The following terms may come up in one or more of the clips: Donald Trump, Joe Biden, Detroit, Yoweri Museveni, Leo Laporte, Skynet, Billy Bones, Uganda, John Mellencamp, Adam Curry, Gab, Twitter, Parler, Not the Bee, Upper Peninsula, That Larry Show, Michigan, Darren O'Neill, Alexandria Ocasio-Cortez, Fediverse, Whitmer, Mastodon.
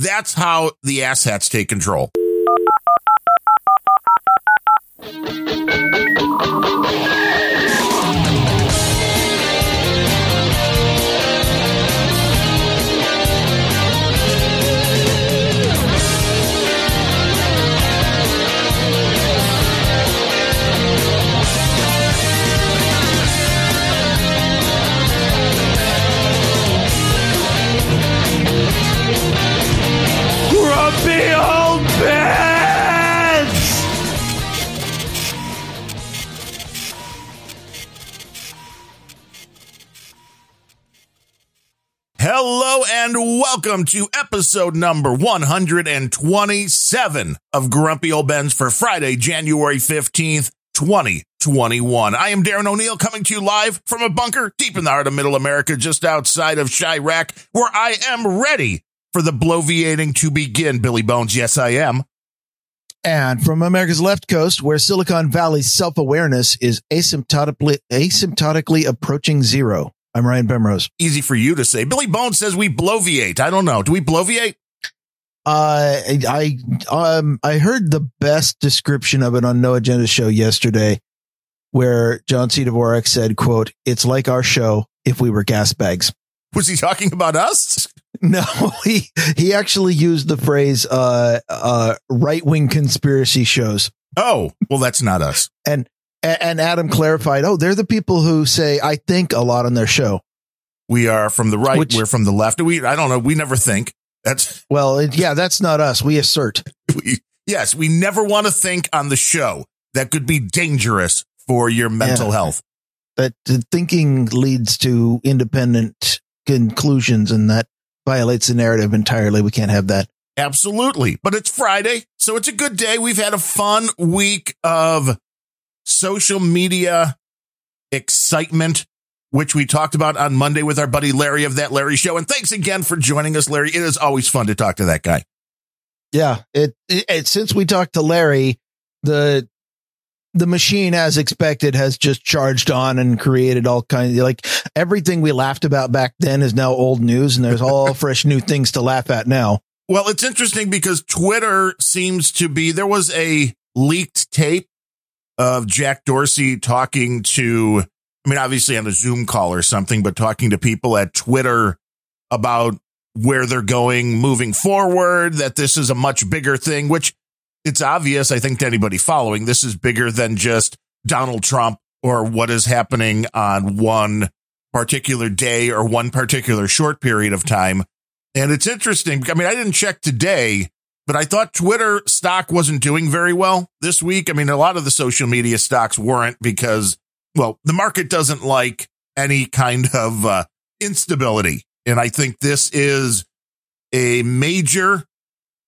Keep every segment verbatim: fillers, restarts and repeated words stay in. That's how the asshats take control. Grumpy Old Ben's! Hello and welcome to episode number one hundred twenty-seven of Grumpy Old Ben's for Friday, January fifteenth, twenty twenty-one. I am Darren O'Neill, coming to you live from a bunker deep in the heart of Middle America, just outside of Chirac, where I am ready for the bloviating to begin. Billy Bones, yes, I am. And from America's left coast, where Silicon Valley's self-awareness is asymptotically, asymptotically approaching zero, I'm Ryan Bemrose. Easy for you to say. Billy Bones says we bloviate. I don't know. Do we bloviate? Uh, I um, I heard the best description of it on No Agenda Show yesterday, where John C. Dvorak said, quote, "It's like our show if we were gas bags." Was he talking about us? No, he he actually used the phrase uh, uh, right wing conspiracy shows. Oh, well, that's not us. And and Adam clarified, oh, they're the people who say I think a lot on their show. We are from the right. Which, we're from the left. We I don't know. We never think. That's well, it, yeah, that's not us. We assert. We, yes, we never want to think on the show. That could be dangerous for your mental yeah. health. But thinking leads to independent conclusions, and that violates the narrative entirely. We can't have that. Absolutely. But it's Friday, so it's a good day. We've had a fun week of social media excitement, which we talked about on Monday with our buddy Larry of That Larry Show. And thanks again for joining us, Larry. It is always fun to talk to that guy. Yeah. It, it, it since we talked to Larry, the the machine, as expected, has just charged on and created all kinds of, like, everything we laughed about back then is now old news, and there's all fresh new things to laugh at now. Well, it's interesting because Twitter seems to be, there was a leaked tape of Jack Dorsey talking to, I mean, obviously on a Zoom call or something, but talking to people at Twitter about where they're going moving forward, that this is a much bigger thing, which it's obvious, I think, to anybody following, this is bigger than just Donald Trump or what is happening on one particular day or one particular short period of time. And it's interesting. I mean, I didn't check today, but I thought Twitter stock wasn't doing very well this week. I mean, a lot of the social media stocks weren't because, well, the market doesn't like any kind of uh, instability. And I think this is a major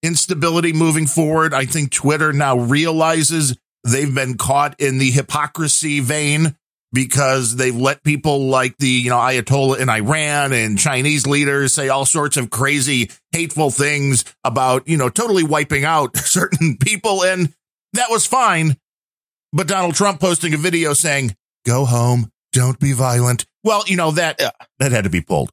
instability moving forward. I think Twitter now realizes they've been caught in the hypocrisy vein because they've let people like the, you know, Ayatollah in Iran and Chinese leaders say all sorts of crazy, hateful things about, you know, totally wiping out certain people. And that was fine. But Donald Trump posting a video saying, "Go home, don't be violent." Well, you know, that uh, that had to be pulled.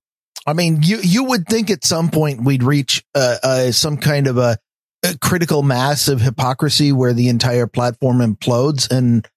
I mean, you, you would think at some point we'd reach uh, uh, some kind of a, a critical mass of hypocrisy where the entire platform implodes, and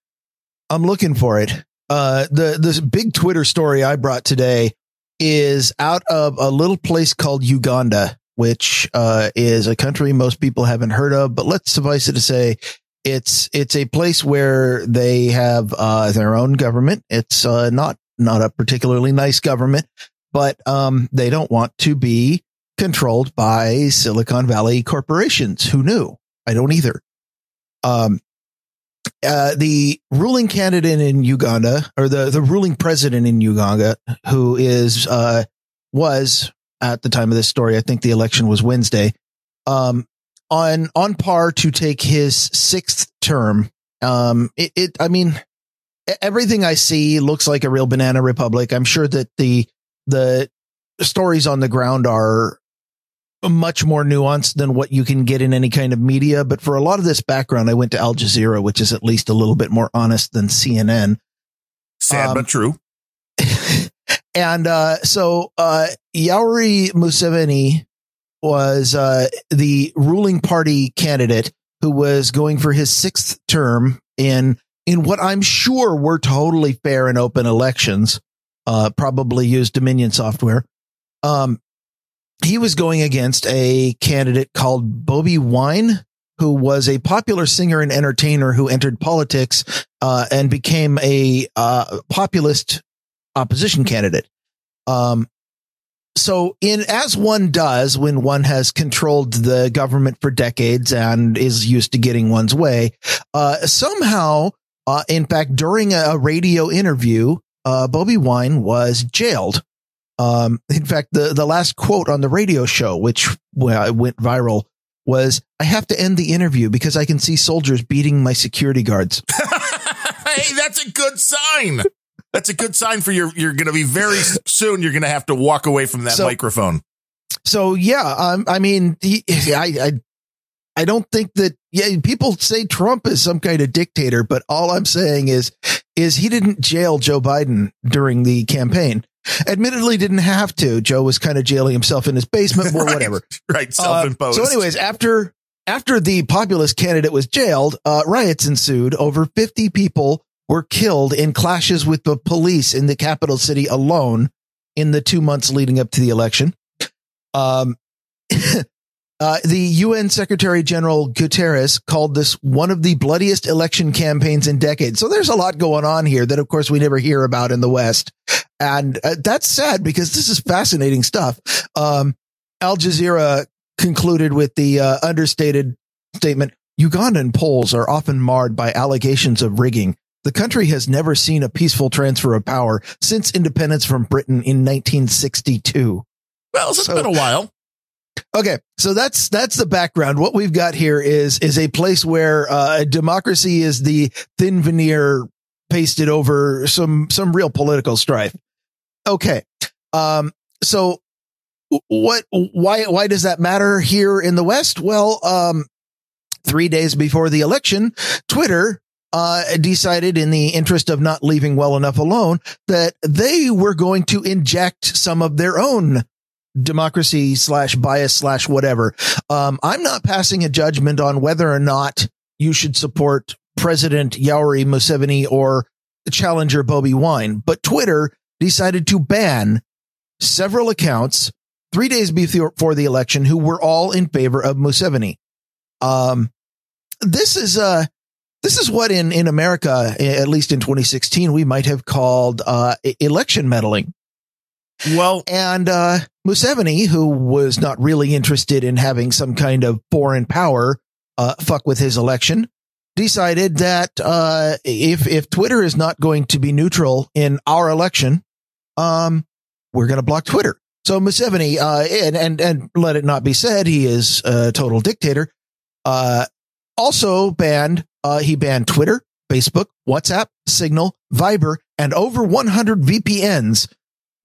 I'm looking for it. Uh, the this big Twitter story I brought today is out of a little place called Uganda, which uh, is a country most people haven't heard of, but let's suffice it to say it's it's a place where they have uh, their own government. It's uh, not not a particularly nice government. But um, they don't want to be controlled by Silicon Valley corporations. Who knew? I don't either. Um, uh, the ruling candidate in Uganda, or the, the ruling president in Uganda, who is uh, was at the time of this story, I think the election was Wednesday, um, on on par to take his sixth term. Um, it, it, I mean, everything I see looks like a real banana republic. I'm sure that the The stories on the ground are much more nuanced than what you can get in any kind of media. But for a lot of this background, I went to Al Jazeera, which is at least a little bit more honest than C N N. Sad, um, but true. And uh, so uh, Yoweri Museveni was uh, the ruling party candidate who was going for his sixth term in in what I'm sure were totally fair and open elections, uh, probably used Dominion software. Um, he was going against a candidate called Bobby Wine, who was a popular singer and entertainer who entered politics uh, and became a uh, populist opposition candidate. Um, so in as one does when one has controlled the government for decades and is used to getting one's way, uh, somehow, uh, in fact, during a radio interview, uh, Bobby Wine was jailed. Um, in fact, the, the last quote on the radio show, which well, went viral, was, "I have to end the interview because I can see soldiers beating my security guards." Hey, that's a good sign. That's a good sign for your, you're going to be very soon. You're going to have to walk away from that so, microphone. So, yeah, um, I mean, I, I, I don't think that yeah, people say Trump is some kind of dictator, but all I'm saying is, is he didn't jail Joe Biden during the campaign. Admittedly, didn't have to. Joe was kind of jailing himself in his basement or right, whatever. Right. Self-imposed. Uh, so anyways, after after the populist candidate was jailed, uh, riots ensued. Over fifty people were killed in clashes with the police in the capital city alone in the two months leading up to the election. Um, uh, the U N Secretary General Guterres called this one of the bloodiest election campaigns in decades. So there's a lot going on here that, of course, we never hear about in the West. And uh, that's sad because this is fascinating stuff. Um, Al Jazeera concluded with the uh, understated statement, "Ugandan polls are often marred by allegations of rigging. The country has never seen a peaceful transfer of power since independence from Britain in nineteen sixty-two. Well, it's so, been a while. Okay, so that's that's the background. What we've got here is is a place where uh, democracy is the thin veneer pasted over some some real political strife. Okay. Um, so what why why does that matter here in the West? Well, um, three days before the election, Twitter uh, decided in the interest of not leaving well enough alone that they were going to inject some of their own democracy slash bias slash whatever. Um, I'm not passing a judgment on whether or not you should support President Yoweri Museveni or challenger Bobby Wine, but Twitter decided to ban several accounts three days before the election who were all in favor of Museveni. Um, this is uh, this is what in, in America, at least in twenty sixteen, we might have called uh, election meddling. Well, and uh, Museveni, who was not really interested in having some kind of foreign power uh, fuck with his election, decided that uh, if if Twitter is not going to be neutral in our election, um, we're going to block Twitter. So Museveni, uh, and, and and let it not be said, he is a total dictator. Uh, also banned, uh, he banned Twitter, Facebook, WhatsApp, Signal, Viber, and over one hundred V P Ns.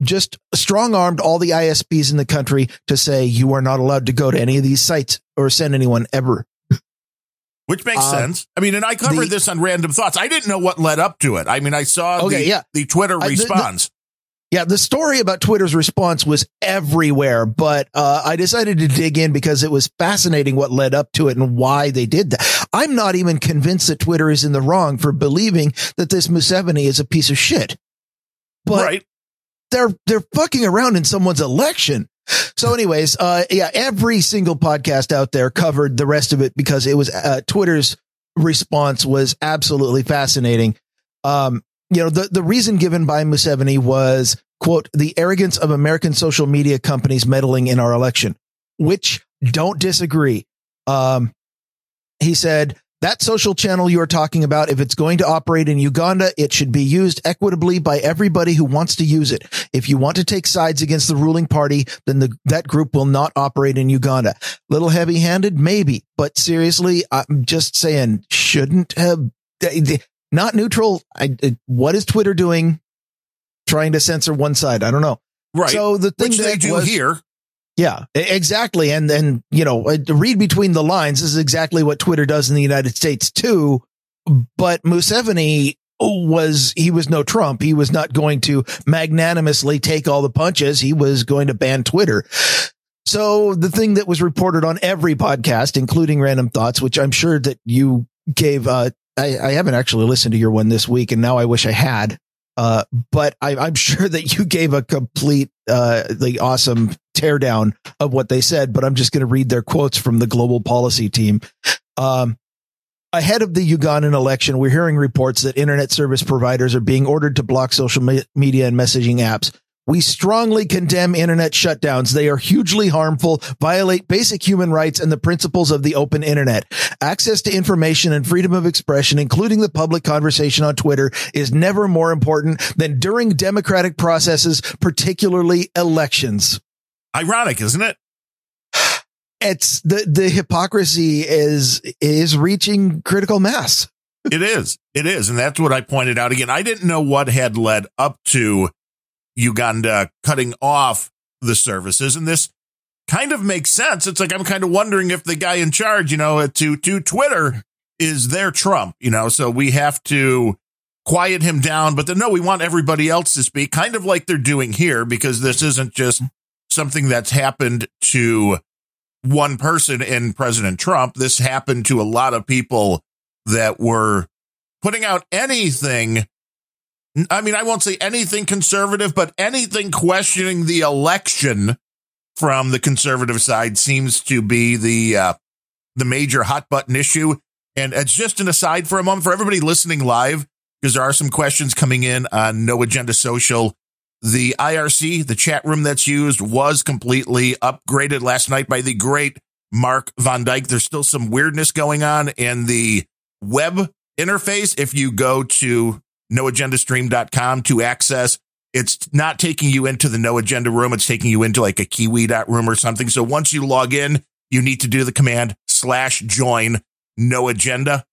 Just strong-armed all the I S Ps in the country to say you are not allowed to go to any of these sites or send anyone ever. Which makes uh, sense. I mean, and I covered the, this on Random Thoughts. I didn't know what led up to it. I mean, I saw okay, the, yeah. the Twitter I, response. The, the, yeah, the story about Twitter's response was everywhere, but uh, I decided to dig in because it was fascinating what led up to it and why they did that. I'm not even convinced that Twitter is in the wrong for believing that this Museveni is a piece of shit. But right. They're they're fucking around in someone's election. So anyways, uh, yeah, every single podcast out there covered the rest of it because it was uh, Twitter's response was absolutely fascinating. Um, you know, the, the reason given by Museveni was, quote, the arrogance of American social media companies meddling in our election, which don't disagree. Um, he said, that social channel you're talking about, if it's going to operate in Uganda, it should be used equitably by everybody who wants to use it. If you want to take sides against the ruling party, then the, that group will not operate in Uganda. Little heavy handed, maybe. But seriously, I'm just saying, shouldn't have not neutral. I, what is Twitter doing? Trying to censor one side. I don't know. Right. So the thing Which that they do was, here. Yeah, exactly. And then, you know, read between the lines. This is exactly what Twitter does in the United States, too. But Museveni was he was no Trump. He was not going to magnanimously take all the punches. He was going to ban Twitter. So the thing that was reported on every podcast, including Random Thoughts, which I'm sure that you gave, uh, I, I haven't actually listened to your one this week, and now I wish I had. Uh, but I, I'm sure that you gave a complete, uh, the awesome teardown of what they said, but I'm just going to read their quotes from the global policy team. Um, ahead of the Ugandan election, we're hearing reports that internet service providers are being ordered to block social me- media and messaging apps. We strongly condemn internet shutdowns. They are hugely harmful, violate basic human rights and the principles of the open internet. Access to information and freedom of expression, including the public conversation on Twitter, is never more important than during democratic processes, particularly elections. Ironic, isn't it? It's the, the hypocrisy is, is reaching critical mass. It is. It is. And that's what I pointed out again. I didn't know what had led up to Uganda cutting off the services, and this kind of makes sense. It's like, I'm kind of wondering if the guy in charge, you know, to to Twitter is their Trump, you know, so we have to quiet him down. But then, no, we want everybody else to speak, kind of like they're doing here, because this isn't just something that's happened to one person in President Trump. This happened to a lot of people that were putting out anything. I mean, I won't say anything conservative, but anything questioning the election from the conservative side seems to be the uh, the major hot button issue. And it's just an aside for a moment for everybody listening live, because there are some questions coming in on No Agenda Social. The I R C, the chat room that's used, was completely upgraded last night by the great Mark Von Dyke. There's still some weirdness going on in the web interface. If you go to no agenda stream dot com to access, it's not taking you into the No Agenda room. It's taking you into like a kiwi dot room or something. So once you log in, you need to do the command slash join No Agenda,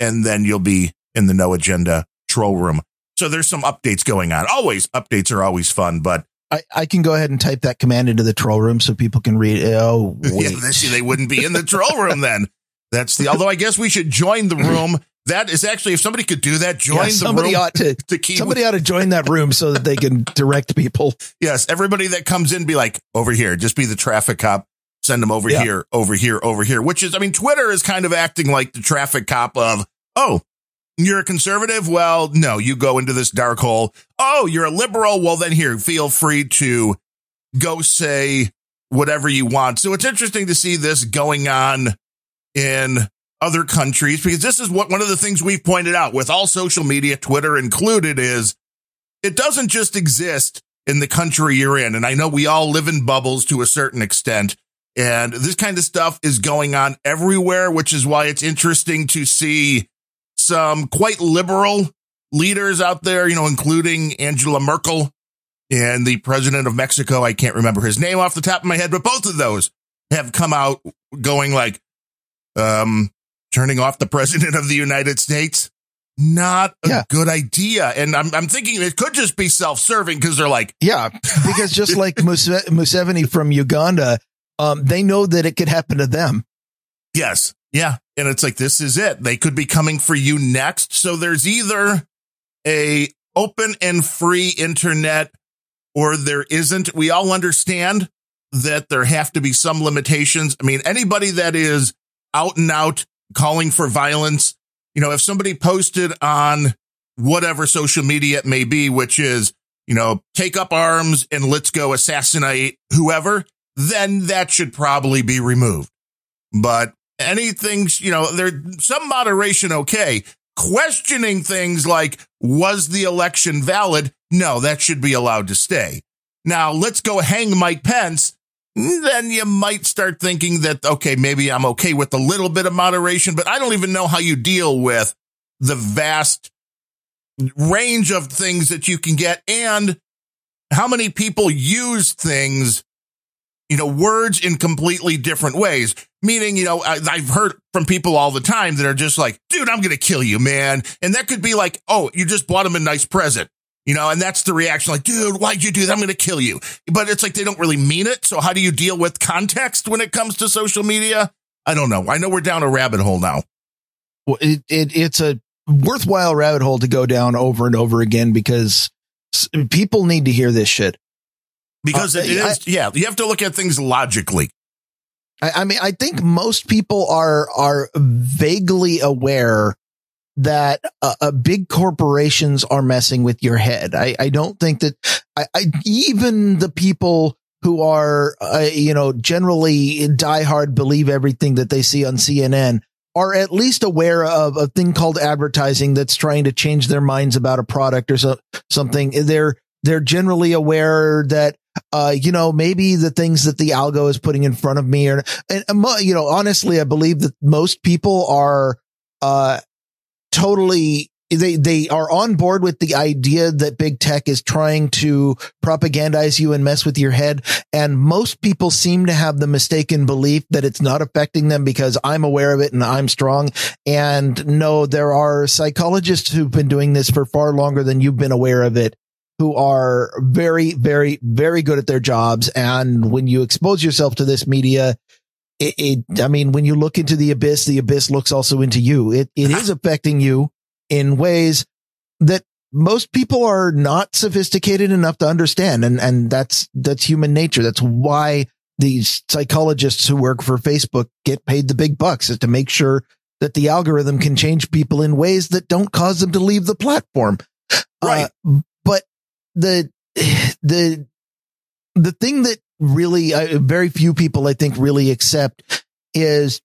and then you'll be in the No Agenda troll room. So there's some updates going on. Always updates are always fun, but I, I can go ahead and type that command into the troll room so people can read. Oh, wait. Yeah, see, they wouldn't be in the troll room then. That's the, although I guess we should join the room. That is actually, if somebody could do that, join yeah, the somebody room. Ought to, to keep somebody ought to join that room so that they can direct people. Yes. Everybody that comes in, be like, over here, just be the traffic cop, send them over yeah. here, over here, over here, which is, I mean, Twitter is kind of acting like the traffic cop of, oh, you're a conservative. Well, no, you go into this dark hole. Oh, you're a liberal. Well, then here, feel free to go say whatever you want. So it's interesting to see this going on in other countries, because this is what one of the things we've pointed out with all social media, Twitter included, is it doesn't just exist in the country you're in. And I know we all live in bubbles to a certain extent, and this kind of stuff is going on everywhere, which is why it's interesting to see some quite liberal leaders out there, you know, including Angela Merkel and the president of Mexico. I can't remember his name off the top of my head, but both of those have come out going like, um, turning off the president of the United States, not a yeah. good idea. And I'm I'm thinking it could just be self-serving, because they're like, yeah, because just like Museveni from Uganda, um, they know that it could happen to them. Yes. Yeah. And it's like, this is it. They could be coming for you next. So there's either a open and free internet or there isn't. We all understand that there have to be some limitations. I mean, anybody that is out and out calling for violence, you know, if somebody posted on whatever social media it may be, which is, you know, take up arms and let's go assassinate whoever, then that should probably be removed. But anything, you know, there's some moderation. Okay. Questioning things like, was the election valid? No, that should be allowed to stay. Now let's go hang Mike Pence. Then you might start thinking that, okay, maybe I'm okay with a little bit of moderation, but I don't even know how you deal with the vast range of things that you can get and how many people use things, you know, words in completely different ways. Meaning, you know, I, I've heard from people all the time that are just like, dude, I'm going to kill you, man. And that could be like, oh, you just bought him a nice present. You know, and that's the reaction, like, dude, why'd you do that? I'm going to kill you. But it's like they don't really mean it. So how do you deal with context when it comes to social media? I don't know. I know we're down a rabbit hole now. Well, it, it it's a worthwhile rabbit hole to go down over and over again, because people need to hear this shit. Because uh, it is, I, yeah, you have to look at things logically. I, I mean, I think most people are are vaguely aware that uh, uh, big corporations are messing with your head. I, I don't think that I, I even the people who are, uh, you know, generally diehard, believe everything that they see on C N N are at least aware of a thing called advertising that's trying to change their minds about a product or so, something. They're they're generally aware that, uh, you know, maybe the things that the algo is putting in front of me are, and, you know, honestly, I believe that most people are uh, totally they they are on board with the idea that big tech is trying to propagandize you and mess with your head. And most people seem to have the mistaken belief that it's not affecting them because I'm aware of it and I'm strong. And no, there are psychologists who've been doing this for far longer than you've been aware of it, who are very, very, very good at their jobs. And when you expose yourself to this media, it, it I mean, when you look into the abyss, the abyss looks also into you. It It is affecting you in ways that most people are not sophisticated enough to understand. And, and that's, that's human nature. That's why these psychologists who work for Facebook get paid the big bucks, is to make sure that the algorithm can change people in ways that don't cause them to leave the platform. Right. Uh, but the, the, the thing that really, uh, very few people I think really accept is,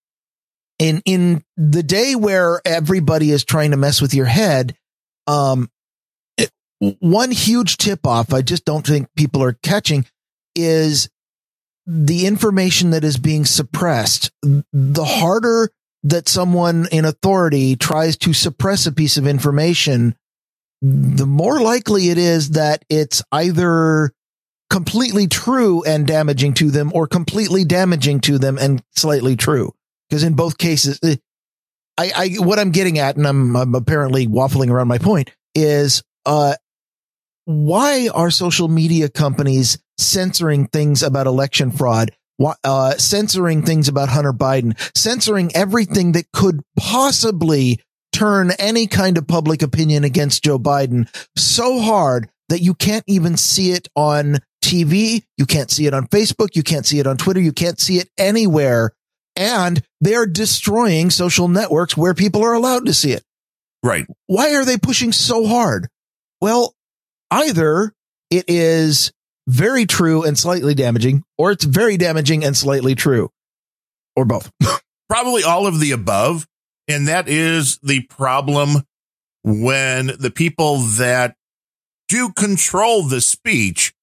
In in the day where everybody is trying to mess with your head, um, it, one huge tip off I just don't think people are catching is the information that is being suppressed. The harder that someone in authority tries to suppress a piece of information, the more likely it is that it's either completely true and damaging to them or completely damaging to them and slightly true. Because in both cases, I, I, what I'm getting at, and I'm, I'm apparently waffling around my point, is uh, why are social media companies censoring things about election fraud, why, uh, censoring things about Hunter Biden, censoring everything that could possibly turn any kind of public opinion against Joe Biden so hard that you can't even see it on T V, you can't see it on Facebook, you can't see it on Twitter, you can't see it anywhere. And they are destroying social networks where people are allowed to see it. Right. Why are they pushing so hard? Well, either it is very true and slightly damaging, or it's very damaging and slightly true, or both. Probably all of the above. And that is the problem when the people that do control the speech,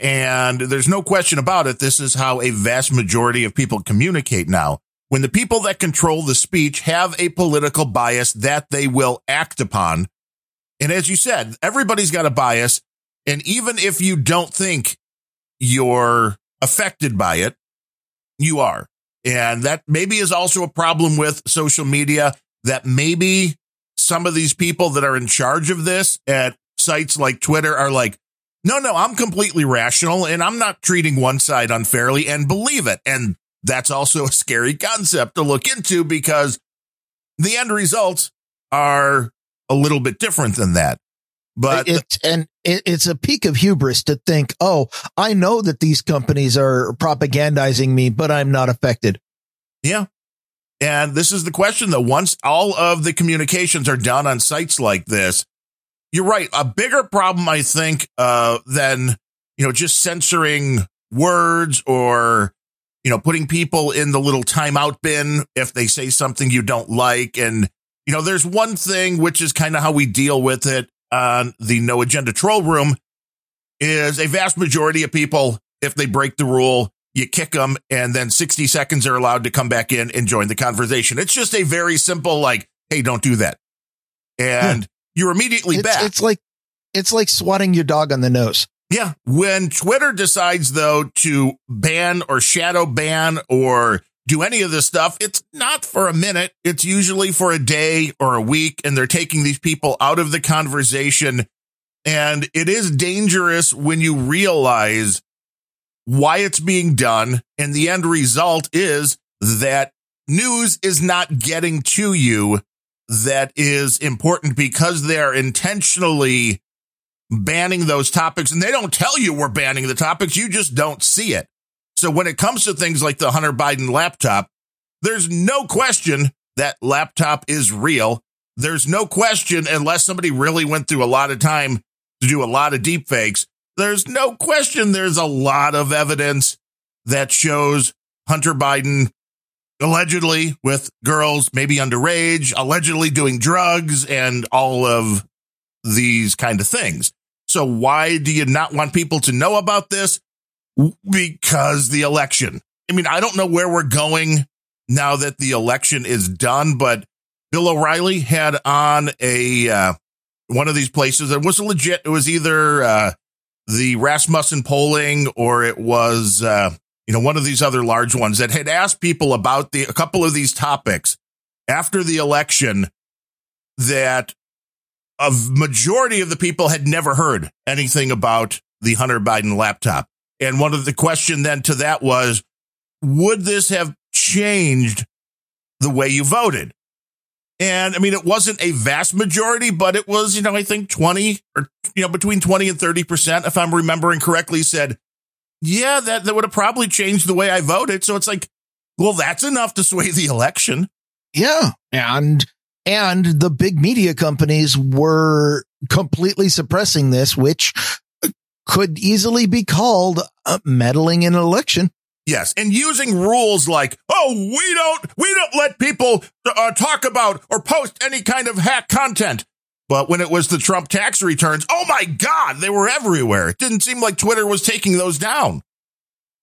and there's no question about it, this is how a vast majority of people communicate now. When the people that control the speech have a political bias that they will act upon. And as you said, everybody's got a bias. And even if you don't think you're affected by it, you are. And that maybe is also a problem with social media, that maybe some of these people that are in charge of this at sites like Twitter are like, No, no, I'm completely rational and I'm not treating one side unfairly, and believe it. And that's also a scary concept to look into, because the end results are a little bit different than that. But it's, and it's a peak of hubris to think, oh, I know that these companies are propagandizing me, but I'm not affected. Yeah. And this is the question, that once all of the communications are done on sites like this, you're right. A bigger problem, I think, uh, than, you know, just censoring words or, you know, putting people in the little timeout bin if they say something you don't like. And, you know, there's one thing which is kind of how we deal with it on the No Agenda Troll Room, is a vast majority of people, if they break the rule, you kick them, and then sixty seconds are allowed to come back in and join the conversation. It's just a very simple, like, hey, don't do that. And hmm. You're immediately it's, back. It's like it's like swatting your dog on the nose. Yeah. When Twitter decides, though, to ban or shadow ban or do any of this stuff, it's not for a minute. It's usually for a day or a week. And they're taking these people out of the conversation. And it is dangerous when you realize why it's being done. And the end result is that news is not getting to you that is important, because they're intentionally banning those topics, and they don't tell you we're banning the topics. You just don't see it. So when it comes to things like the Hunter Biden laptop, there's no question that laptop is real. There's no question, unless somebody really went through a lot of time to do a lot of deep fakes, there's no question there's a lot of evidence that shows Hunter Biden allegedly with girls, maybe underage, allegedly doing drugs and all of these kind of things. So why do you not want people to know about this? Because the election. I mean, I don't know where we're going now that the election is done, but Bill O'Reilly had on a uh, one of these places. It was legit. It was either uh, the Rasmussen polling or it was, uh, you know, one of these other large ones that had asked people about the a couple of these topics after the election that a majority of the people had never heard anything about the Hunter Biden laptop. And one of the question then to that was, would this have changed the way you voted? And I mean, it wasn't a vast majority, but it was, you know, I think twenty or, you know, between twenty and thirty percent, if I'm remembering correctly, said, yeah, that, that would have probably changed the way I voted. So it's like, well, that's enough to sway the election. Yeah. And and the big media companies were completely suppressing this, which could easily be called meddling in an election. Yes, and using rules like, oh, we don't we don't let people uh, talk about or post any kind of hack content. But when it was the Trump tax returns, oh, my God, they were everywhere. It didn't seem like Twitter was taking those down.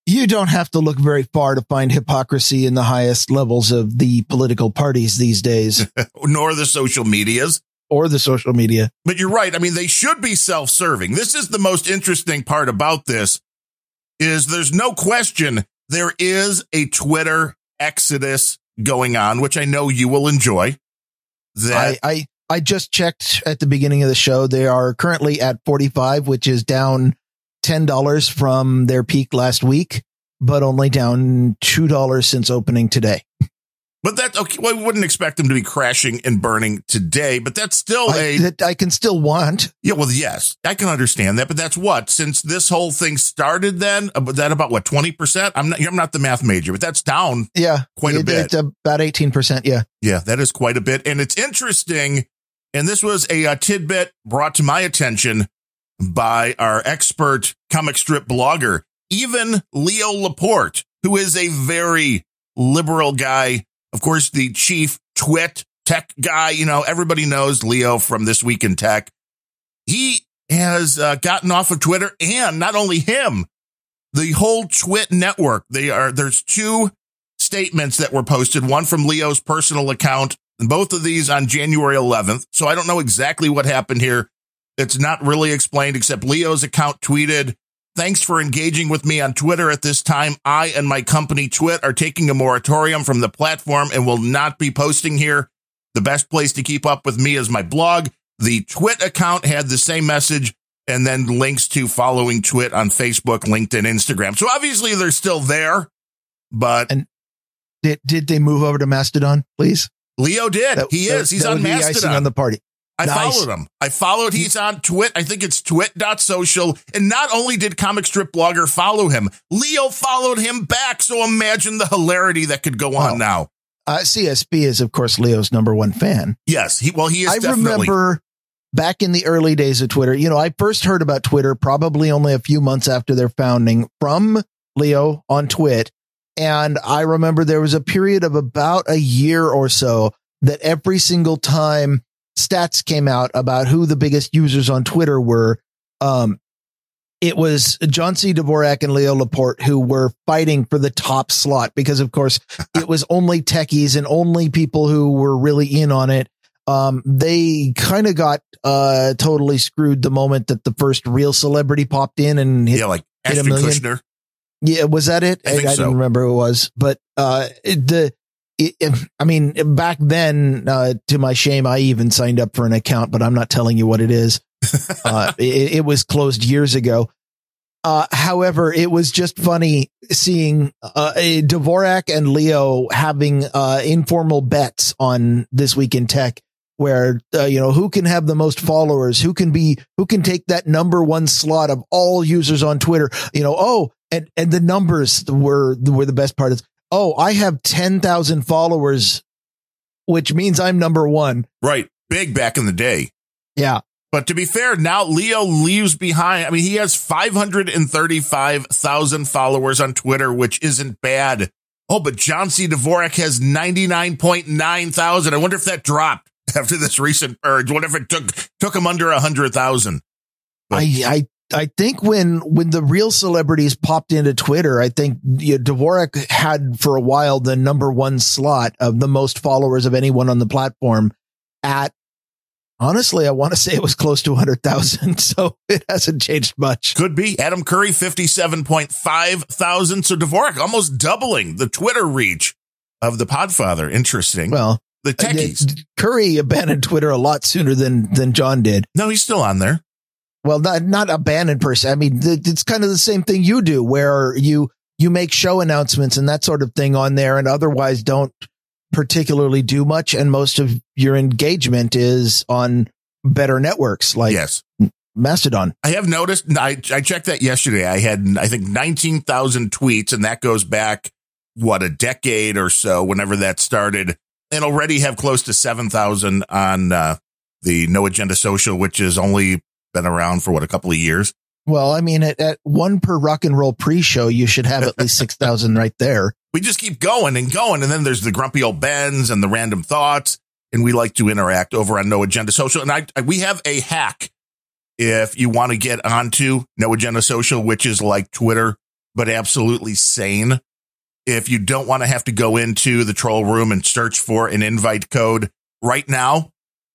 You don't have to look very far to find hypocrisy in the highest levels of the political parties these days. Nor the social medias. Or the social media. But you're right. I mean, they should be self-serving. This is the most interesting part about this is there's no question there is a Twitter exodus going on, which I know you will enjoy. That I, I I just checked at the beginning of the show. They are currently at forty-five, which is down ten dollars from their peak last week, but only down two dollars since opening today. But that's okay. Well, we wouldn't expect them to be crashing and burning today, but that's still I, a that I can still want. Yeah, well, yes, I can understand that. But that's what since this whole thing started, then that about what twenty percent. I'm not. I'm not the math major, but that's down. Yeah, quite it, a bit. It's about eighteen percent. Yeah, yeah, that is quite a bit, and it's interesting. And this was a, a tidbit brought to my attention by our expert comic strip blogger, even Leo Laporte, who is a very liberal guy. Of course, the chief Twit tech guy, you know, everybody knows Leo from This Week in Tech. He has uh, gotten off of Twitter, and not only him, the whole Twit network. They are there's two statements that were posted, one from Leo's personal account, and both of these on January eleventh. So I don't know exactly what happened here. It's not really explained, except Leo's account tweeted, "Thanks for engaging with me on Twitter at this time. I and my company Twit are taking a moratorium from the platform and will not be posting here. The best place to keep up with me is my blog." The Twit account had the same message and then links to following Twit on Facebook, LinkedIn, Instagram. So obviously they're still there, but. And did, did they move over to Mastodon, please? Leo did. That, he is. That, He's that on Mastodon on the party. I nice. followed him. I followed. He's on Twit. I think it's twit dot social. And not only did comic strip blogger follow him, Leo followed him back. So imagine the hilarity that could go on well, now. Uh, C S B is, of course, Leo's number one fan. Yes. He, well, he is. I definitely. remember back in the early days of Twitter, you know, I first heard about Twitter probably only a few months after their founding from Leo on Twit. And I remember there was a period of about a year or so that every single time stats came out about who the biggest users on Twitter were. Um, it was John C. Dvorak and Leo Laporte who were fighting for the top slot because, of course, it was only techies and only people who were really in on it. Um, they kind of got uh, totally screwed the moment that the first real celebrity popped in and hit, yeah, like hit a million. Kushner. Yeah, was that it? I, I, I so. didn't remember who it was, but uh, it, the. If, I mean, back then, uh, to my shame, I even signed up for an account, but I'm not telling you what it is. Uh, it, it was closed years ago. Uh, however, it was just funny seeing uh, Dvorak and Leo having uh, informal bets on This Week in Tech where, uh, you know, who can have the most followers, who can be, who can take that number one slot of all users on Twitter, you know, oh, and, and the numbers were, were the best part is, oh, I have ten thousand followers, which means I'm number one. Right. Big back in the day. Yeah. But to be fair, now Leo leaves behind. I mean, he has five hundred thirty-five thousand followers on Twitter, which isn't bad. Oh, but John C. Dvorak has ninety-nine point nine thousand. I wonder if that dropped after this recent urge. What if it took took him under one hundred thousand? I, I I think when when the real celebrities popped into Twitter, I think you know, Dvorak had for a while the number one slot of the most followers of anyone on the platform at. Honestly, I want to say it was close to one hundred thousand, so it hasn't changed much. Could be. Adam Curry, fifty-seven point five thousand. So Dvorak almost doubling the Twitter reach of the Podfather. Interesting. Well, the techies. Curry abandoned Twitter a lot sooner than than John did. No, he's still on there. Well, not not abandoned per se. I mean, it's kind of the same thing you do where you you make show announcements and that sort of thing on there and otherwise don't particularly do much, and most of your engagement is on better networks like yes. Mastodon. I have noticed. I, I checked that yesterday. I had, I think, nineteen thousand tweets, and that goes back what a decade or so, whenever that started, and already have close to seven thousand on uh, the No Agenda Social, which has only been around for what a couple of years. Well, I mean, at, at one per rock and roll pre-show, you should have at least six thousand right there. We just keep going and going. And then there's the Grumpy Old Ben's and the Random Thoughts. And we like to interact over on No Agenda Social. And I, I we have a hack if you want to get onto No Agenda Social, which is like Twitter, but absolutely sane. If you don't want to have to go into the troll room and search for an invite code right now,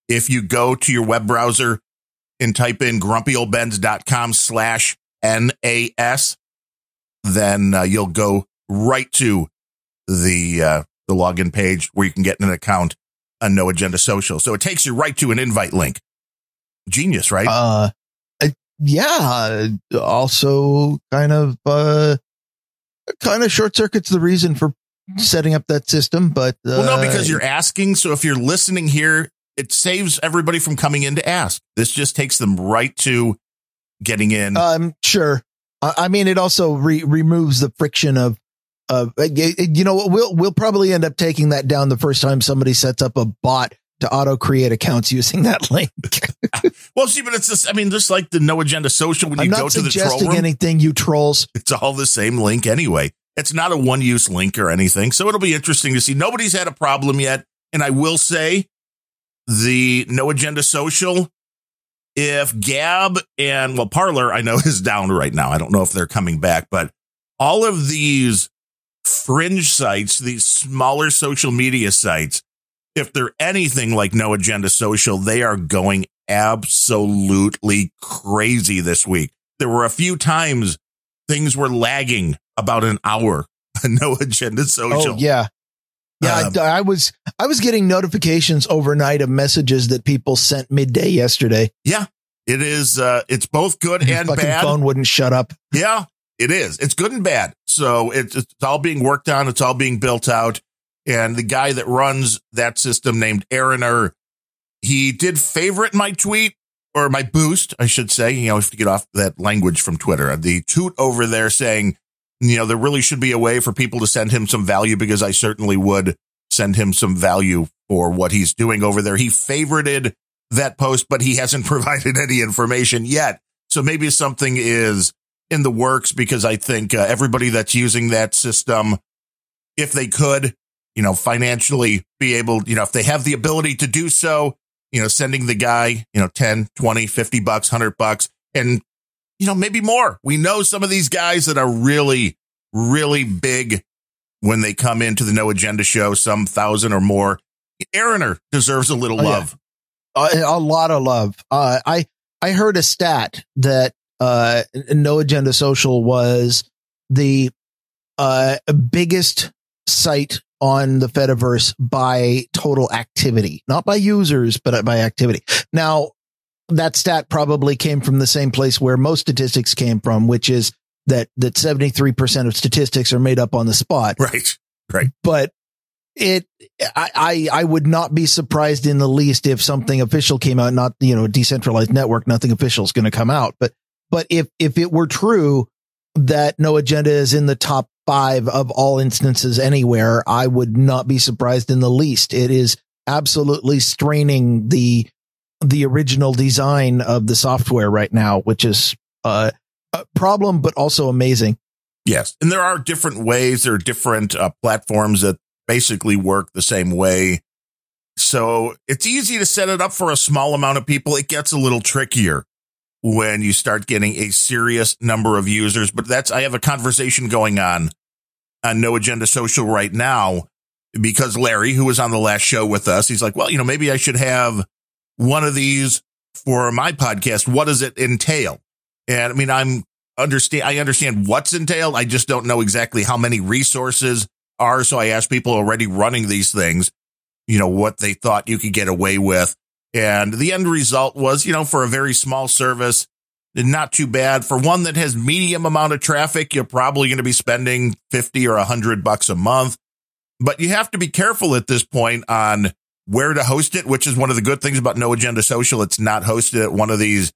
if you go to your web browser and type in grumpyoldbenz.com slash NAS, then uh, you'll go right to the uh, the login page where you can get an account on No Agenda Social. So it takes you right to an invite link. Genius, right? Uh, uh yeah. Also, kind of uh, kind of short circuits the reason for setting up that system, but uh, well, no, because you're asking. So if you're listening here, it saves everybody from coming in to ask. This just takes them right to getting in. Um, sure. I, I mean, it also re- removes the friction of, of, you know, we'll, we'll probably end up taking that down the first time somebody sets up a bot to auto create accounts using that link. Well, see, but it's just, I mean, just like the No Agenda Social, when you I'm go to the troll room, anything you trolls, it's all the same link anyway. It's not a one use link or anything. So it'll be interesting to see. Nobody's had a problem yet. And I will say, the No Agenda Social, if Gab and, well, Parler, I know, is down right now. I don't know if they're coming back, but all of these fringe sites, these smaller social media sites, if they're anything like No Agenda Social, they are going absolutely crazy this week. There were a few times things were lagging about an hour on No Agenda Social. Oh, yeah. Yeah, um, I, I was I was getting notifications overnight of messages that people sent midday yesterday. Yeah, it is. Uh, it's both good and fucking bad. Phone wouldn't shut up. Yeah, it is. It's good and bad. So it's, it's all being worked on. It's all being built out. And the guy that runs that system named Aaroner, he did favorite my tweet or my boost, I should say. You know, I have to get off that language from Twitter. The toot over there saying, you know, there really should be a way for people to send him some value, because I certainly would send him some value for what he's doing over there. He favorited that post, but he hasn't provided any information yet. So maybe something is in the works, because I think uh, everybody that's using that system, if they could, you know, financially be able, you know, if they have the ability to do so, you know, sending the guy, you know, ten, twenty, fifty bucks, one hundred bucks, and you know, maybe more. We know some of these guys that are really, really big when they come into the No Agenda show, some thousand or more. Aaroner deserves a little oh, love. Yeah. A, a lot of love. Uh, I, I heard a stat that uh, No Agenda Social was the uh, biggest site on the Fediverse by total activity, not by users, but by activity. Now, that stat probably came from the same place where most statistics came from, which is that that seventy-three percent of statistics are made up on the spot. Right. Right. But it, I, I, I would not be surprised in the least if something official came out, not, you know, decentralized network, nothing official is going to come out. But, but if, if it were true that No Agenda is in the top five of all instances anywhere, I would not be surprised in the least. It is absolutely straining the, the original design of the software right now, which is uh, a problem, but also amazing. Yes. And there are different ways. There are different uh, platforms that basically work the same way. So it's easy to set it up for a small amount of people. It gets a little trickier when you start getting a serious number of users. But that's, I have a conversation going on on No Agenda Social right now, because Larry, who was on the last show with us, he's like, well, you know, maybe I should have one of these for my podcast. What does it entail? And I mean, I'm understand, I understand what's entailed. I just don't know exactly how many resources are. So I asked people already running these things, you know, what they thought you could get away with. And the end result was, you know, for a very small service, not too bad. For one that has medium amount of traffic, you're probably going to be spending fifty or a hundred bucks a month. But you have to be careful at this point on where to host it, which is one of the good things about No Agenda Social. It's not hosted at one of these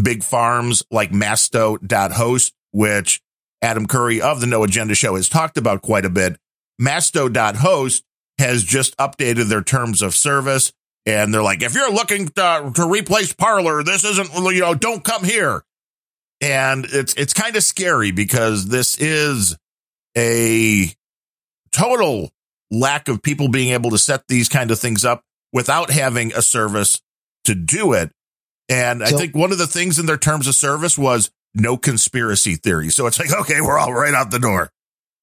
big farms like Masto dot host, which Adam Curry of the No Agenda Show has talked about quite a bit. Masto dot host has just updated their terms of service. And they're like, if you're looking to, to replace Parler, this isn't, you know, don't come here. And it's it's kind of scary, because this is a total lack of people being able to set these kind of things up without having a service to do it. And so, I think one of the things in their terms of service was no conspiracy theory. So it's like, OK, we're all right out the door.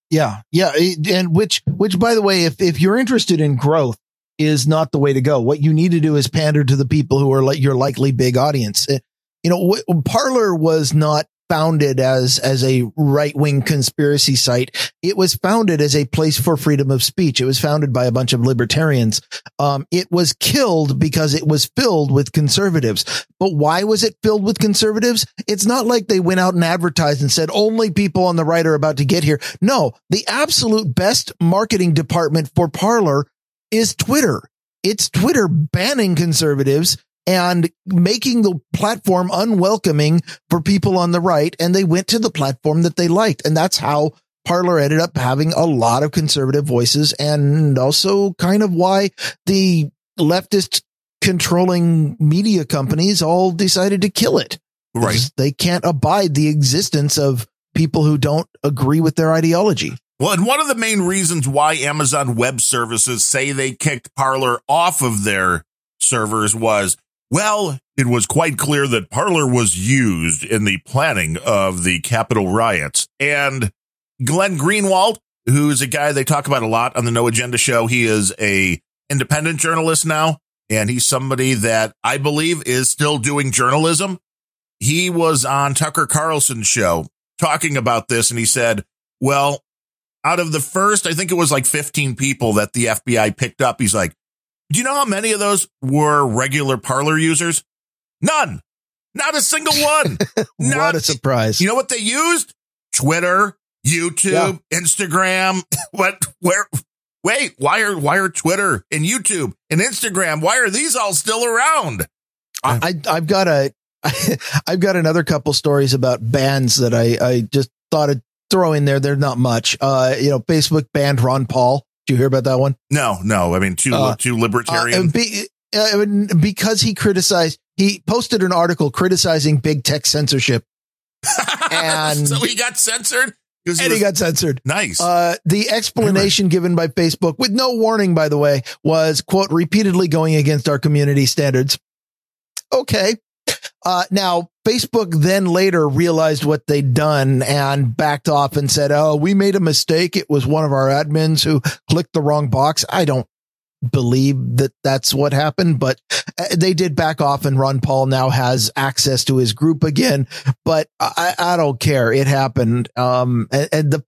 Yeah. Yeah. And which which, by the way, if if you're interested in growth, is not the way to go. What you need to do is pander to the people who are like your likely big audience. You know, Parler was not founded as, as a right wing conspiracy site. It was founded as a place for freedom of speech. It was founded by a bunch of libertarians. Um, it was killed because it was filled with conservatives. But why was it filled with conservatives? It's not like they went out and advertised and said only people on the right are about to get here. No, the absolute best marketing department for Parler is Twitter. It's Twitter banning conservatives and making the platform unwelcoming for people on the right. And they went to the platform that they liked. And that's how Parler ended up having a lot of conservative voices, and also kind of why the leftist controlling media companies all decided to kill it. Right. They can't abide the existence of people who don't agree with their ideology. Well, and one of the main reasons why Amazon Web Services say they kicked Parler off of their servers was, well, it was quite clear that Parler was used in the planning of the Capitol riots. And Glenn Greenwald, who's a guy they talk about a lot on the No Agenda Show, he is a independent journalist now, and he's somebody that I believe is still doing journalism. He was on Tucker Carlson's show talking about this, and he said, well, out of the first, I think it was like fifteen people that the F B I picked up, he's like, do you know how many of those were regular Parler users? None. Not a single one. Not, what a surprise. You know what they used? Twitter, YouTube, yeah. Instagram. What? Where? Wait, why are why are Twitter and YouTube and Instagram, why are these all still around? I, I, I've got a I've got another couple stories about bans that I, I just thought it. Throw in there. They're not much. Uh, you know, Facebook banned Ron Paul. Did you hear about that one? No, no. I mean, too, uh, too libertarian. Uh, be, uh, because he criticized, he posted an article criticizing big tech censorship. And so he got censored. He and was, he got censored. Nice. Uh, the explanation given by Facebook, with no warning, by the way, was, quote, repeatedly going against our community standards. Okay. Uh, now, Facebook then later realized what they'd done and backed off and said, oh, we made a mistake. It was one of our admins who clicked the wrong box. I don't believe that that's what happened, but they did back off, and Ron Paul now has access to his group again. But I, I don't care. It happened. Um, and, and the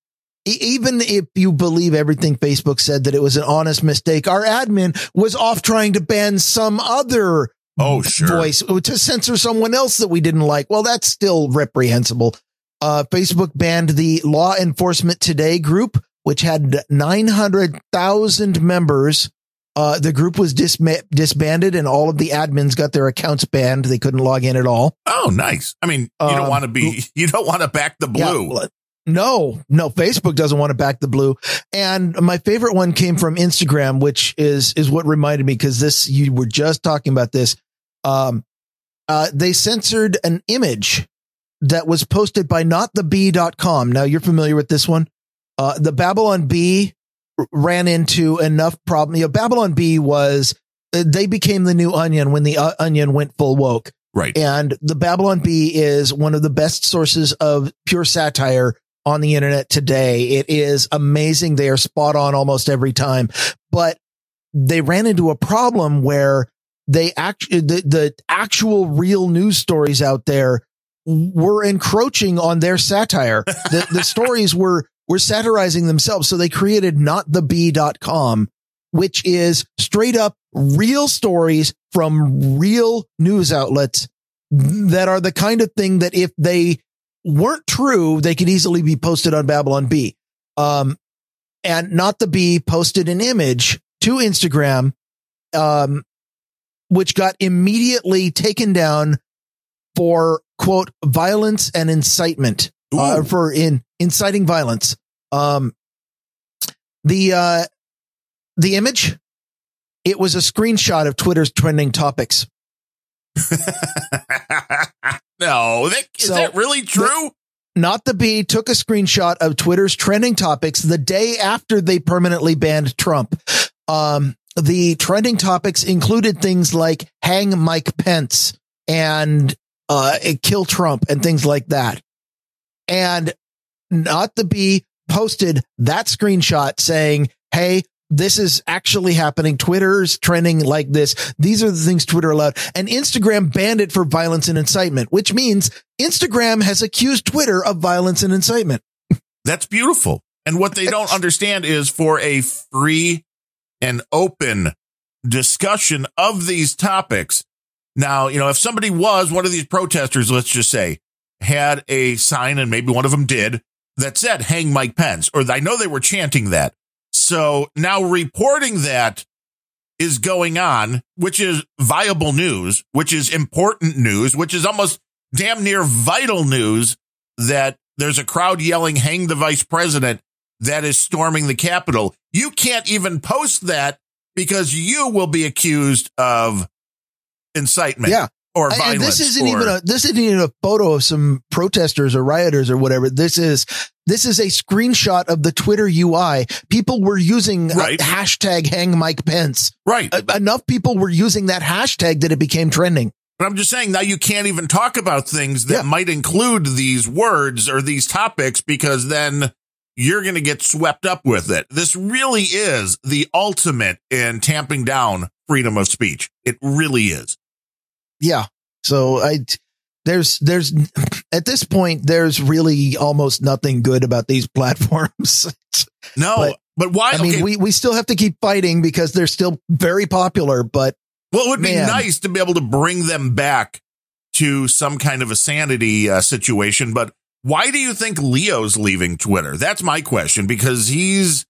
even if you believe everything Facebook said, that it was an honest mistake, our admin was off trying to ban some other Oh, sure. voice to censor someone else that we didn't like. Well, that's still reprehensible. Uh, Facebook banned the Law Enforcement Today group, which had nine hundred thousand members. Uh, the group was disma- disbanded and all of the admins got their accounts banned. They couldn't log in at all. Oh, nice. I mean, you um, don't want to be, you don't want to back the blue. Yeah, no, no, Facebook doesn't want to back the blue. And my favorite one came from Instagram, which is, is what reminded me, because this, you were just talking about this. Um, uh, they censored an image that was posted by not the bee dot com. Now you're familiar with this one. Uh, the Babylon Bee ran into enough problem. You know, Babylon Bee was, uh, they became the new Onion when the uh, Onion went full woke. Right. And the Babylon Bee is one of the best sources of pure satire on the internet today. It is amazing. They are spot on almost every time, but they ran into a problem where they actually, the, the actual real news stories out there were encroaching on their satire. The, the stories were, We're satirizing themselves. So they created not the bee dot com, which is straight up real stories from real news outlets that are the kind of thing that if they weren't true, they could easily be posted on Babylon Bee. Um, and Not the Bee posted an image to Instagram, um, which got immediately taken down for, quote, violence and incitement. Uh, for in inciting violence. Um, the, uh, the image, it was a screenshot of Twitter's trending topics. No, that, is so that really true? The, Not the Bee took a screenshot of Twitter's trending topics the day after they permanently banned Trump. Um, the trending topics included things like hang Mike Pence and, uh, kill Trump and things like that. And Not the Bee posted that screenshot saying, hey, this is actually happening. Twitter's trending like this. These are the things Twitter allowed. And Instagram banned it for violence and incitement, which means Instagram has accused Twitter of violence and incitement. That's beautiful. And what they don't understand is for a free and open discussion of these topics. Now, you know, if somebody was one of these protesters, let's just say, had a sign, and maybe one of them did, that said, hang Mike Pence, or I know they were chanting that. So now reporting that is going on, which is viable news, which is important news, which is almost damn near vital news, that there's a crowd yelling, hang the vice president, that is storming the Capitol. You can't even post that because you will be accused of incitement. Yeah. Or violence, and this isn't or, even a this isn't even a photo of some protesters or rioters or whatever. This is this is a screenshot of the Twitter U I. People were using right. hashtag hang Mike Pence. Right. Uh, enough people were using that hashtag that it became trending. But I'm just saying, now you can't even talk about things that yeah. might include these words or these topics, because then you're going to get swept up with it. This really is the ultimate in tamping down freedom of speech. It really is. Yeah. So I, there's, there's, at this point, there's really almost nothing good about these platforms. No, but, but why? I mean, okay. we, we still have to keep fighting because they're still very popular, but. Well, it would man. be nice to be able to bring them back to some kind of a sanity uh, situation. But why do you think Leo's leaving Twitter? That's my question, because he's,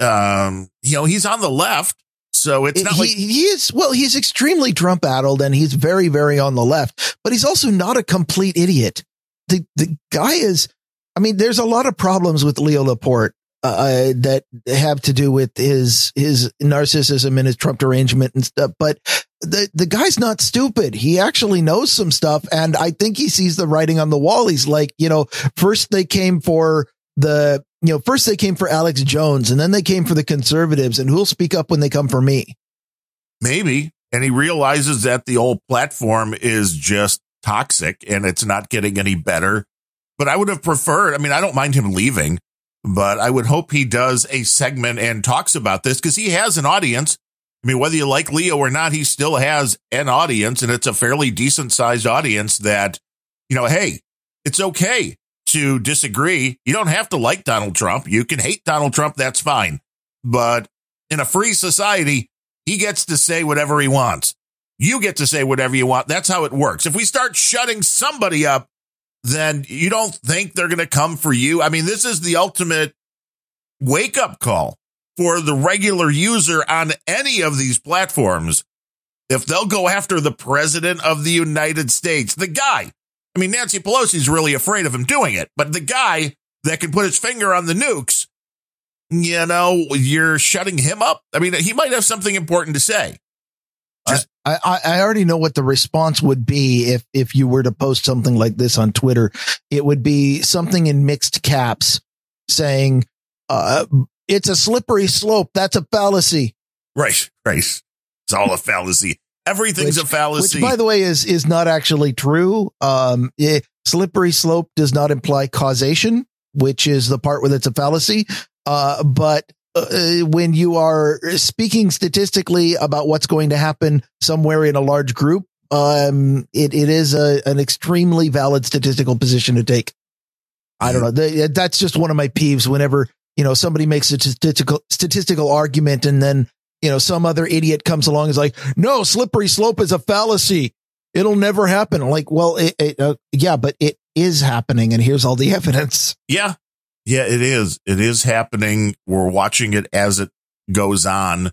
um, you know, he's on the left. So it's not he, like he is. Well, he's extremely Trump addled and he's very, very on the left, but he's also not a complete idiot. The the guy is, I mean, there's a lot of problems with Leo Laporte uh, that have to do with his his narcissism and his Trump derangement and stuff. But the, the guy's not stupid. He actually knows some stuff. And I think he sees the writing on the wall. He's like, you know, first they came for the. You know, first they came for Alex Jones, and then they came for the conservatives, and who'll speak up when they come for me? Maybe. And he realizes that the old platform is just toxic and it's not getting any better. But I would have preferred, I mean, I don't mind him leaving, but I would hope he does a segment and talks about this, because he has an audience. I mean, whether you like Leo or not, he still has an audience, and it's a fairly decent sized audience that, you know, hey, it's okay to disagree. You don't have to like Donald Trump. You can hate Donald Trump. That's fine. But in a free society, he gets to say whatever he wants. You get to say whatever you want. That's how it works. If we start shutting somebody up, then you don't think they're going to come for you. I mean, this is the ultimate wake-up call for the regular user on any of these platforms if they'll go after the president of the United States. The guy, I mean, Nancy Pelosi's really afraid of him doing it, but the guy that can put his finger on the nukes, you know, you're shutting him up. I mean, he might have something important to say. Just, I, I, I already know what the response would be if, if you were to post something like this on Twitter. It would be something in mixed caps saying, uh, it's a slippery slope. That's a fallacy. Right, right. It's all a fallacy. Everything's which, a fallacy. Which, by the way, is is not actually true. Um, it, slippery slope does not imply causation, which is the part where it's a fallacy. Uh, but uh, when you are speaking statistically about what's going to happen somewhere in a large group, um, it, it is a, an extremely valid statistical position to take. I don't know. They, that's just one of my peeves whenever, you know, somebody makes a statistical statistical argument and then, you know, some other idiot comes along and is like, no, slippery slope is a fallacy. It'll never happen. I'm like, well, it, it, uh, yeah, but it is happening. And here's all the evidence. Yeah. Yeah, it is. It is happening. We're watching it as it goes on.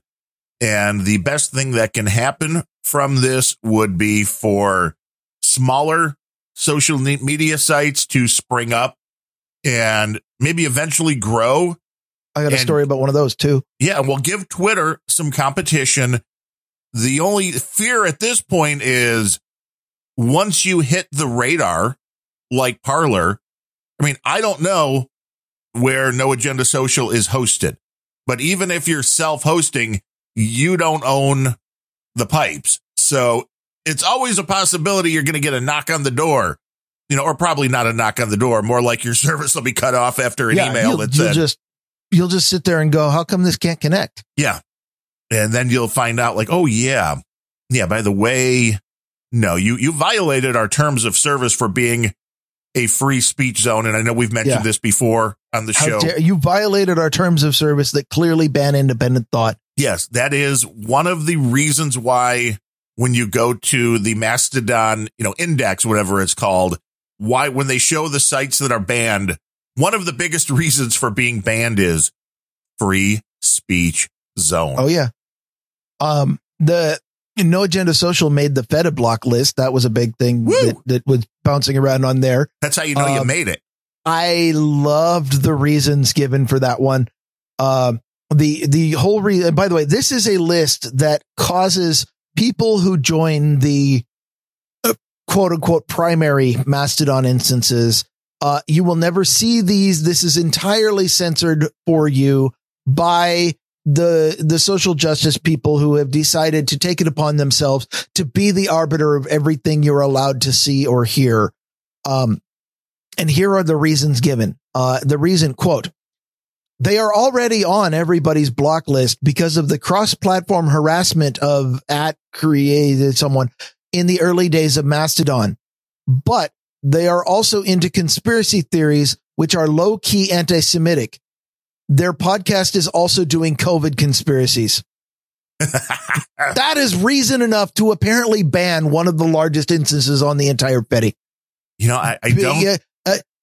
And the best thing that can happen from this would be for smaller social media sites to spring up and maybe eventually grow. I got a and, story about one of those, too. Yeah, well, give Twitter some competition. The only fear at this point is once you hit the radar, like Parler, I mean, I don't know where No Agenda Social is hosted, but even if you're self-hosting, you don't own the pipes. So it's always a possibility you're going to get a knock on the door. You know, or probably not a knock on the door, more like your service will be cut off after an yeah, email that said, just, you'll just sit there and go, how come this can't connect? Yeah. And then you'll find out like, oh, yeah. Yeah. By the way, no, you you violated our terms of service for being a free speech zone. And I know we've mentioned yeah. this before on the how show. Dare, you violated our terms of service that clearly ban independent thought. Yes, that is one of the reasons why when you go to the Mastodon, you know, index, whatever it's called. Why, when they show the sites that are banned, one of the biggest reasons for being banned is free speech zone. Oh, yeah. Um, the No Agenda Social made the Feta block list. That was a big thing that, that was bouncing around on there. That's how you know um, you made it. I loved the reasons given for that one. Um, the the whole reason, by the way, this is a list that causes people who join the quote unquote primary Mastodon instances. Uh, you will never see these. This is entirely censored for you by the, the social justice people who have decided to take it upon themselves to be the arbiter of everything you're allowed to see or hear. Um, and here are the reasons given. Uh, the reason, quote, they are already on everybody's block list because of the cross platform harassment of at created someone in the early days of Mastodon, but they are also into conspiracy theories, which are low key anti-Semitic. Their podcast is also doing COVID conspiracies. That is reason enough to apparently ban one of the largest instances on the entire Fedi. You know, I, I don't uh,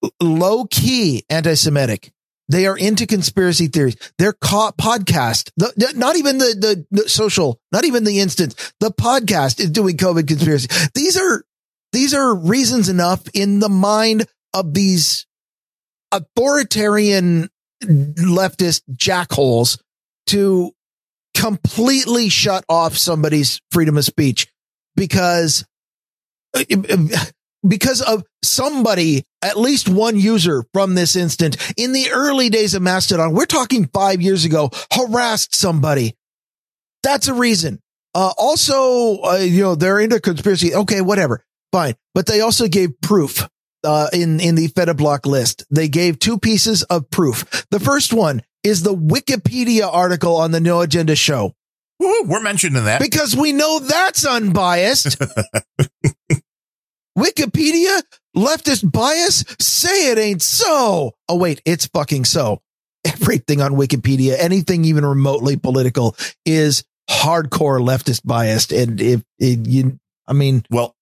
uh, low key anti-Semitic. They are into conspiracy theories. Their co- podcast, the, the, not even the, the the social, not even the instance, the podcast is doing COVID conspiracy. These are these are reasons enough in the mind of these authoritarian leftist jackholes to completely shut off somebody's freedom of speech because because of somebody, at least one user from this instant in the early days of Mastodon, we're talking five years ago, harassed somebody. That's a reason. Uh, also, uh, you know, they're into conspiracy. Okay, whatever. Fine. But they also gave proof, uh, in, in the Feta block list. They gave two pieces of proof. The first one is the Wikipedia article on the No Agenda show. Ooh, we're mentioning that because we know that's unbiased. Wikipedia, leftist bias, say it ain't so. Oh, wait, it's fucking so. Everything on Wikipedia, anything even remotely political, is hardcore leftist biased. And if, if you, I mean, well,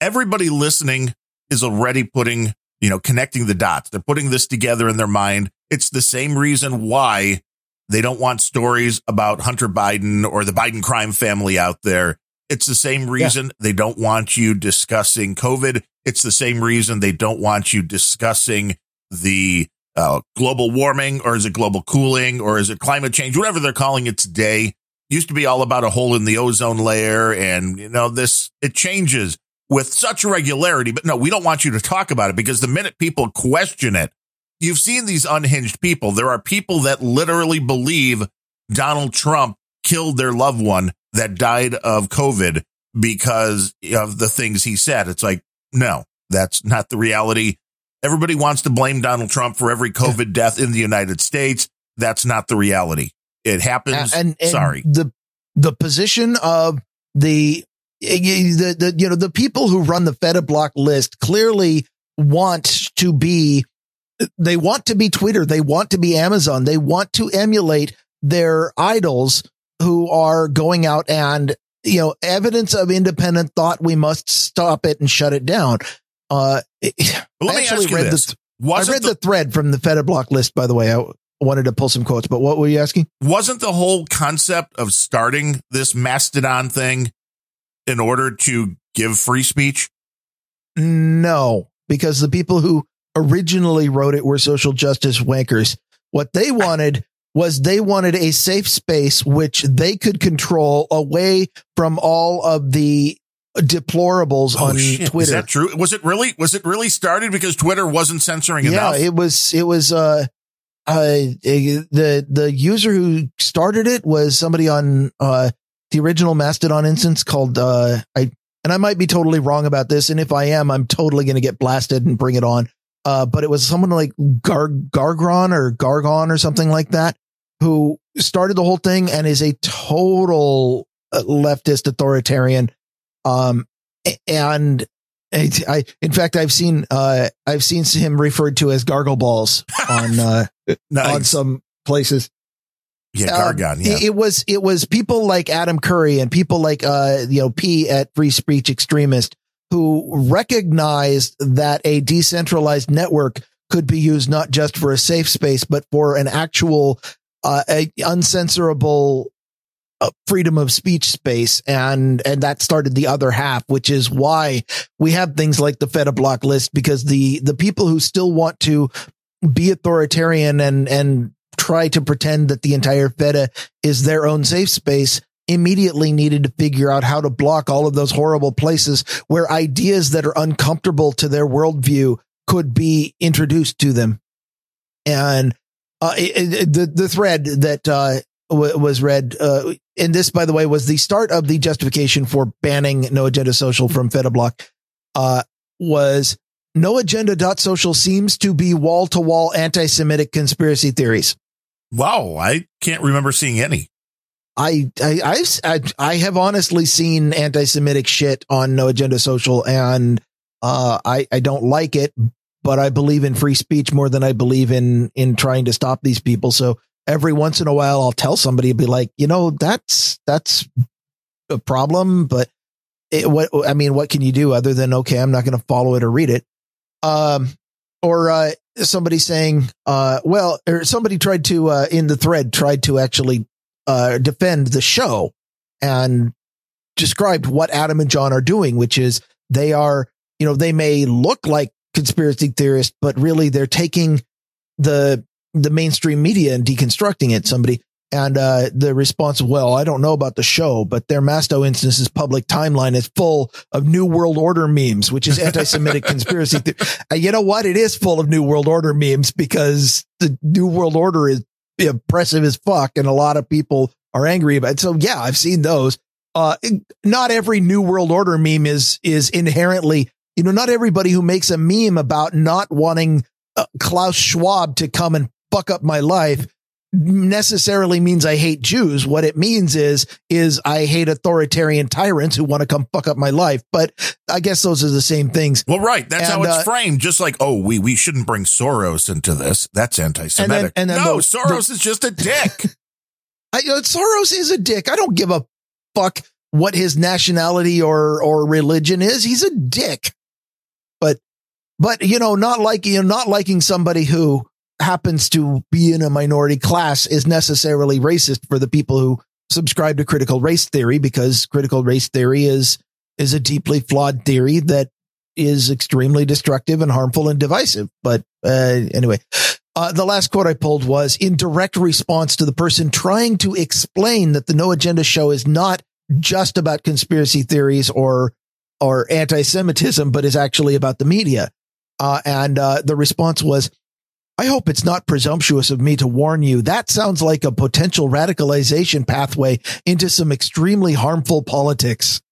everybody listening is already putting, you know, connecting the dots. They're putting this together in their mind. It's the same reason why they don't want stories about Hunter Biden or the Biden crime family out there. It's the same reason yeah. they don't want you discussing COVID. It's the same reason they don't want you discussing the uh, global warming, or is it global cooling, or is it climate change, whatever they're calling it today. It used to be all about a hole in the ozone layer. And, you know, this it changes with such regularity. But no, we don't want you to talk about it, because the minute people question it, you've seen these unhinged people. There are people that literally believe Donald Trump killed their loved one that died of COVID because of the things he said. It's like, no, that's not the reality. Everybody wants to blame Donald Trump for every COVID death in the United States. That's not the reality. It happens. And, and, and sorry. The the position of the, the, the, you know, the people who run the Fediblock list clearly want to be They want to be Twitter. They want to be Amazon. They want to emulate their idols who are going out and, you know, evidence of independent thought. We must stop it and shut it down. Uh, well, let I actually me ask read you this. The, I read the, the thread from the Fediblock list, by the way. I wanted to pull some quotes, but what were you asking? Wasn't the whole concept of starting this Mastodon thing in order to give free speech? No, because the people who originally wrote it were social justice wankers. What they wanted was they wanted a safe space which they could control away from all of the deplorables oh, on shit. Twitter. Is that true? Was it really? Was it really started because Twitter wasn't censoring yeah, enough? Yeah, it was. It was. Uh, uh, the the user who started it was somebody on uh, the original Mastodon instance called uh, I. And I might be totally wrong about this, and if I am, I'm totally going to get blasted and bring it on. Uh, but it was someone like Gar- Gargron or Gargon or something like that who started the whole thing and is a total leftist authoritarian. Um, and I, in fact, I've seen uh, I've seen him referred to as gargle balls on uh, nice. on some places. Yeah, Gargon. Um, yeah. It, it was it was people like Adam Curry and people like uh, you know P at Free Speech Extremist, who recognized that a decentralized network could be used not just for a safe space, but for an actual uh, a uncensorable uh, freedom of speech space. And and that started the other half, which is why we have things like the Fediblock list, because the the people who still want to be authoritarian and, and try to pretend that the entire Feta is their own safe space immediately needed to figure out how to block all of those horrible places where ideas that are uncomfortable to their worldview could be introduced to them. And uh, it, it, the, the thread that uh, w- was read, uh, and this, by the way, was the start of the justification for banning No Agenda Social from Fediblock, uh, was No Agenda.social seems to be wall-to-wall anti-Semitic conspiracy theories. Wow, I can't remember seeing any. I, I, I, I have honestly seen anti-Semitic shit on No Agenda Social, and uh, I, I don't like it, but I believe in free speech more than I believe in, in trying to stop these people. So every once in a while, I'll tell somebody, be like, you know, that's, that's a problem, but it, what, I mean, what can you do other than, okay, I'm not going to follow it or read it. Um, or, uh, somebody saying, uh, well, or somebody tried to, uh, in the thread, tried to actually Uh, defend the show and described what Adam and John are doing, which is they are, you know, they may look like conspiracy theorists, but really they're taking the the mainstream media and deconstructing it. Somebody and uh, the response, well, I don't know about the show, but their Masto instance's public timeline is full of New World Order memes, which is anti-Semitic conspiracy. Th- uh, you know what? It is full of New World Order memes because the New World Order is oppressive as fuck, and a lot of people are angry about it. So yeah, I've seen those. Uh, not every New World Order meme is is inherently, you know, not everybody who makes a meme about not wanting uh, Klaus Schwab to come and fuck up my life necessarily means I hate Jews. What it means is is I hate authoritarian tyrants who want to come fuck up my life. But I guess those are the same things. Well, right. That's and, how it's uh, framed. Just like, oh, we we shouldn't bring Soros into this. That's anti-Semitic. And then, and then no, the, Soros the, is just a dick. I, you know, Soros is a dick. I don't give a fuck what his nationality or or religion is. He's a dick. But but you know, not like you know, not liking somebody who happens to be in a minority class is necessarily racist for the people who subscribe to critical race theory, because critical race theory is is a deeply flawed theory that is extremely destructive and harmful and divisive. But uh, anyway, uh, the last quote I pulled was in direct response to the person trying to explain that the No Agenda show is not just about conspiracy theories or or anti-Semitism, but is actually about the media. Uh, and uh, the response was, I hope it's not presumptuous of me to warn you. That sounds like a potential radicalization pathway into some extremely harmful politics.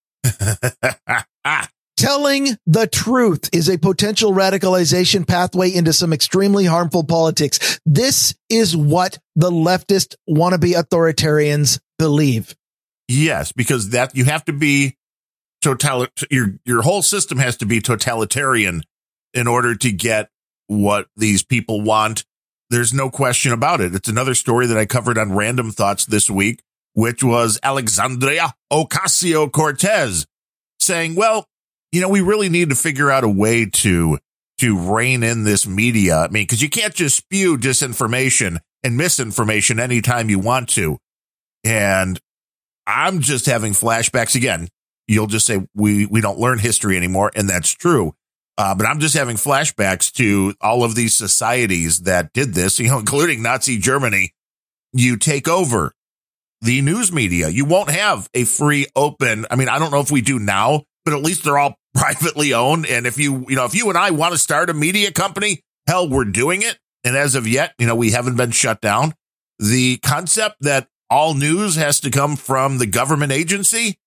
Telling the truth is a potential radicalization pathway into some extremely harmful politics. This is what the leftist wannabe authoritarians believe. Yes, because that you have to be total. Your your whole system has to be totalitarian in order to get what these people want. There's no question about it. It's another story that I covered on Random Thoughts this week, which was Alexandria Ocasio-Cortez saying, well, you know, we really need to figure out a way to to rein in this media. I mean, because you can't just spew disinformation and misinformation anytime you want to. And I'm just having flashbacks again. You'll just say we we don't learn history anymore. And that's true. Uh, but I'm just having flashbacks to all of these societies that did this, you know, including Nazi Germany. You take over the news media. You won't have a free, open. I mean, I don't know if we do now, but at least they're all privately owned. And if you, you know, if you and I want to start a media company, hell, we're doing it. And as of yet, you know, we haven't been shut down. The concept that all news has to come from the government agency,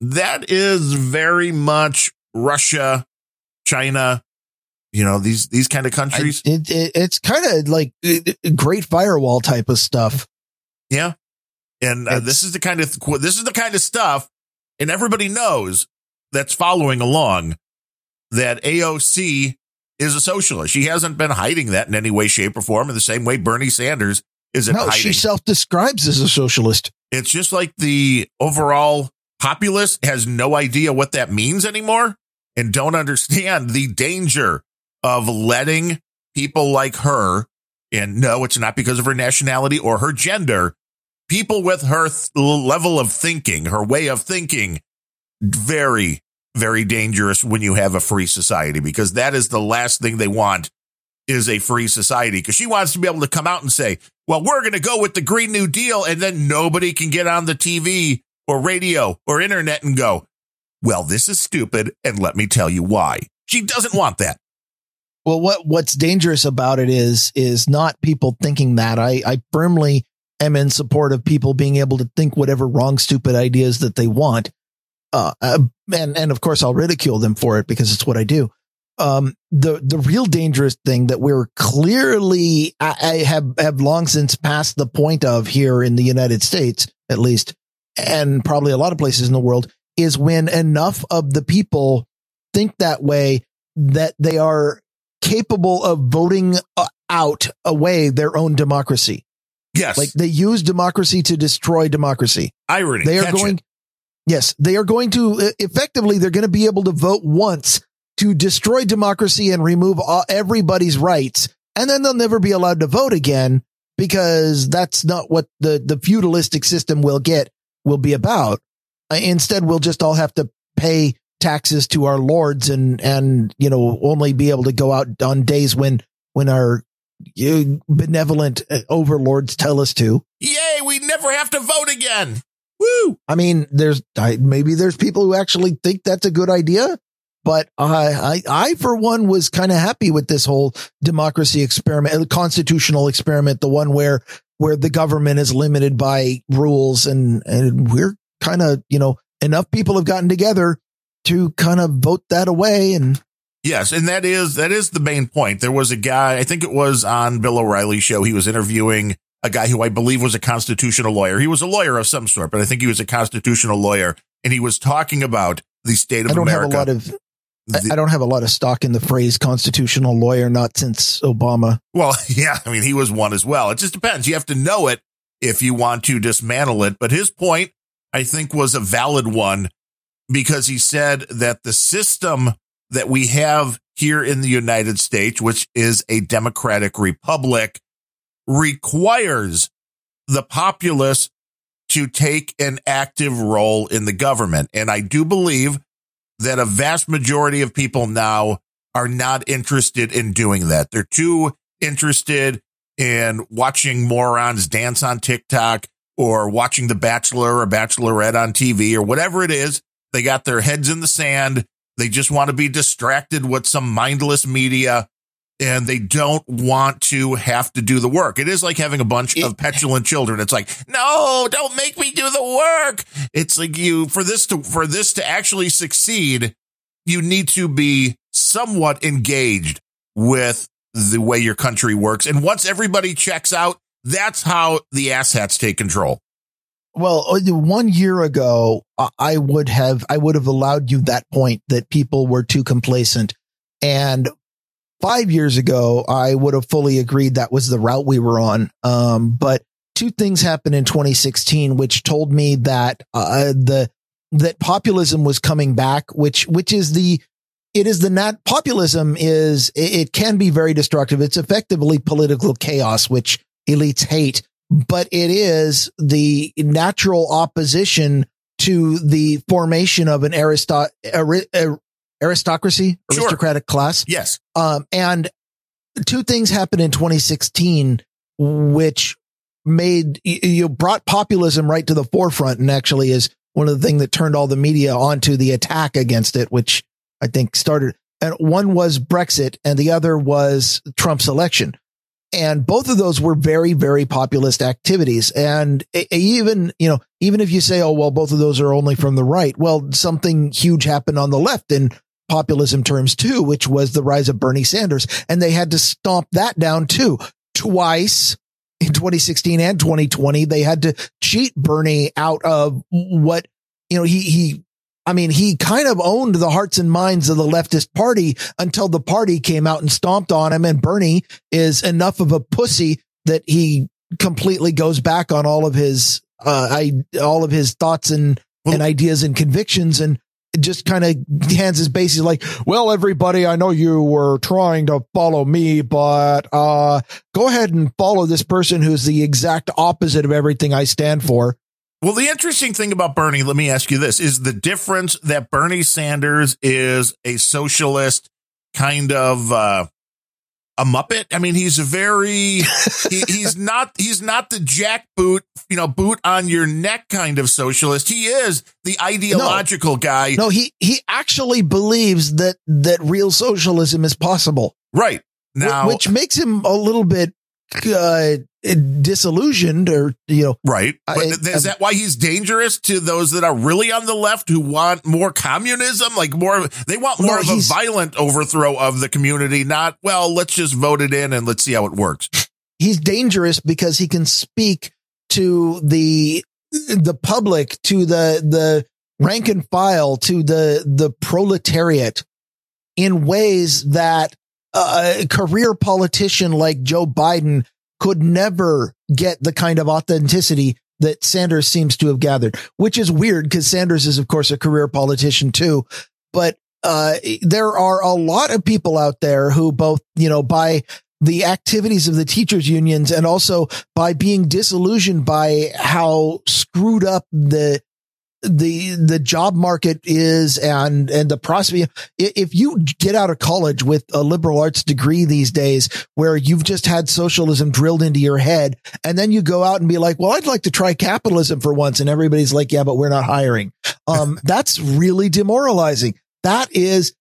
that is very much Russia, China, you know, these these kind of countries. I, it, it, it's kind of like Great Firewall type of stuff. Yeah. And uh, this is the kind of th- this is the kind of stuff. And everybody knows that's following along that A O C is a socialist. She hasn't been hiding that in any way, shape or form, in the same way Bernie Sanders isn't hiding. No, she self-describes as a socialist. It's just like the overall populace has no idea what that means anymore, and don't understand the danger of letting people like her, and no, it's not because of her nationality or her gender, people with her th- level of thinking, her way of thinking, very, very dangerous when you have a free society, because that is the last thing they want is a free society, because she wants to be able to come out and say, well, we're going to go with the Green New Deal, and then nobody can get on the T V or radio or internet and go, well, this is stupid, and let me tell you why. She doesn't want that. Well, what what's dangerous about it is is not people thinking that. I, I firmly am in support of people being able to think whatever wrong, stupid ideas that they want. Uh, and, and of course, I'll ridicule them for it because it's what I do. Um, the the real dangerous thing that we're clearly, I, I have, have long since passed the point of here in the United States, at least, and probably a lot of places in the world, is when enough of the people think that way that they are capable of voting out away their own democracy. Yes. Like they use democracy to destroy democracy. Irony. They are going. It. Yes, they are going to effectively they're going to be able to vote once to destroy democracy and remove all, everybody's rights. And then they'll never be allowed to vote again, because that's not what the, the feudalistic system will get will be about. Instead, we'll just all have to pay taxes to our lords and, and, you know, only be able to go out on days when, when our benevolent overlords tell us to. Yay, we never have to vote again. Woo! I mean, there's, I, maybe there's people who actually think that's a good idea, but I, I, I for one was kind of happy with this whole democracy experiment, constitutional experiment, the one where, where the government is limited by rules and, and we're kind of, you know, enough people have gotten together to kind of vote that away. And yes, and that is that is the main point. There was a guy, I think it was on Bill O'Reilly's show, he was interviewing a guy who I believe was a constitutional lawyer. He was a lawyer of some sort, but I think he was a constitutional lawyer, and he was talking about the state of I don't America. Have a lot of, the, I don't have a lot of stock in the phrase constitutional lawyer, not since Obama. Well, yeah, I mean, he was one as well. It just depends. You have to know it if you want to dismantle it. But his point, I think, was a valid one, because he said that the system that we have here in the United States, which is a democratic republic, requires the populace to take an active role in the government. And I do believe that a vast majority of people now are not interested in doing that. They're too interested in watching morons dance on TikTok or watching The Bachelor or Bachelorette on T V or whatever it is. They got their heads in the sand. They just want to be distracted with some mindless media, and they don't want to have to do the work. It is like having a bunch it, of petulant children. It's like, no, don't make me do the work. It's like you for this to for this to actually succeed, you need to be somewhat engaged with the way your country works. And once everybody checks out, that's how the asshats take control. Well, one year ago, I would have I would have allowed you that point that people were too complacent. And five years ago, I would have fully agreed that was the route we were on. Um, but two things happened in twenty sixteen, which told me that uh, the that populism was coming back, which which is the it is the not populism is it, it can be very destructive. It's effectively political chaos, which elites hate. But it is the natural opposition to the formation of an aristo- ar- aristocracy, sure. aristocratic class. Yes. Um, and two things happened in twenty sixteen, which made you brought populism right to the forefront, and actually is one of the things that turned all the media onto the attack against it, which I think started. And one was Brexit, and the other was Trump's election. And both of those were very, very populist activities. And even, you know, even if you say, oh, well, both of those are only from the right. Well, something huge happened on the left in populism terms, too, which was the rise of Bernie Sanders. And they had to stomp that down, too. Twice in twenty sixteen and twenty twenty, they had to cheat Bernie out of what, you know, he he. I mean, he kind of owned the hearts and minds of the leftist party until the party came out and stomped on him. And Bernie is enough of a pussy that he completely goes back on all of his, uh, I, all of his thoughts and, well, and ideas and convictions, and just kind of hands his bases like, well, everybody, I know you were trying to follow me, but, uh, go ahead and follow this person who's the exact opposite of everything I stand for. Well, the interesting thing about Bernie, let me ask you this, is the difference that Bernie Sanders is a socialist kind of uh, a muppet. I mean, he's a very he, he's not he's not the jackboot, you know, boot on your neck kind of socialist. He is the ideological no, guy. No, he he actually believes that that real socialism is possible. Right now, which makes him a little bit Uh, disillusioned, or, you know, right. But I, is I, that why he's dangerous to those that are really on the left, who want more communism, like more, they want more no, of a violent overthrow of the community, not, well, let's just vote it in and let's see how it works. He's dangerous because he can speak to the, the public, to the, the rank and file, to the, the proletariat in ways that a career politician like Joe Biden could never get the kind of authenticity that Sanders seems to have gathered, which is weird because Sanders is, of course, a career politician, too. But uh, there are a lot of people out there who both, you know, by the activities of the teachers unions and also by being disillusioned by how screwed up the the the job market is, and and the prospect, if you get out of college with a liberal arts degree these days where you've just had socialism drilled into your head, and then you go out and be like, well, I'd like to try capitalism for once, and everybody's like, yeah, but we're not hiring, um that's really demoralizing. That is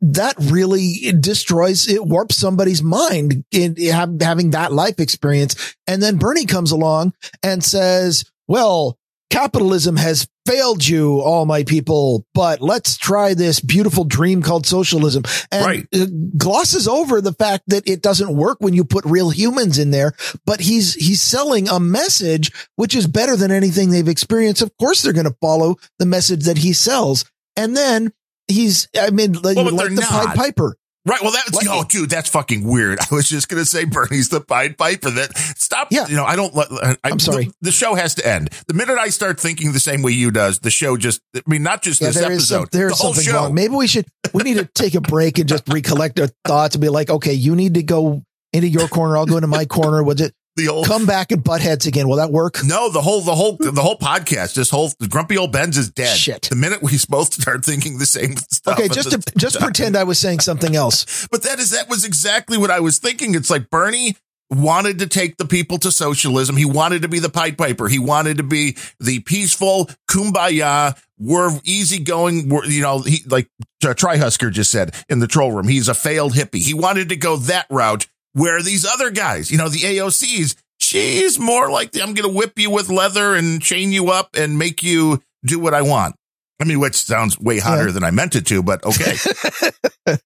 that really destroys it warps somebody's mind in, in having that life experience. And then Bernie comes along and says, well, capitalism has failed you, all my people, but let's try this beautiful dream called socialism. And right. glosses over the fact that it doesn't work when you put real humans in there. But he's he's selling a message which is better than anything they've experienced. Of course, they're going to follow the message that he sells. And then he's, I mean, like, well, like the Pied Piper. Right. Well, that's, oh, dude, that's fucking weird. I was just going to say Bernie's the Pied Piper. That stop. Yeah. You know, I don't let, I, I'm sorry. The, the show has to end. The minute I start thinking the same way you does, the show just, I mean, not just yeah, this there episode, some, there's the whole something show. Wrong. Maybe we should, we need to take a break and just recollect our thoughts and be like, okay, you need to go into your corner. I'll go into my corner. We'll just, The whole come back and butt heads again. Will that work? No, the whole the whole the whole podcast, this whole Grumpy Old Ben's is dead. Shit. The minute we both start thinking the same stuff. Okay, just to, just pretend I was saying something else. But that is that was exactly what I was thinking. It's like Bernie wanted to take the people to socialism. He wanted to be the Pied Piper. He wanted to be the peaceful kumbaya. We're easygoing. We're, you know, he like Tri-Husker just said in the troll room. He's a failed hippie. He wanted to go that route. Where these other guys, you know, the A O Cs, she's more like, the, I'm going to whip you with leather and chain you up and make you do what I want. I mean, which sounds way hotter yeah. than I meant it to, but okay.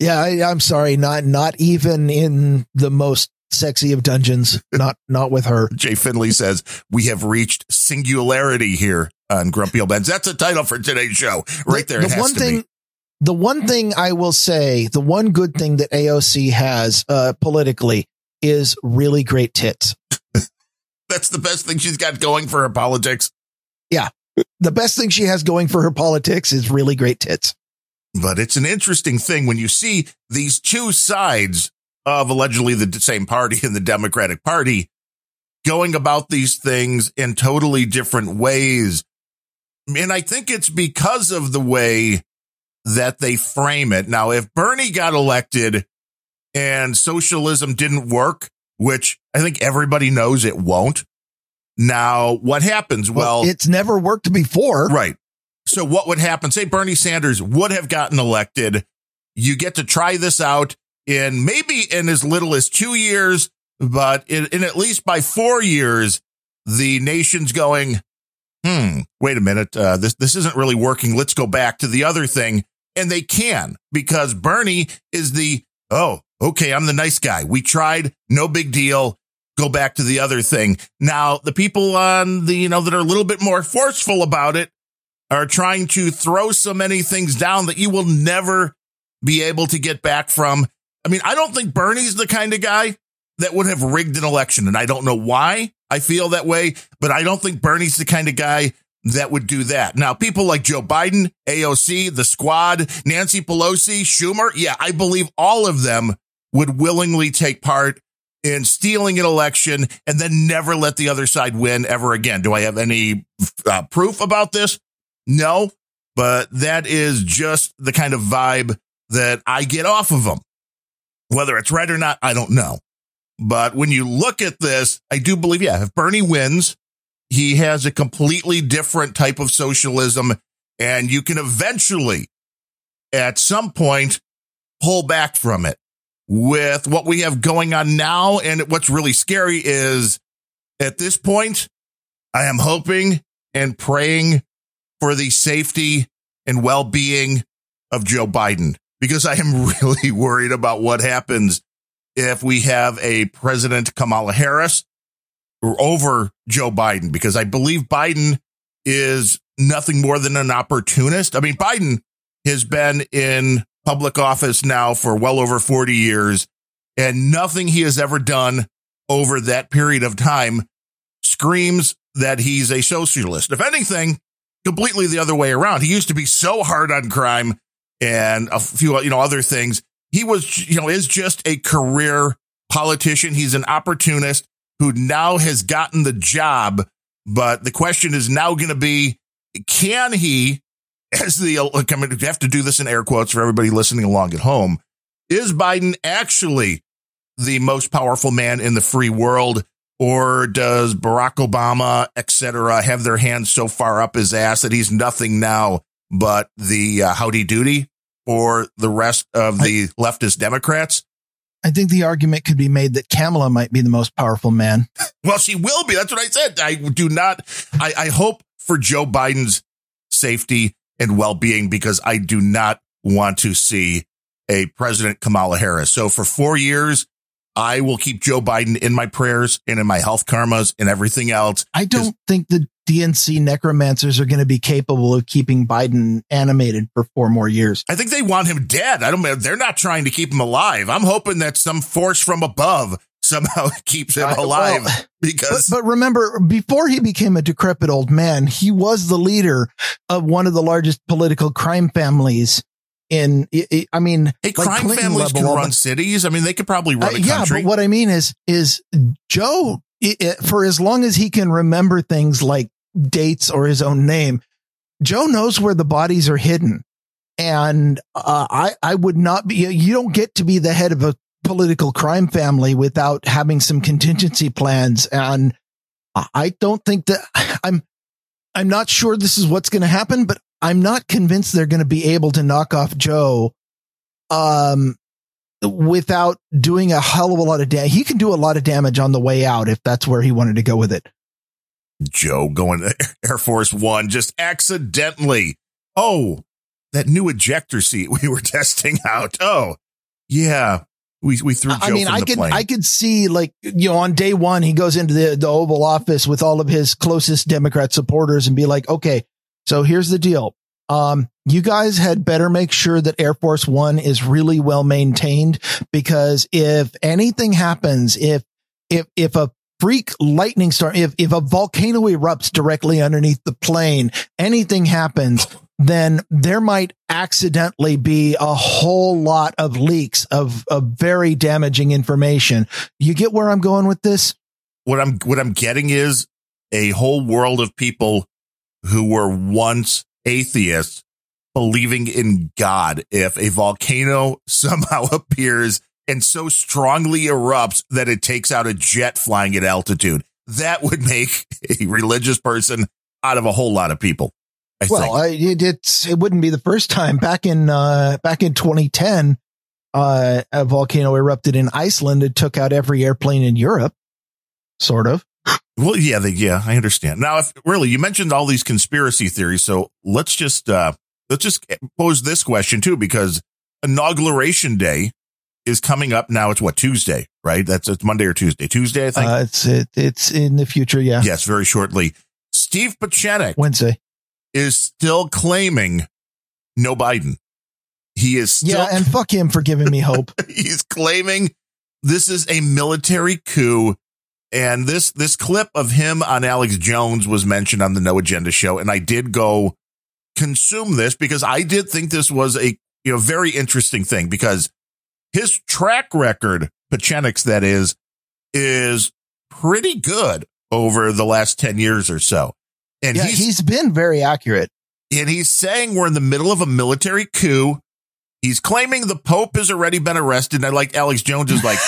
yeah, I, I'm sorry. Not not even in the most sexy of dungeons. Not not with her. Jay Finley says we have reached singularity here on Grumpy Old Ben's. That's the title for today's show right the, there. It the has one to thing. Be. The one thing I will say, the one good thing that A O C has uh, politically is really great tits. That's the best thing she's got going for her politics. Yeah. The best thing she has going for her politics is really great tits. But it's an interesting thing when you see these two sides of allegedly the same party in the Democratic Party going about these things in totally different ways. And I think it's because of the way that they frame it. Now, if Bernie got elected and socialism didn't work, which I think everybody knows it won't. Now, what happens? Well, well it's never worked before. Right. So what would happen? Say Bernie Sanders would have gotten elected. You get to try this out in maybe in as little as two years, but in, in at least by four years, the nation's going, hmm, wait a minute. Uh, this, this isn't really working. Let's go back to the other thing. And they can, because Bernie is the, oh, okay, I'm the nice guy. We tried, no big deal. Go back to the other thing. Now, the people on the, you know, that are a little bit more forceful about it are trying to throw so many things down that you will never be able to get back from. I mean, I don't think Bernie's the kind of guy that would have rigged an election. And I don't know why I feel that way, but I don't think Bernie's the kind of guy that would do that. Now, people like Joe Biden, A O C, the Squad, Nancy Pelosi, Schumer, yeah, I believe all of them would willingly take part in stealing an election and then never let the other side win ever again. Do I have any uh, proof about this? No, but that is just the kind of vibe that I get off of them. Whether it's right or not, I don't know. But when you look at this, I do believe, yeah, if Bernie wins, he has a completely different type of socialism. And you can eventually, at some point, pull back from it with what we have going on now. And what's really scary is at this point, I am hoping and praying for the safety and well-being of Joe Biden, because I am really worried about what happens if we have a President Kamala Harris or over Joe Biden, because I believe Biden is nothing more than an opportunist. I mean, Biden has been in public office now for well over forty years, and nothing he has ever done over that period of time screams that he's a socialist. If anything, completely the other way around. He used to be so hard on crime and a few, you know, other things. He was, you know, is just a career politician. He's an opportunist who now has gotten the job. But the question is now going to be, can he, as the, I mean, you have to do this in air quotes for everybody listening along at home. Is Biden actually the most powerful man in the free world? Or does Barack Obama, et cetera, have their hands so far up his ass that he's nothing now but the uh, howdy doody? Or the rest of the I, leftist Democrats? I think the argument could be made that Kamala might be the most powerful man. Well, she will be. That's what I said. I do not. I, I hope for Joe Biden's safety and well-being, because I do not want to see a President Kamala Harris. So for four years, I will keep Joe Biden in my prayers and in my health karmas and everything else. I don't think the D N C necromancers are going to be capable of keeping Biden animated for four more years. I think they want him dead. I don't. They're not trying to keep him alive. I'm hoping that some force from above somehow keeps him alive. Uh, well, because, but, but remember, before he became a decrepit old man, he was the leader of one of the largest political crime families in, I mean, hey, crime like families can run cities. I mean, they could probably run uh, a country. Yeah, but what I mean is, is Joe, it, for as long as he can remember things like dates or his own name, Joe knows where the bodies are hidden. And uh, I, I would not be, you don't get to be the head of a political crime family without having some contingency plans. And I don't think that I'm, I'm not sure this is what's going to happen, but I'm not convinced they're going to be able to knock off Joe um, without doing a hell of a lot of damage. He can do a lot of damage on the way out if that's where he wanted to go with it. Joe going to Air Force One just accidentally. Oh, that new ejector seat we were testing out. Oh, yeah. We we threw Joe I mean, from I the could, plane. I could see, like, you know, on day one, he goes into the, the Oval Office with all of his closest Democrat supporters and be like, okay, so here's the deal. Um, you guys had better make sure that Air Force One is really well maintained, because if anything happens, if if if a freak lightning storm, if, if a volcano erupts directly underneath the plane, anything happens, then there might accidentally be a whole lot of leaks of, of very damaging information. You get where I'm going with this? What I'm what I'm getting is a whole world of people who were once atheists believing in God. If a volcano somehow appears and so strongly erupts that it takes out a jet flying at altitude, that would make a religious person out of a whole lot of people. I well, I, it, it's it wouldn't be the first time. Back in uh, back in twenty ten, uh, a volcano erupted in Iceland. It took out every airplane in Europe, sort of. Well, yeah, they, yeah, I understand. Now, if really you mentioned all these conspiracy theories, so let's just uh, let's just pose this question too, because Inauguration Day is coming up now. It's what, Tuesday, right? That's it's Monday or Tuesday. Tuesday, I think. Uh, it's it, it's in the future. Yeah. Yes, very shortly. Steve Pieczenik Wednesday is still claiming no Biden. He is still yeah, and fuck him for giving me hope. He's claiming this is a military coup. And this this clip of him on Alex Jones was mentioned on the No Agenda show. And I did go consume this because I did think this was a you know very interesting thing, because his track record, Pieczenik's that is, is pretty good over the last ten years or so. And yeah, he's, he's been very accurate. And he's saying we're in the middle of a military coup. He's claiming the Pope has already been arrested. And I like Alex Jones is like,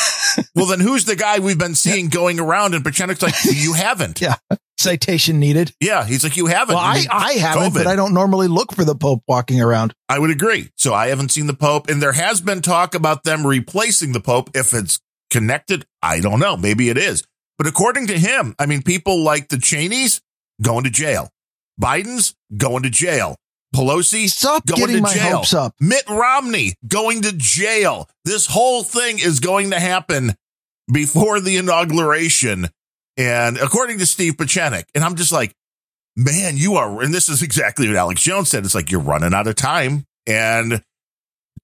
well, then who's the guy we've been seeing yeah. going around? And Pieczenik's like, you haven't. Yeah. Citation needed. Yeah. He's like, you haven't. Well, I, I haven't, COVID. But I don't normally look for the Pope walking around. I would agree. So I haven't seen the Pope. And there has been talk about them replacing the Pope. If it's connected, I don't know. Maybe it is. But according to him, I mean, people like the Cheneys going to jail. Biden's going to jail. Pelosi Stop going to my jail. Hopes up. Mitt Romney going to jail. This whole thing is going to happen before the inauguration. And according to Steve Pieczenik, and I'm just like, man, you are. And this is exactly what Alex Jones said. It's like you're running out of time. And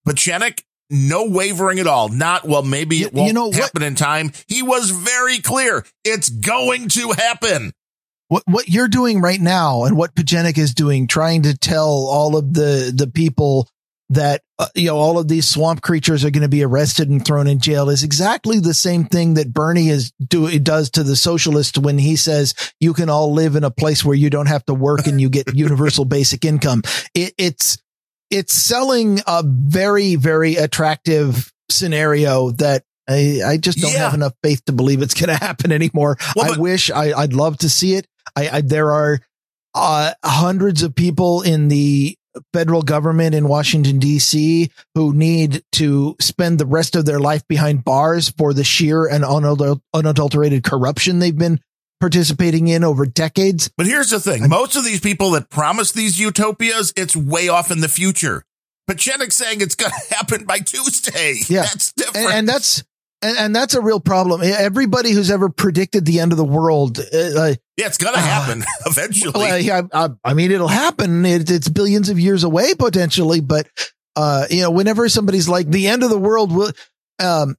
Pieczenik, no wavering at all. Not, well, maybe it won't you know happen what? in time. He was very clear. It's going to happen. What what you're doing right now and what Pieczenik is doing, trying to tell all of the, the people that, uh, you know, all of these swamp creatures are going to be arrested and thrown in jail, is exactly the same thing that Bernie is do does to the socialists when he says you can all live in a place where you don't have to work and you get universal basic income. It, it's it's selling a very, very attractive scenario that I, I just don't yeah. have enough faith to believe it's going to happen anymore. Well, I wish I, I'd love to see it. I, I, there are uh, hundreds of people in the federal government in Washington, D C who need to spend the rest of their life behind bars for the sheer and unadul- unadulterated corruption they've been participating in over decades. But here's the thing. I'm- Most of these people that promise these utopias, it's way off in the future. Pieczenik saying it's going to happen by Tuesday. Yeah. That's different. And, and that's. And, and that's a real problem. Everybody who's ever predicted the end of the world. Uh, yeah, it's going to happen uh, eventually. Well, yeah, I, I mean, it'll happen. It, it's billions of years away, potentially. But, uh, you know, whenever somebody's like the end of the world, will, um,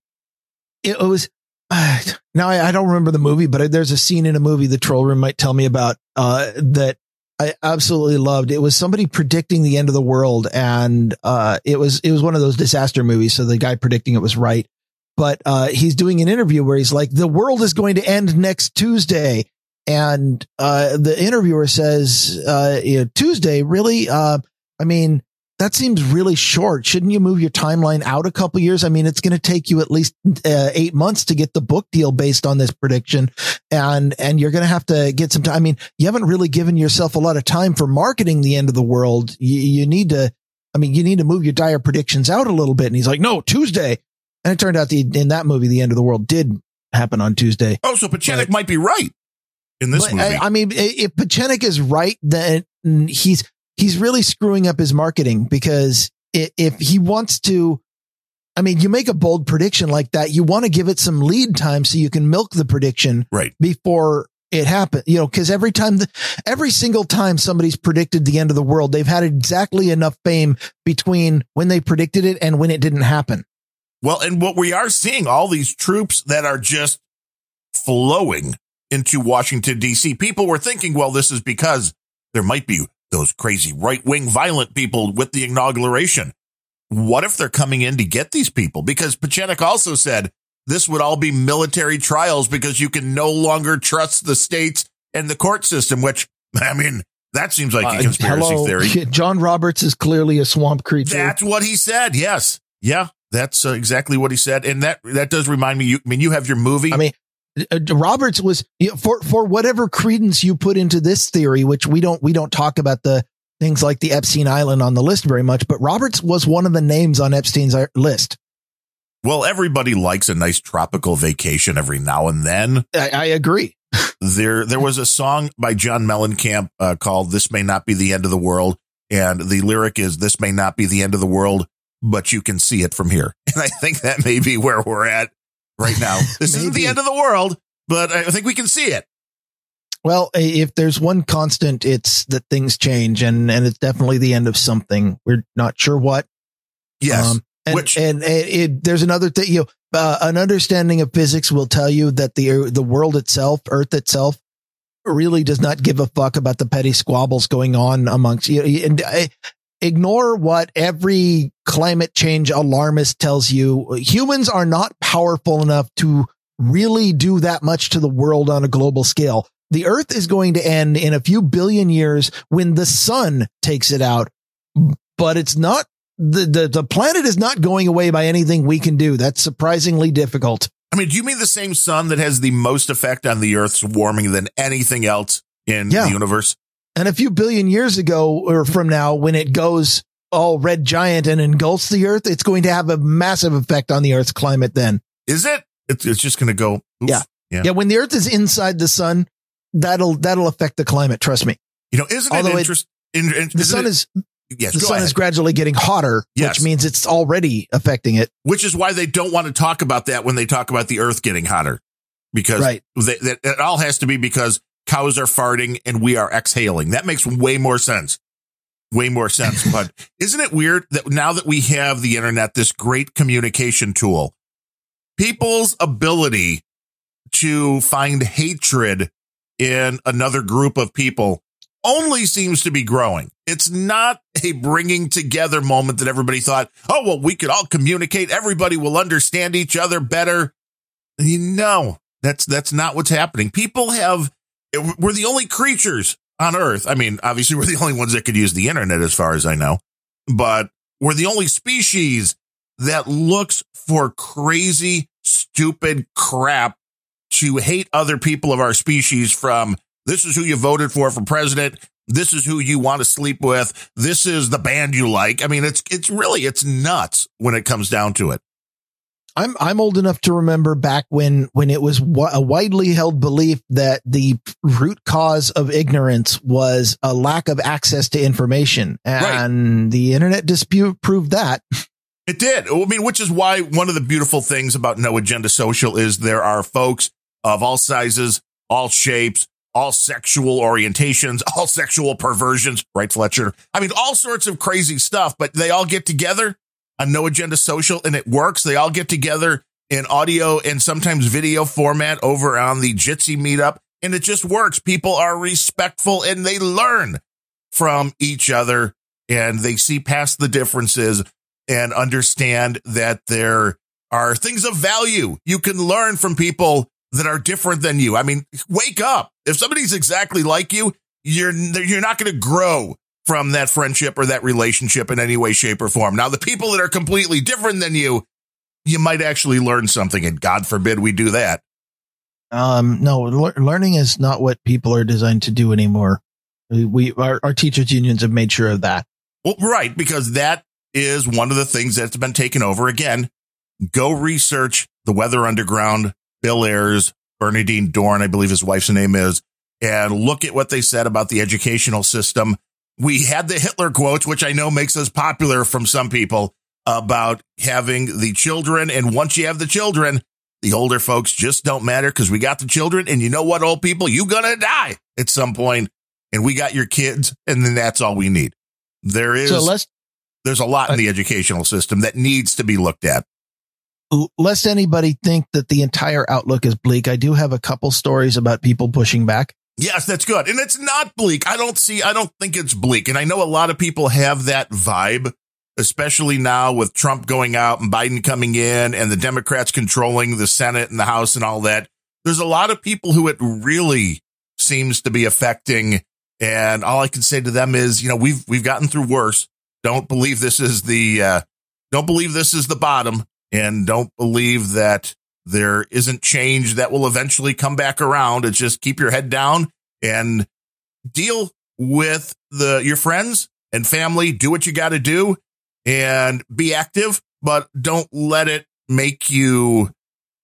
it, it was uh, now I, I don't remember the movie, but there's a scene in a movie the troll room might tell me about uh, that I absolutely loved. It was somebody predicting the end of the world, and uh, it was it was one of those disaster movies. So the guy predicting it was right, but uh, he's doing an interview where he's like, "The world is going to end next Tuesday," and uh, the interviewer says, uh, you know, "Tuesday, really? Uh, I mean, that seems really short. Shouldn't you move your timeline out a couple years? I mean, it's going to take you at least uh, eight months to get the book deal based on this prediction." And and you're going to have to get some time. I mean, you haven't really given yourself a lot of time for marketing the end of the world. You, you need to, I mean, you need to move your dire predictions out a little bit. And he's like, no, Tuesday. And it turned out the, in that movie, the end of the world did happen on Tuesday. Oh, so Pieczenik might be right in this movie. I, I mean, if Pieczenik is right, then he's he's really screwing up his marketing, because if he wants to, I mean, you make a bold prediction like that, you want to give it some lead time so you can milk the prediction right before it happens, you know, because every time, the, every single time somebody's predicted the end of the world, they've had exactly enough fame between when they predicted it and when it didn't happen. Well, and what we are seeing, all these troops that are just flowing into Washington, D C, people were thinking, well, this is because there might be those crazy right wing violent people with the inauguration. What if they're coming in to get these people? Because Pieczenik also said this would all be military trials because you can no longer trust the states and the court system, which, I mean, that seems like uh, a conspiracy hello. theory. John Roberts is clearly a swamp creature. That's what he said. Yes. Yeah, that's uh, exactly what he said. And that that does remind me. You, I mean, you have your movie. I mean, uh, Roberts was you know, for for whatever credence you put into this theory, which we don't we don't talk about the things like the Epstein Island on the list very much, but Roberts was one of the names on Epstein's list. Well, everybody likes a nice tropical vacation every now and then. I, I agree. There there was a song by John Mellencamp uh, called This May Not Be the End of the World. And the lyric is, this may not be the end of the world, but you can see it from here. And I think that may be where we're at right now. This isn't the end of the world, but I think we can see it. Well, if there's one constant, it's that things change, and, and it's definitely the end of something. We're not sure what. Yes. Um, and Which, and it, it, there's another thing, you know, uh, an understanding of physics will tell you that the the world itself, Earth itself, really does not give a fuck about the petty squabbles going on amongst you. And I, ignore what every climate change alarmist tells you. Humans are not powerful enough to really do that much to the world on a global scale. The Earth is going to end in a few billion years when the sun takes it out, but it's not the, the, the planet is not going away by anything we can do. That's surprisingly difficult. I mean, do you mean the same sun that has the most effect on the Earth's warming than anything else in yeah. the universe? And a few billion years ago or from now, when it goes all red giant and engulfs the Earth, it's going to have a massive effect on the Earth's climate then. Is it? It's, it's just going to go. Oof. Yeah. Yeah. Yeah. When the Earth is inside the sun, That'll that'll affect the climate. Trust me. You know, isn't Although it interesting? In, the sun it, is yes, the sun ahead. is gradually getting hotter, yes. which means it's already affecting it. Which is why they don't want to talk about that when they talk about the Earth getting hotter, because right. they, that it all has to be because cows are farting and we are exhaling. That makes way more sense. Way more sense. But isn't it weird that now that we have the internet, this great communication tool, people's ability to find hatred in another group of people only seems to be growing. It's not a bringing together moment that everybody thought, oh, well, we could all communicate. Everybody will understand each other better. No, that's that's not what's happening. People have we're the only creatures on Earth. I mean, obviously, we're the only ones that could use the internet, as far as I know. But we're the only species that looks for crazy, stupid crap to hate other people of our species from. This is who you voted for for president. This is who you want to sleep with. This is the band you like. I mean, it's it's really it's nuts when it comes down to it. I'm I'm old enough to remember back when when it was a widely held belief that the root cause of ignorance was a lack of access to information. And right. the internet dispute proved that. It did. I mean, which is why one of the beautiful things about No Agenda Social is there are folks of all sizes, all shapes, all sexual orientations, all sexual perversions, right, Fletcher? I mean, all sorts of crazy stuff, but they all get together on No Agenda Social and it works. They all get together in audio and sometimes video format over on the Jitsi meetup and it just works. People are respectful and they learn. from each other, and they see past the differences and understand that there are things of value you can learn from people that are different than you. I mean, wake up. If somebody's exactly like you, you're you're not going to grow from that friendship or that relationship in any way, shape, or form. Now, the people that are completely different than you, you might actually learn something, and God forbid we do that. Um, no, le- learning is not what people are designed to do anymore. We our, our teachers unions have made sure of that. Well, right, because that is one of the things that's been taken over. Again, go research the Weather Underground, Bill Ayers, Bernadine Dorn, I believe his wife's name is, and look at what they said about the educational system. We had the Hitler quotes, which I know makes us popular from some people, about having the children. And once you have the children, the older folks just don't matter because we got the children. And you know what, old people, you're going to die at some point. And we got your kids. And then that's all we need. There is so let's, there's a lot in the educational system that needs to be looked at. Lest anybody think that the entire outlook is bleak, I do have a couple stories about people pushing back. Yes, that's good. And it's not bleak. I don't see I don't think it's bleak. And I know a lot of people have that vibe, especially now with Trump going out and Biden coming in and the Democrats controlling the Senate and the House and all that. There's a lot of people who it really seems to be affecting. And all I can say to them is, you know, we've we've gotten through worse. Don't believe this is the uh, don't believe this is the bottom, and don't believe that there isn't change that will eventually come back around. It's just keep your head down and deal with the your friends and family. Do what you got to do and be active, but don't let it make you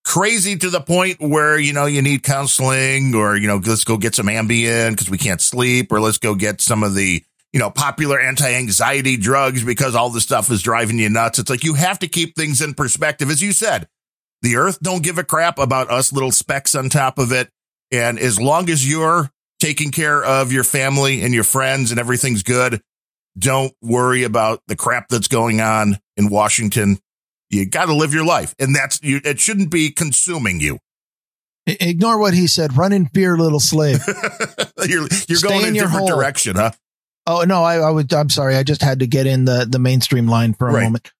crazy to the point where, you know, you need counseling or, you know, let's go get some Ambien because we can't sleep, or let's go get some of the, you know, popular anti-anxiety drugs because all this stuff is driving you nuts. It's like you have to keep things in perspective. As you said, the earth don't give a crap about us little specks on top of it. And as long as you're taking care of your family and your friends and everything's good, don't worry about the crap that's going on in Washington. You got to live your life. And that's you, it shouldn't be consuming you. Ignore what he said. Run in fear, little slave. you're you're going in a different hole. Direction, huh? Oh, no, I, I would. I'm sorry. I just had to get in the, the mainstream line for a right. moment.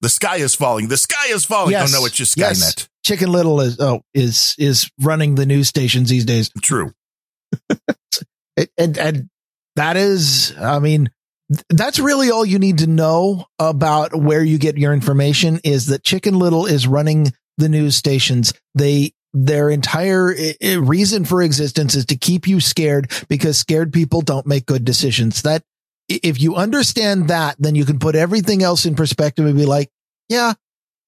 The sky is falling. The sky is falling. Yes. Oh, no, it's just Skynet. Yes. Chicken Little is oh is is running the news stations these days. True. and, and and that is, I mean, that's really all you need to know about where you get your information is that Chicken Little is running the news stations. They their entire I- reason for existence is to keep you scared because scared people don't make good decisions. That. If you understand that, then you can put everything else in perspective and be like, yeah,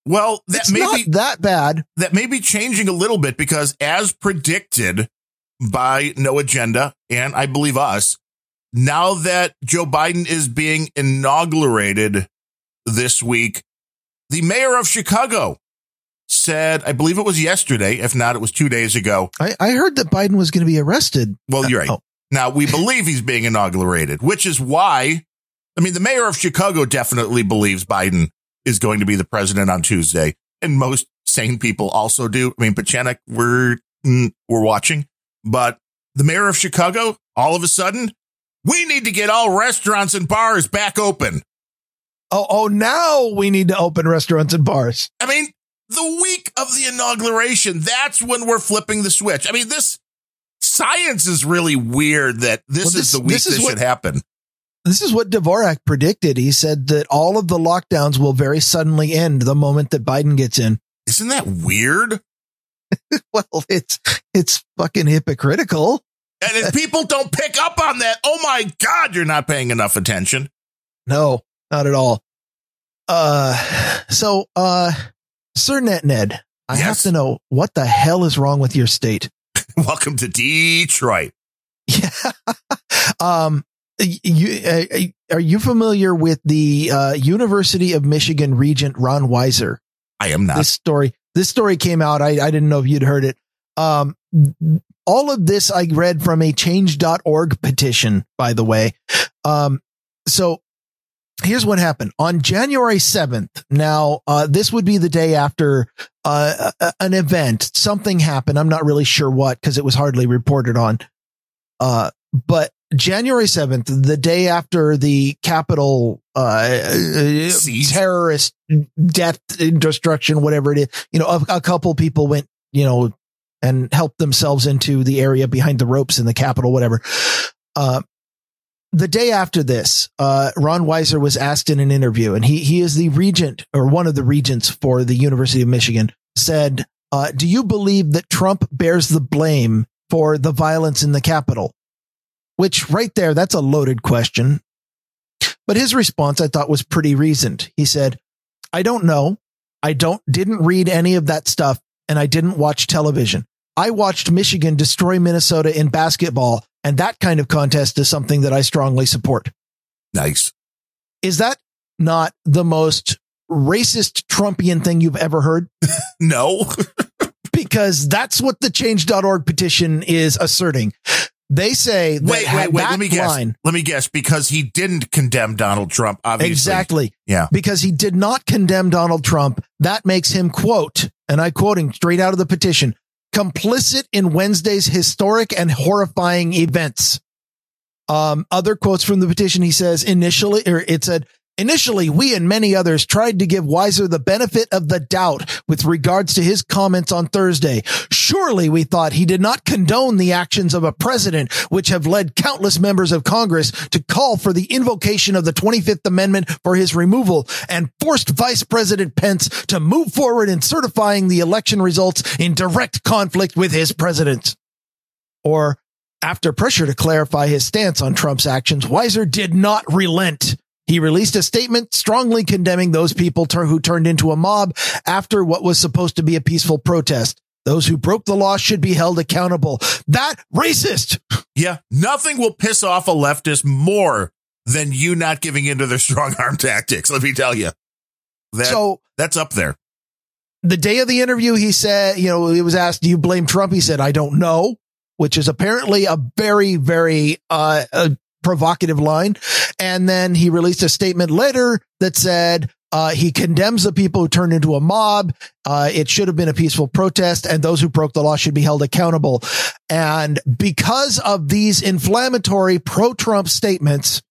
well, that it's may not be that bad. That may be changing a little bit because as predicted by No Agenda and I believe us, now that Joe Biden is being inaugurated this week, the mayor of Chicago said, I believe it was yesterday. If not, it was two days ago. I, I heard that Biden was going to be arrested. Well, you're right. Oh. Now, we believe he's being inaugurated, which is why, I mean, the mayor of Chicago definitely believes Biden is going to be the president on Tuesday. And most sane people also do. I mean, Pieczenik, we're we're watching. But the mayor of Chicago, all of a sudden, we need to get all restaurants and bars back open. Oh, oh, now we need to open restaurants and bars. I mean, the week of the inauguration, that's when we're flipping the switch. I mean, this. Science is really weird that this, well, this is the week this, this what, should happen. This is what Dvorak predicted. He said that all of the lockdowns will very suddenly end the moment that Biden gets in. Isn't that weird? Well, it's it's fucking hypocritical. And if people don't pick up on that, oh, my God, you're not paying enough attention. No, not at all. Uh, so, uh, Sir Net Ned, I yes. have to know what the hell is wrong with your state. Welcome to Detroit. Yeah. um, you, uh, are you familiar with the uh, University of Michigan Regent Ron Weiser? I am not. This story. This story came out. I, I didn't know if you'd heard it. Um, all of this I read from a change dot org petition, by the way. Um, so here's what happened on January seventh. Now, uh, this would be the day after uh, a, an event. Something happened. I'm not really sure what, because it was hardly reported on. Uh, but January seventh, the day after the Capitol uh, terrorist death, destruction, whatever it is, you know, a, a couple people went, you know, and helped themselves into the area behind the ropes in the Capitol, whatever. Uh, the day after this, uh, Ron Weiser was asked in an interview, and he he is the regent or one of the regents for the University of Michigan, said, uh, do you believe that Trump bears the blame for the violence in the Capitol? Which right there, that's a loaded question. But his response, I thought, was pretty reasoned. He said, I don't know. I don't didn't read any of that stuff. And I didn't watch television. I watched Michigan destroy Minnesota in basketball. And that kind of contest is something that I strongly support. Nice. Is that not the most racist Trumpian thing you've ever heard? No, because that's what the change dot org petition is asserting. They say, that wait, wait, wait, let me guess. Line, let me guess, because he didn't condemn Donald Trump, obviously. Exactly. Yeah. Because he did not condemn Donald Trump. That makes him, quote, and I quoting straight out of the petition, complicit in Wednesday's historic and horrifying events. Um, other quotes from the petition, he says, initially, or it said, Initially, we and many others tried to give Weiser the benefit of the doubt with regards to his comments on Thursday. Surely, we thought he did not condone the actions of a president, which have led countless members of Congress to call for the invocation of the twenty-fifth Amendment for his removal and forced Vice President Pence to move forward in certifying the election results in direct conflict with his president. Or, after pressure to clarify his stance on Trump's actions, Weiser did not relent. He released a statement strongly condemning those people ter- who turned into a mob after what was supposed to be a peaceful protest. Those who broke the law should be held accountable. That racist. Yeah. Nothing will piss off a leftist more than you not giving into their strong arm tactics. Let me tell you. That, so that's up there. The day of the interview, he said, you know, he was asked, do you blame Trump? He said, I don't know, which is apparently a very, very, uh, a, provocative line. And then he released a statement later that said uh, he condemns the people who turned into a mob. Uh, it should have been a peaceful protest, and those who broke the law should be held accountable. And because of these inflammatory pro-Trump statements,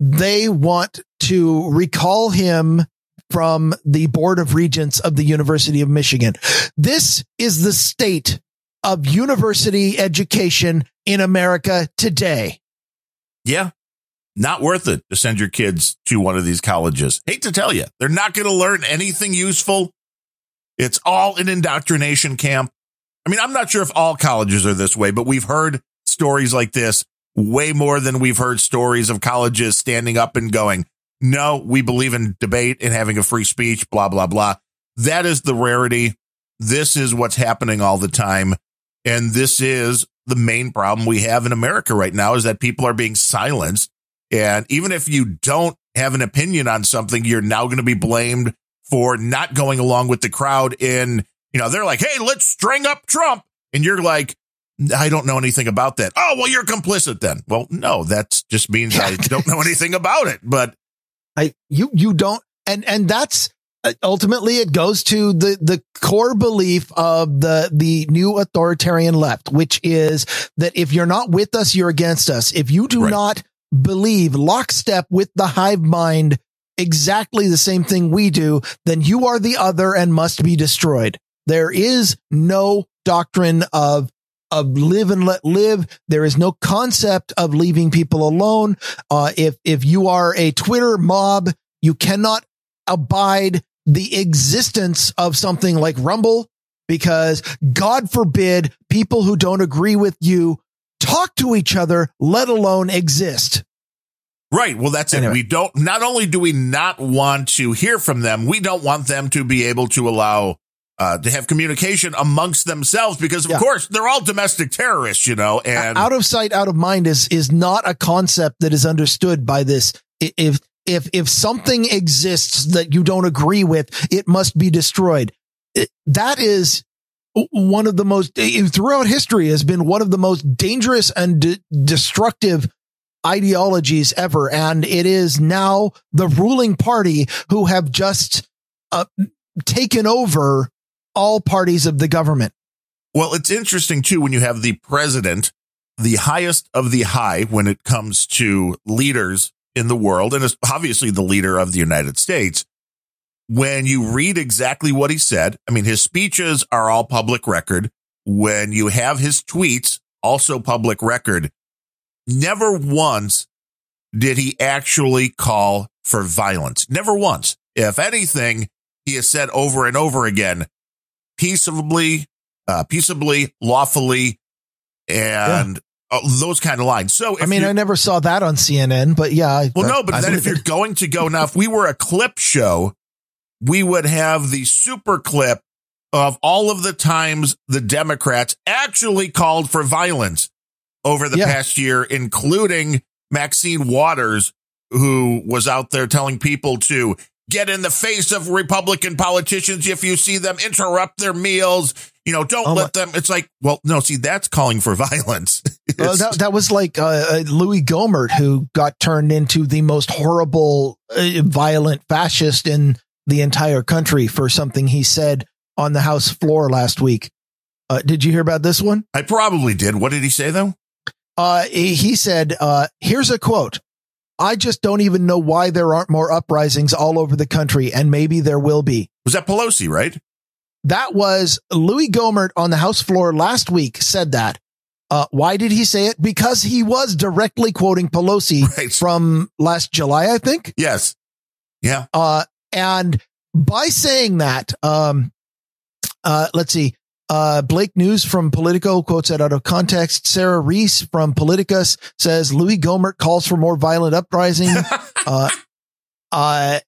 they want to recall him from the Board of Regents of the University of Michigan. This is the state of university education in America today. Yeah, not worth it to send your kids to one of these colleges. Hate to tell you, they're not going to learn anything useful. It's all an indoctrination camp. I mean, I'm not sure if all colleges are this way, but we've heard stories like this way more than we've heard stories of colleges standing up and going, no, we believe in debate and having a free speech, blah, blah, blah. That is the rarity. This is what's happening all the time. And this is the main problem we have in America right now, is that people are being silenced. And even if you don't have an opinion on something, you're now going to be blamed for not going along with the crowd. And, you know, they're like, hey, let's string up Trump. And you're like, I don't know anything about that. Oh, well, you're complicit then. Well, no, that just means I don't know anything about it. But I you you don't. And and that's. Ultimately, it goes to the, the core belief of the, the new authoritarian left, which is that if you're not with us, you're against us. If you do right. not believe lockstep with the hive mind, exactly the same thing we do, then you are the other and must be destroyed. There is no doctrine of of live and let live. There is no concept of leaving people alone. Uh, if if you are a Twitter mob, you cannot abide the existence of something like Rumble, because God forbid people who don't agree with you talk to each other, let alone exist. Right. Well, that's anyway. It. We don't, not only do we not want to hear from them, we don't want them to be able to allow uh, to have communication amongst themselves, because of yeah. course they're all domestic terrorists, you know, and out of sight, out of mind is, is not a concept that is understood by this. If, If if something exists that you don't agree with, it must be destroyed. It, that is one of the most, throughout history, has been one of the most dangerous and de- destructive ideologies ever. And it is now the ruling party who have just uh, taken over all parties of the government. Well, it's interesting, too, when you have the president the highest of the high when it comes to leaders in the world, and is obviously the leader of the United States. When you read exactly what he said, I mean, his speeches are all public record. When you have his tweets, also public record, never once did he actually call for violence. Never once. If anything, he has said over and over again, peaceably, uh, peaceably, lawfully, and yeah. those kind of lines. So, if I mean, I never saw that on C N N, but yeah. I, well, no, but I, then I, if you're going to go now, if we were a clip show, we would have the super clip of all of the times the Democrats actually called for violence over the yeah. past year, including Maxine Waters, who was out there telling people to get in the face of Republican politicians if you see them, interrupt their meals, you know, don't oh let my. them. It's like, well, no, see, that's calling for violence. Well, that, that was like uh, Louis Gohmert, who got turned into the most horrible, uh, violent fascist in the entire country for something he said on the House floor last week. Uh, did you hear about this one? I probably did. What did he say, though? Uh, he, he said, uh, here's a quote. I just don't even know why there aren't more uprisings all over the country, and maybe there will be. Was that Pelosi, right? That was Louis Gohmert on the House floor last week said that. Uh, why did he say it? Because he was directly quoting Pelosi right. from last July, I think. Yes. Yeah. Uh, and by saying that, um, uh, let's see. Uh, Blake News from Politico quotes that out of context. Sarah Reese from Politicus says Louis Gohmert calls for more violent uprising. uh, uh,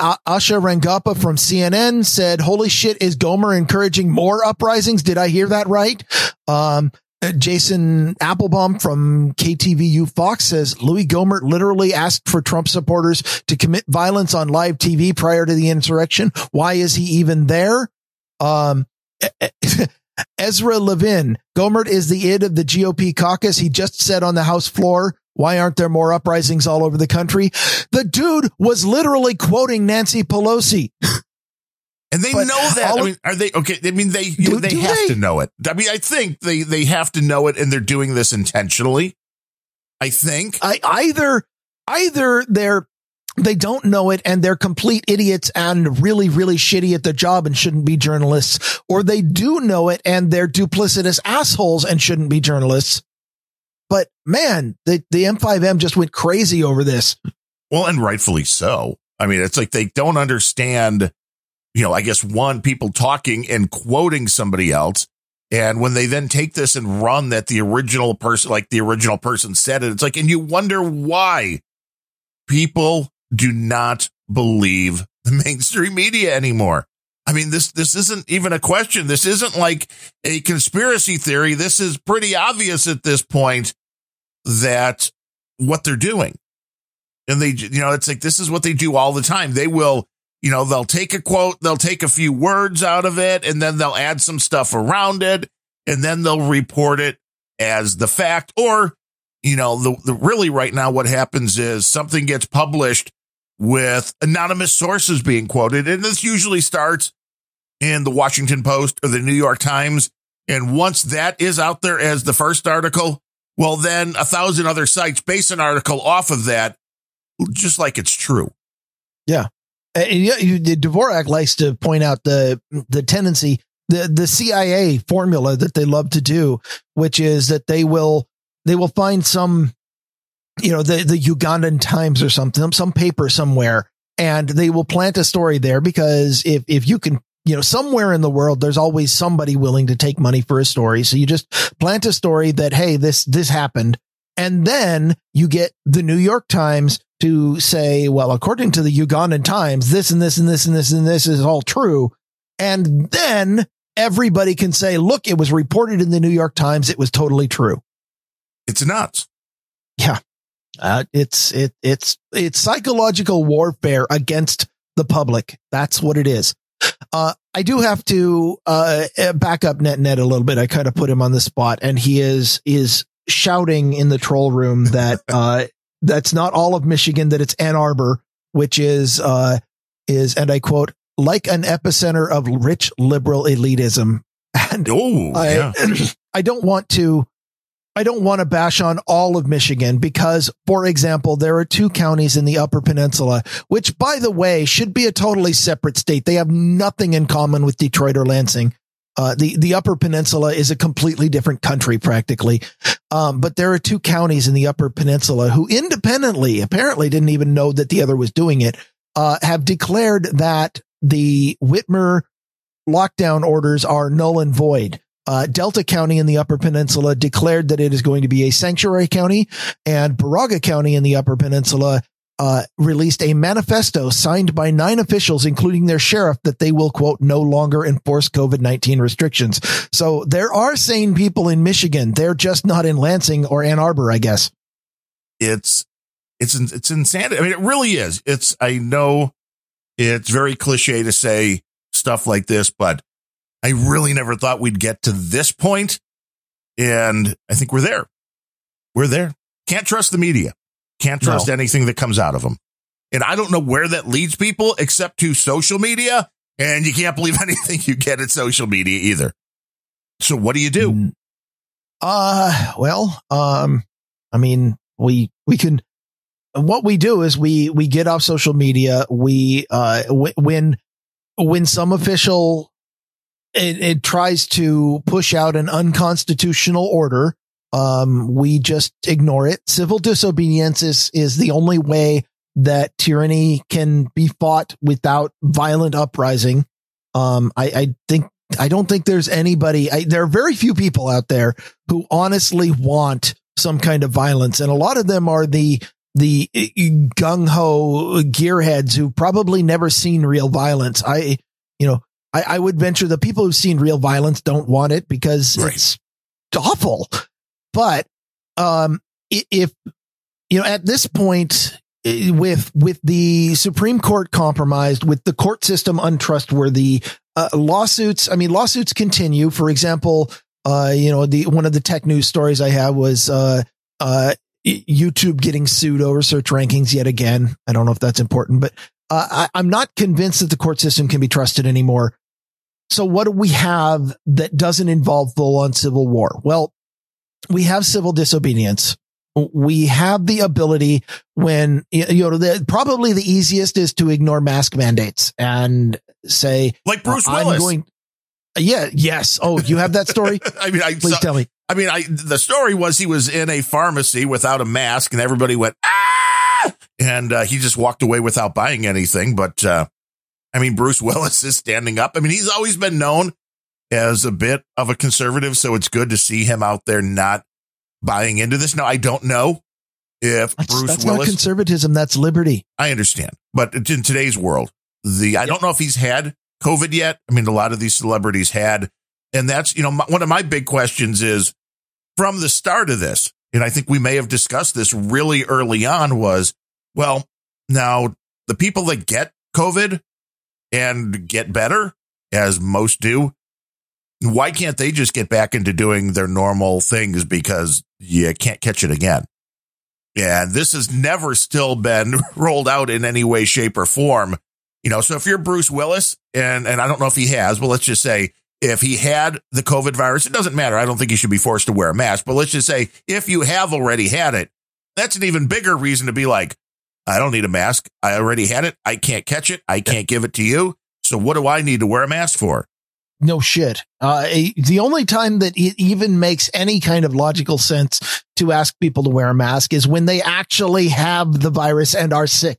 Asha Rangappa from C N N said, holy shit, is Gohmert encouraging more uprisings? Did I hear that right? Um, Jason Applebaum from K T V U Fox says Louis Gohmert literally asked for Trump supporters to commit violence on live T V prior to the insurrection. Why is he even there? Um, Ezra Levin, Gohmert is the id of the G O P caucus. He just said on the House floor, why aren't there more uprisings all over the country? The dude was literally quoting Nancy Pelosi. And they but know that. I mean, are they okay? I mean, they do, they do have they? to know it. I mean, I think they they have to know it, and they're doing this intentionally. I think I either either they're they don't know it, and they're complete idiots and really, really shitty at their job and shouldn't be journalists, or they do know it and they're duplicitous assholes and shouldn't be journalists. But man, the the M five M just went crazy over this. Well, and rightfully so. I mean, it's like they don't understand. You know, I guess, one, people talking and quoting somebody else. And when they then take this and run that the original person, like the original person said it, it's like, and you wonder why people do not believe the mainstream media anymore. I mean, this this isn't even a question. This isn't like a conspiracy theory. This is pretty obvious at this point that what they're doing. And they, you know, it's like, this is what they do all the time. They will. You know, they'll take a quote, they'll take a few words out of it, and then they'll add some stuff around it, and then they'll report it as the fact. Or, you know, the, the really right now what happens is something gets published with anonymous sources being quoted. And this usually starts in the Washington Post or the New York Times. And once that is out there as the first article, well, then a thousand other sites base an article off of that, just like it's true. Yeah. And Dvorak likes to point out the the tendency, the the C I A formula that they love to do, which is that they will they will find some, you know, the, the Ugandan Times or something, some paper somewhere, and they will plant a story there because if if you can, you know, somewhere in the world, there's always somebody willing to take money for a story. So you just plant a story that, hey, this this happened. And then you get the New York Times to say, well, according to the Ugandan Times, this and this and this and this and this is all true. And then everybody can say, look, it was reported in the New York Times. It was totally true. It's nuts. Yeah, uh, it's it it's it's psychological warfare against the public. That's what it is. Uh, I do have to uh, back up Net Net a little bit. I kind of put him on the spot, and he is is. shouting in the troll room that uh that's not all of Michigan, that it's Ann Arbor, which is uh is and I quote, like an epicenter of rich liberal elitism. And oh, I, yeah. I don't want to I don't want to bash on all of Michigan because, for example, there are two counties in the Upper Peninsula, which, by the way, should be a totally separate state. They have nothing in common with Detroit or Lansing. Uh, the, the Upper Peninsula is a completely different country, practically. Um, but there are two counties in the Upper Peninsula who independently, apparently didn't even know that the other was doing it, uh, have declared that the Whitmer lockdown orders are null and void. Uh, Delta County in the Upper Peninsula declared that it is going to be a sanctuary county, and Baraga County in the Upper Peninsula uh, released a manifesto signed by nine officials, including their sheriff, that they will, quote, no longer enforce COVID nineteen restrictions. So there are sane people in Michigan. They're just not in Lansing or Ann Arbor, I guess. It's it's it's insanity. I mean, it really is. It's I know it's very cliche to say stuff like this, but I really never thought we'd get to this point, and I think we're there. We're there. Can't trust the media. Can't trust no. anything that comes out of them. And I don't know where that leads people except to social media, and you can't believe anything you get at social media either. So what do you do? Uh, well, um, I mean, we we can. What we do is we we get off social media. We uh, w- when when some official. It, it tries to push out an unconstitutional order. Um, we just ignore it. Civil disobedience is, is the only way that tyranny can be fought without violent uprising. Um, I, I think, I don't think there's anybody, I, there are very few people out there who honestly want some kind of violence. And a lot of them are the, the gung ho gearheads who probably never seen real violence. I, you know, I would venture the people who've seen real violence don't want it because right. it's awful. But um, if, you know, at this point, with with the Supreme Court compromised, with the court system untrustworthy, uh, lawsuits, I mean, lawsuits continue. For example, uh, you know, the one of the tech news stories I have was uh, uh, YouTube getting sued over search rankings yet again. I don't know if that's important, but uh, I, I'm not convinced that the court system can be trusted anymore. So what do we have that doesn't involve full-on civil war? Well, we have civil disobedience. We have the ability when, you know, the, probably the easiest is to ignore mask mandates and say, like Bruce Willis. I'm going, yeah. Yes. Oh, you have that story? I mean, I, please so, tell me. I mean, I the story was he was in a pharmacy without a mask, and everybody went ah, and uh, he just walked away without buying anything. But uh, I mean, Bruce Willis is standing up. I mean, he's always been known as a bit of a conservative, so it's good to see him out there not buying into this. Now, I don't know if that's, Bruce that's Willis not conservatism, that's liberty. I understand, but in today's world, the I yeah. don't know if he's had COVID yet. I mean, a lot of these celebrities had. And that's, you know, my, one of my big questions is from the start of this, and I think we may have discussed this really early on, was, well, now the people that get COVID and get better, as most do, why can't they just get back into doing their normal things because you can't catch it again? And this has never still been rolled out in any way, shape, or form. You know, so if you're Bruce Willis, and, and I don't know if he has, but let's just say if he had the COVID virus, it doesn't matter. I don't think he should be forced to wear a mask. But let's just say if you have already had it, that's an even bigger reason to be like, I don't need a mask. I already had it. I can't catch it. I can't give it to you. So what do I need to wear a mask for? No shit. Uh, the only time that it even makes any kind of logical sense to ask people to wear a mask is when they actually have the virus and are sick.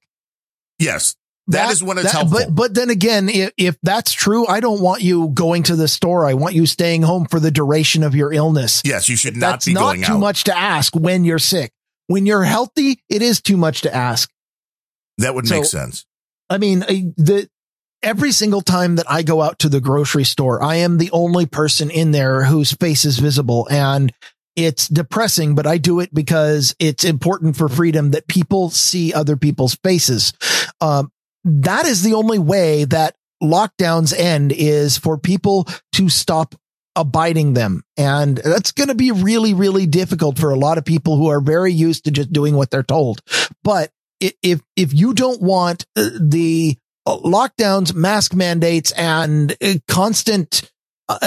Yes. That, that is when it's that, helpful. But, but then again, if, if that's true, I don't want you going to the store. I want you staying home for the duration of your illness. Yes, you should not that's be not going out. That's not too much to ask when you're sick. When you're healthy, it is too much to ask. That would so, make sense. I mean, the every single time that I go out to the grocery store, I am the only person in there whose face is visible. And it's depressing, but I do it because it's important for freedom that people see other people's faces. Um, That is the only way that lockdowns end, is for people to stop abiding them. And that's going to be really, really difficult for a lot of people who are very used to just doing what they're told. But if if you don't want the lockdowns, mask mandates, and constant uh,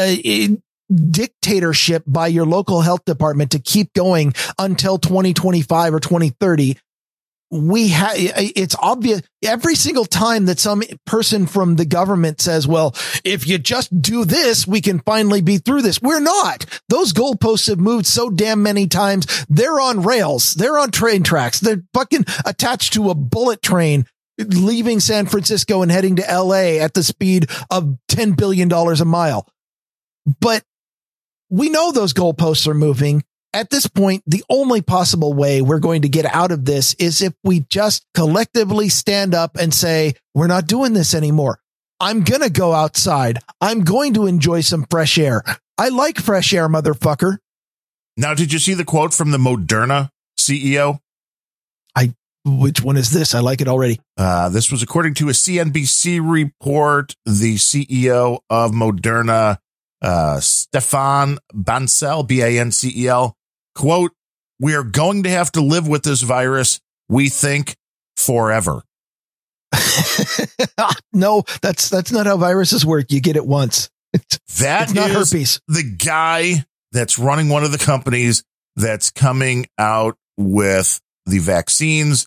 dictatorship by your local health department to keep going until twenty twenty-five or twenty thirty. We have, it's obvious every single time that some person from the government says, well, if you just do this, we can finally be through this. We're not. Those goalposts have moved so damn many times. They're on rails. They're on train tracks. They're fucking attached to a bullet train leaving San Francisco and heading to L A at the speed of ten billion dollars a mile. But we know those goalposts are moving. At this point, the only possible way we're going to get out of this is if we just collectively stand up and say, we're not doing this anymore. I'm going to go outside. I'm going to enjoy some fresh air. I like fresh air, motherfucker. Now, did you see the quote from the Moderna C E O? I, which one is this? I like it already. Uh, this was according to a C N B C report. The C E O of Moderna, uh, Stefan Bancel, B A N C E L, quote, "We are going to have to live with this virus, we think, forever." No, that's that's not how viruses work. You get it once. That it's not is herpes. The guy that's running one of the companies that's coming out with the vaccines.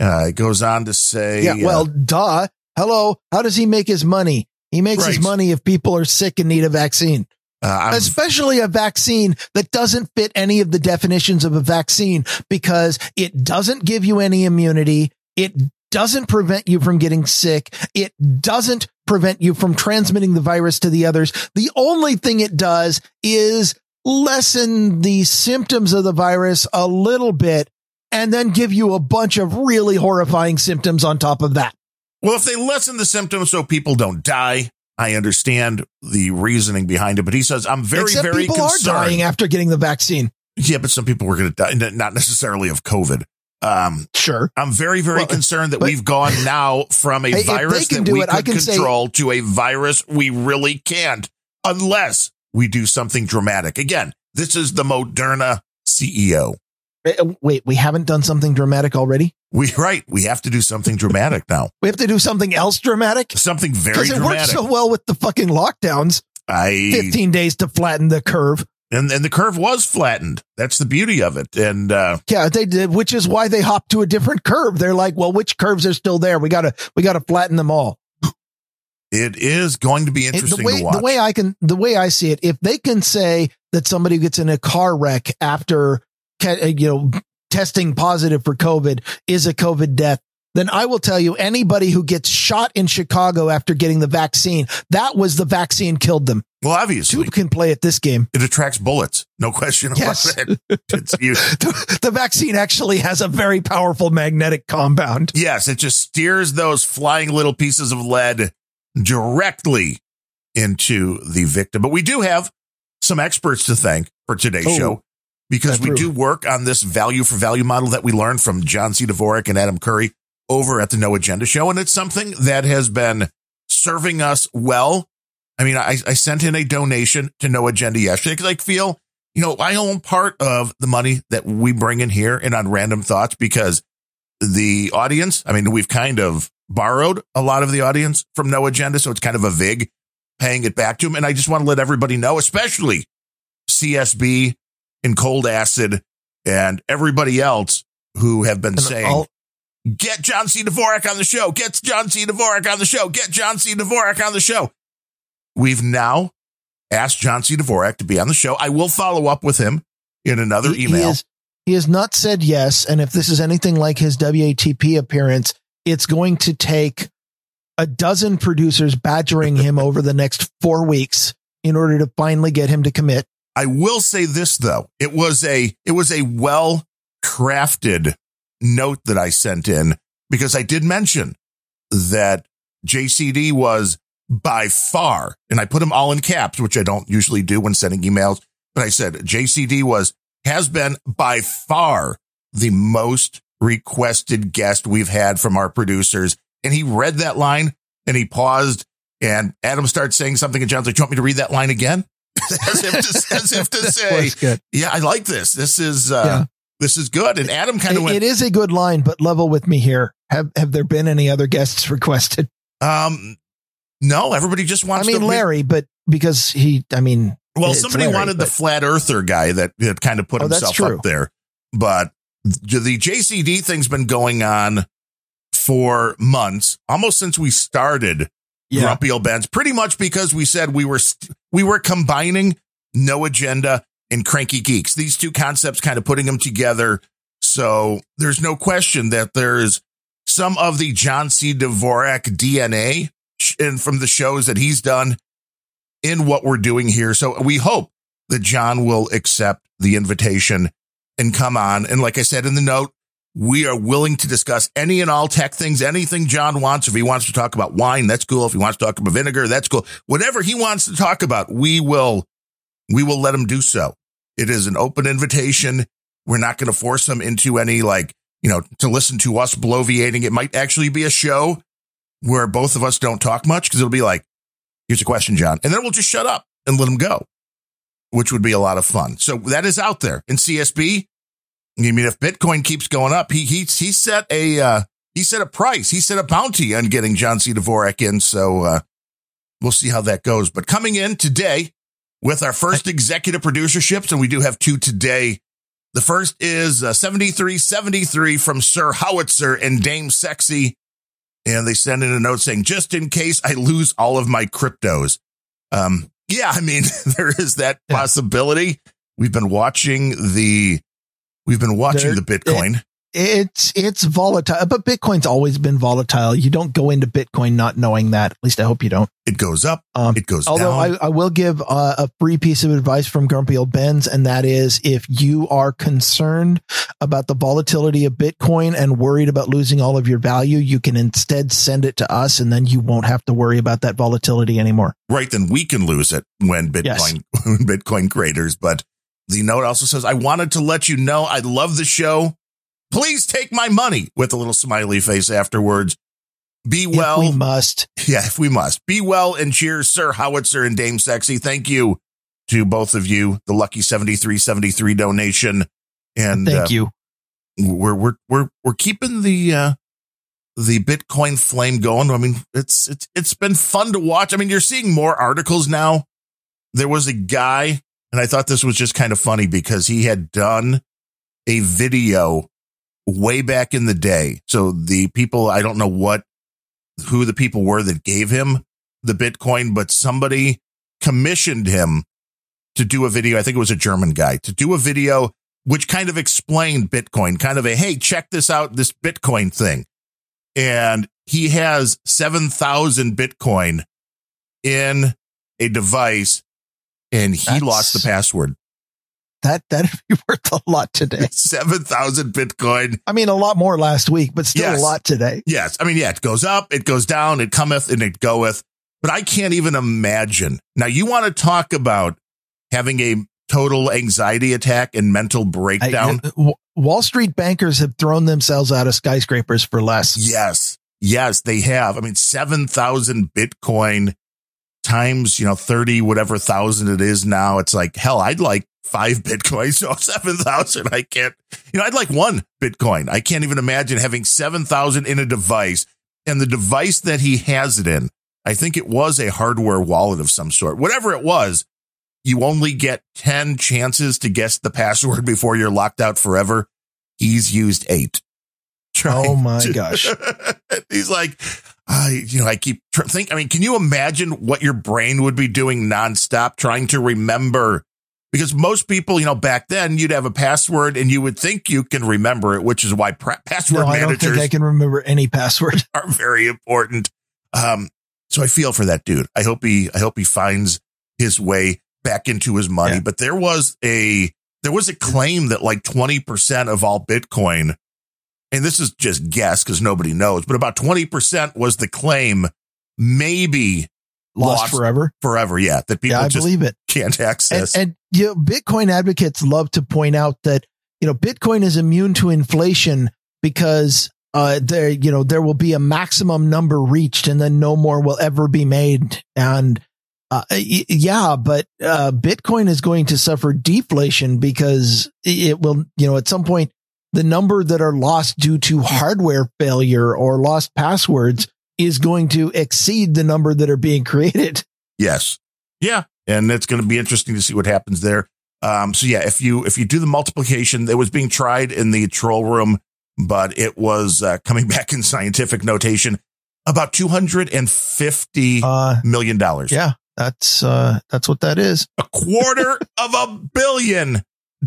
Uh, it goes on to say, yeah, well, uh, duh. Hello. How does he make his money? He makes right. his money if people are sick and need a vaccine. Uh, especially a vaccine that doesn't fit any of the definitions of a vaccine, because it doesn't give you any immunity. It doesn't prevent you from getting sick. It doesn't prevent you from transmitting the virus to the others. The only thing it does is lessen the symptoms of the virus a little bit and then give you a bunch of really horrifying symptoms on top of that. Well, if they lessen the symptoms so people don't die, I understand the reasoning behind it. But he says, I'm very, Except very people concerned. Are dying after getting the vaccine. Yeah, but some people were going to die, not necessarily of COVID. Um, sure. I'm very, very well, concerned that but, we've gone now from a hey, virus that we it, could control say, to a virus we really can't unless we do something dramatic. Again, this is the Moderna C E O. Wait, we haven't done something dramatic already? We right. We have to do something dramatic now. We have to do something else dramatic. Something very dramatic. Because it worked so well with the fucking lockdowns. I fifteen days to flatten the curve, and and the curve was flattened. That's the beauty of it. And uh, yeah, they did, which is why they hopped to a different curve. They're like, well, which curves are still there? We gotta we gotta flatten them all. It is going to be interesting. The way, to watch. the way I can, the way I see it, if they can say that somebody gets in a car wreck after, you know, testing positive for COVID is a COVID death, then I will tell you anybody who gets shot in Chicago after getting the vaccine, that was the vaccine killed them. Well, obviously. Who can play at this game? It attracts bullets. No question yes. about it. the, the vaccine actually has a very powerful magnetic compound. Yes, it just steers those flying little pieces of lead directly into the victim. But we do have some experts to thank for today's oh. show. Because That's we true. do work on this value for value model that we learned from John C. Dvorak and Adam Curry over at the No Agenda Show. And it's something that has been serving us well. I mean, I, I sent in a donation to No Agenda yesterday because I feel, you know, I own part of the money that we bring in here and on Random Thoughts, because the audience, I mean, we've kind of borrowed a lot of the audience from No Agenda. So it's kind of a vig paying it back to them. And I just want to let everybody know, especially C S B and Cold Acid and everybody else who have been and saying, I'll, get John C. Dvorak on the show. Get John C. Dvorak on the show. Get John C. Dvorak on the show. We've now asked John C. Dvorak to be on the show. I will follow up with him in another he, email. He, is, he has not said yes. And if this is anything like his W A T P appearance, it's going to take a dozen producers badgering him over the next four weeks in order to finally get him to commit. I will say this, though. It was a it was a well crafted note that I sent in, because I did mention that J C D was by far, and I put them all in caps, which I don't usually do when sending emails. But I said J C D was has been by far the most requested guest we've had from our producers. And he read that line and he paused, and Adam starts saying something. And John's like, do you want me to read that line again? as, if to, as if to say, yeah, I like this. This is uh, yeah. this is good. And Adam kind of went, it is a good line, but level with me here. Have have there been any other guests requested? Um, no, everybody just wants. I mean, to Larry, re- but because he, I mean, Well, it's somebody wanted but... the flat earther guy that had kind of put oh, himself up there. But the J C D thing's been going on for months, almost since we started yeah. Grumpy Old Ben's, pretty much because we said we were st- we were combining No Agenda and Cranky Geeks. These two concepts, kind of putting them together. So there's no question that there's some of the John C. Dvorak D N A and from the shows that he's done in what we're doing here. So we hope that John will accept the invitation and come on. And like I said in the note, we are willing to discuss any and all tech things, anything John wants. If he wants to talk about wine, that's cool. If he wants to talk about vinegar, that's cool. Whatever he wants to talk about, we will we will let him do so. It is an open invitation. We're not going to force him into any, like, you know, to listen to us bloviating. It might actually be a show where both of us don't talk much, because it'll be like, here's a question, John. And then we'll just shut up and let him go, which would be a lot of fun. So that is out there in C S B. I mean, if Bitcoin keeps going up, he he he set a uh, he set a price. He set a bounty on getting John C. Dvorak in. So uh, we'll see how that goes. But coming in today with our first executive producerships, and we do have two today. The first is uh, seventy-three seventy-three from Sir Howitzer and Dame Sexy. And they send in a note saying, just in case I lose all of my cryptos. Um, yeah, I mean, there is that possibility. We've been watching the we've been watching there, the Bitcoin. It, it's it's volatile, but Bitcoin's always been volatile. You don't go into Bitcoin not knowing that. At least I hope you don't. It goes up. Um, it goes although down. I, I will give uh, a free piece of advice from Grumpy Old Ben's, and that is, if you are concerned about the volatility of Bitcoin and worried about losing all of your value, you can instead send it to us, and then you won't have to worry about that volatility anymore. Right. Then we can lose it when Bitcoin, yes. when Bitcoin craters. But the note also says, I wanted to let you know I love the show. Please take my money, with a little smiley face afterwards. Be well. If we must. Yeah, if we must. Be well and cheers, Sir Howitzer and Dame Sexy. Thank you to both of you, the lucky seventy-three seventy-three donation. And thank uh, you. We're we're we're we're keeping the uh, the Bitcoin flame going. I mean, it's it's it's been fun to watch. I mean, you're seeing more articles now. There was a guy, and I thought this was just kind of funny, because he had done a video way back in the day. So the people, I don't know what who the people were that gave him the Bitcoin, but somebody commissioned him to do a video. I think it was a German guy, to do a video which kind of explained Bitcoin, kind of a, hey, check this out, this Bitcoin thing. And he has seven thousand Bitcoin in a device, and he That's... lost the password. That that'd be worth a lot today. seven thousand Bitcoin. I mean, a lot more last week, but still yes. a lot today. Yes. I mean, yeah, it goes up, it goes down, it cometh and it goeth. But I can't even imagine. Now, you want to talk about having a total anxiety attack and mental breakdown. I, Wall Street bankers have thrown themselves out of skyscrapers for less. Yes. Yes, they have. I mean, seven thousand Bitcoin times, you know, thirty, whatever thousand it is now. It's like, hell, I'd like five Bitcoin, so seven thousand. I can't, you know, I'd like one Bitcoin. I can't even imagine having seven thousand in a device. And the device that he has it in, I think it was a hardware wallet of some sort. Whatever it was, you only get ten chances to guess the password before you're locked out forever. He's used eight. Oh my to, gosh. He's like, I, you know, I keep tr- think, I mean, can you imagine what your brain would be doing nonstop trying to remember? Because most people, you know, back then you'd have a password and you would think you can remember it, which is why pra- password no, I managers don't think I can remember any password are very important. Um, so I feel for that dude. I hope he I hope he finds his way back into his money. Yeah. But there was a there was a claim that like twenty percent of all Bitcoin, and this is just guess because nobody knows, but about twenty percent was the claim, maybe lost, lost forever. Forever. Yeah. That people yeah, I just believe it. Can't access. And, and you know, Bitcoin advocates love to point out that, you know, Bitcoin is immune to inflation because uh, there, you know, there will be a maximum number reached and then no more will ever be made. And uh, yeah, but uh, Bitcoin is going to suffer deflation because it will, you know, at some point, the number that are lost due to hardware failure or lost passwords is going to exceed the number that are being created. Yes. Yeah. And it's going to be interesting to see what happens there. Um, so, yeah, if you if you do the multiplication, it was being tried in the troll room, but it was uh, coming back in scientific notation about two hundred fifty uh, million dollars. Yeah, that's uh, that's what that is. A quarter of a billion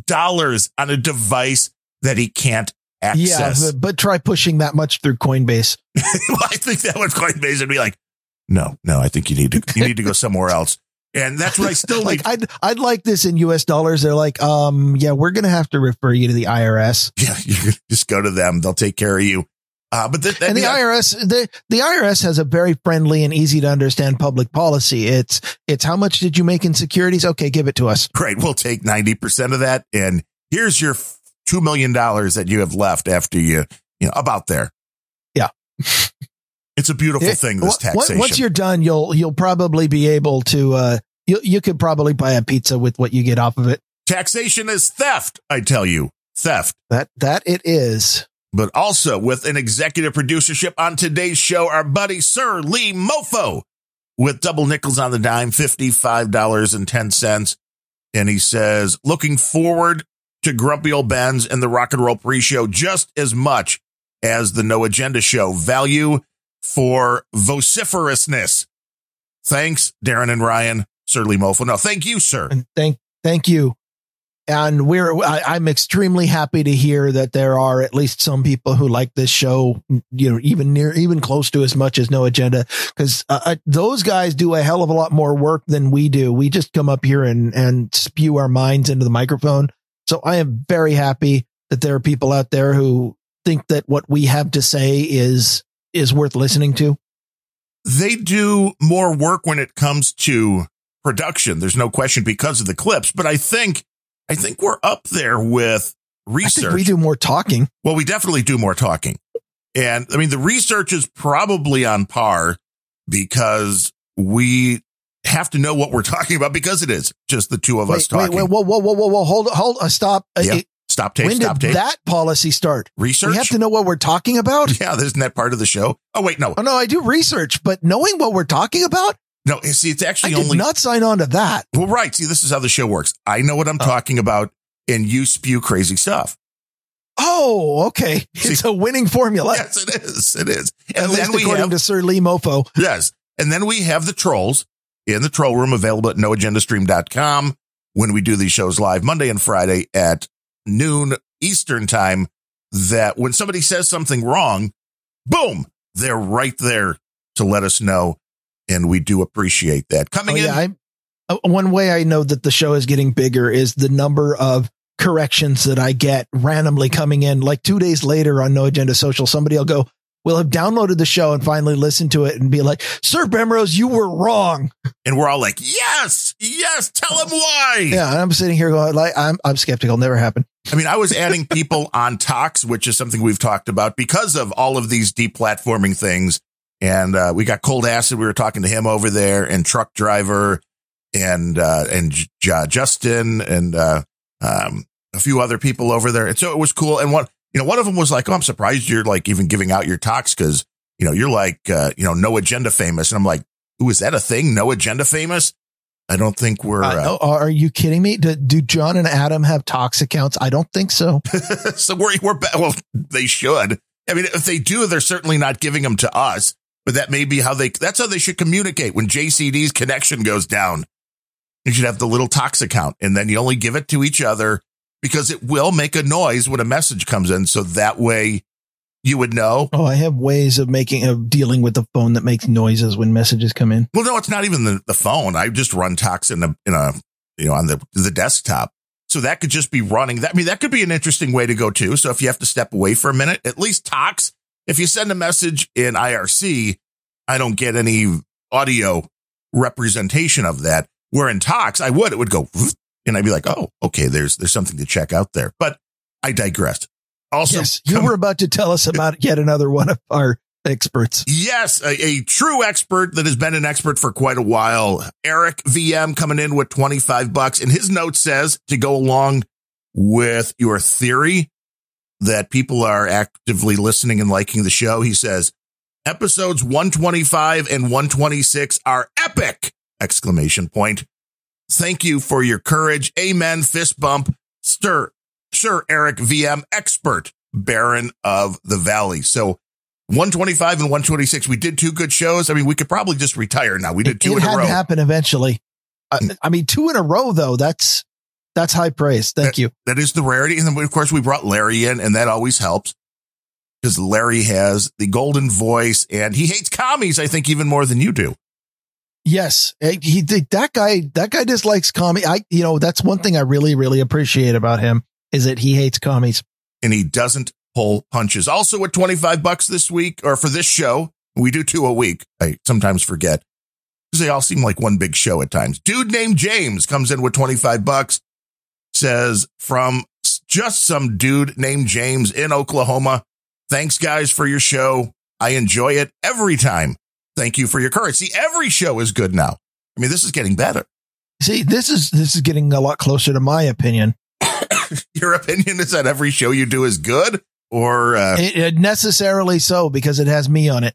dollars on a device that he can't access. Yeah, but, but try pushing that much through Coinbase. Well, I think that would Coinbase would be like, no, no, I think you need to you need to go somewhere else. And that's what I still like. I'd, I'd like this in U S dollars. They're like, um, yeah, we're going to have to refer you to the I R S. Yeah, you just go to them. They'll take care of you. Uh, but the, and the yeah. I R S, the, the I R S has a very friendly and easy to understand public policy. It's it's how much did you make in securities? OK, give it to us. Great. We'll take ninety percent of that. And here's your two million dollars that you have left after you, you know, about there. Yeah. It's a beautiful thing, this taxation. Once you're done, you'll you'll probably be able to uh, you, you could probably buy a pizza with what you get off of it. Taxation is theft, I tell you. Theft. That that it is. But also with an executive producership on today's show, our buddy Sir Lee Mofo with double nickels on the dime, fifty-five dollars and ten cents. And he says, looking forward to Grumpy Old Ben's and the Rock and Roll Pre-Show just as much as the No Agenda Show. Value for vociferousness. Thanks, Darren and Ryan. Sir Lee Mofo. No, thank you, sir. And thank, thank you. And we're, I, I'm extremely happy to hear that there are at least some people who like this show, you know, even near, even close to as much as No Agenda, because uh, those guys do a hell of a lot more work than we do. We just come up here and, and spew our minds into the microphone. So I am very happy that there are people out there who think that what we have to say is is worth listening to. They do more work when it comes to production. There's no question because of the clips, but I think, I think we're up there with research. I think we do more talking. Well, we definitely do more talking. And I mean, the research is probably on par because we have to know what we're talking about because it is just the two of wait, us talking. Wait, wait, whoa, whoa, whoa, whoa, whoa, hold, hold, uh, stop. Yep. Uh, Stop tape. When did stop tape. that policy start? Research. We have to know what we're talking about. Yeah, isn't that part of the show? Oh wait, no. Oh no, I do research, but knowing what we're talking about. No, see, it's actually I only. I did not sign on to that. Well, right. See, this is how the show works. I know what I'm oh. talking about, and you spew crazy stuff. Oh, okay. See, it's a winning formula. Yes, it is. It is. And At then least we according have, to Sir Lee Mofo. Yes, and then we have the trolls in the troll room available at no agenda stream dot com when we do these shows live Monday and Friday at noon Eastern time, that when somebody says something wrong, boom, they're right there to let us know. And we do appreciate that coming oh, in. Yeah, I, one way I know that the show is getting bigger is the number of corrections that I get randomly coming in. Like two days later on No Agenda Social, somebody will go, we'll have downloaded the show and finally listened to it and be like, Sir Bemrose, you were wrong. And we're all like, yes, yes. Tell him why. Yeah. And I'm sitting here going like, I'm, I'm skeptical. Never happened. I mean, I was adding people on Tox, which is something we've talked about because of all of these deplatforming things. And uh, we got Cold Acid. We were talking to him over there, and Truck Driver and uh, and J- Justin and uh, um, a few other people over there. And so it was cool. And one, you know, one of them was like, oh, I'm surprised you're like even giving out your Tox because, you know, you're like, uh, you know, No Agenda famous. And I'm like, ooh, is that a thing? No Agenda famous? I don't think we're. Uh, know, are you kidding me? Do, do John and Adam have Tox accounts? I don't think so. So we're we're well, they should. I mean, if they do, they're certainly not giving them to us. But that may be how they. That's how they should communicate. When J C D's connection goes down, you should have the little Tox account, and then you only give it to each other because it will make a noise when a message comes in. So that way, you would know. Oh, I have ways of making of dealing with the phone that makes noises when messages come in. Well, no, it's not even the, the phone. I just run Tox in a in a you know on the the desktop, so that could just be running. That I mean, that could be an interesting way to go too. So if you have to step away for a minute, at least Tox. If you send a message in I R C, I don't get any audio representation of that. Where in Tox, I would it would go, and I'd be like, oh, okay, there's there's something to check out there. But I digressed. Also, yes, you were about to tell us about yet another one of our experts. Yes, a, a true expert that has been an expert for quite a while. Eric V M coming in with twenty-five bucks. And his note says to go along with your theory that people are actively listening and liking the show. He says episodes one twenty-five and one twenty-six are epic exclamation point. Thank you for your courage. Amen. Fist bump. Sir, Sir Eric V M, expert, Baron of the Valley. So one twenty-five and one twenty-six. We did two good shows. I mean, we could probably just retire now. We did two it, it in a row. It had to happen eventually. Uh, I mean, two in a row, though. That's that's high praise. Thank that, you. That is the rarity. And then, of course, we brought Larry in, and that always helps because Larry has the golden voice and he hates commies, I think, even more than you do. Yes, he did. That guy, that guy dislikes commies. I, you know, that's one thing I really, really appreciate about him is that he hates commies and he doesn't pull punches. Also at twenty-five bucks this week or for this show, we do two a week. I sometimes forget because they all seem like one big show at times. Dude named James comes in with twenty-five bucks, says from just some dude named James in Oklahoma. Thanks, guys, for your show. I enjoy it every time. Thank you for your courage. See, every show is good now. I mean, this is getting better. See, this is this is getting a lot closer to my opinion. Your opinion is that every show you do is good, or uh, it, it necessarily so because it has me on it.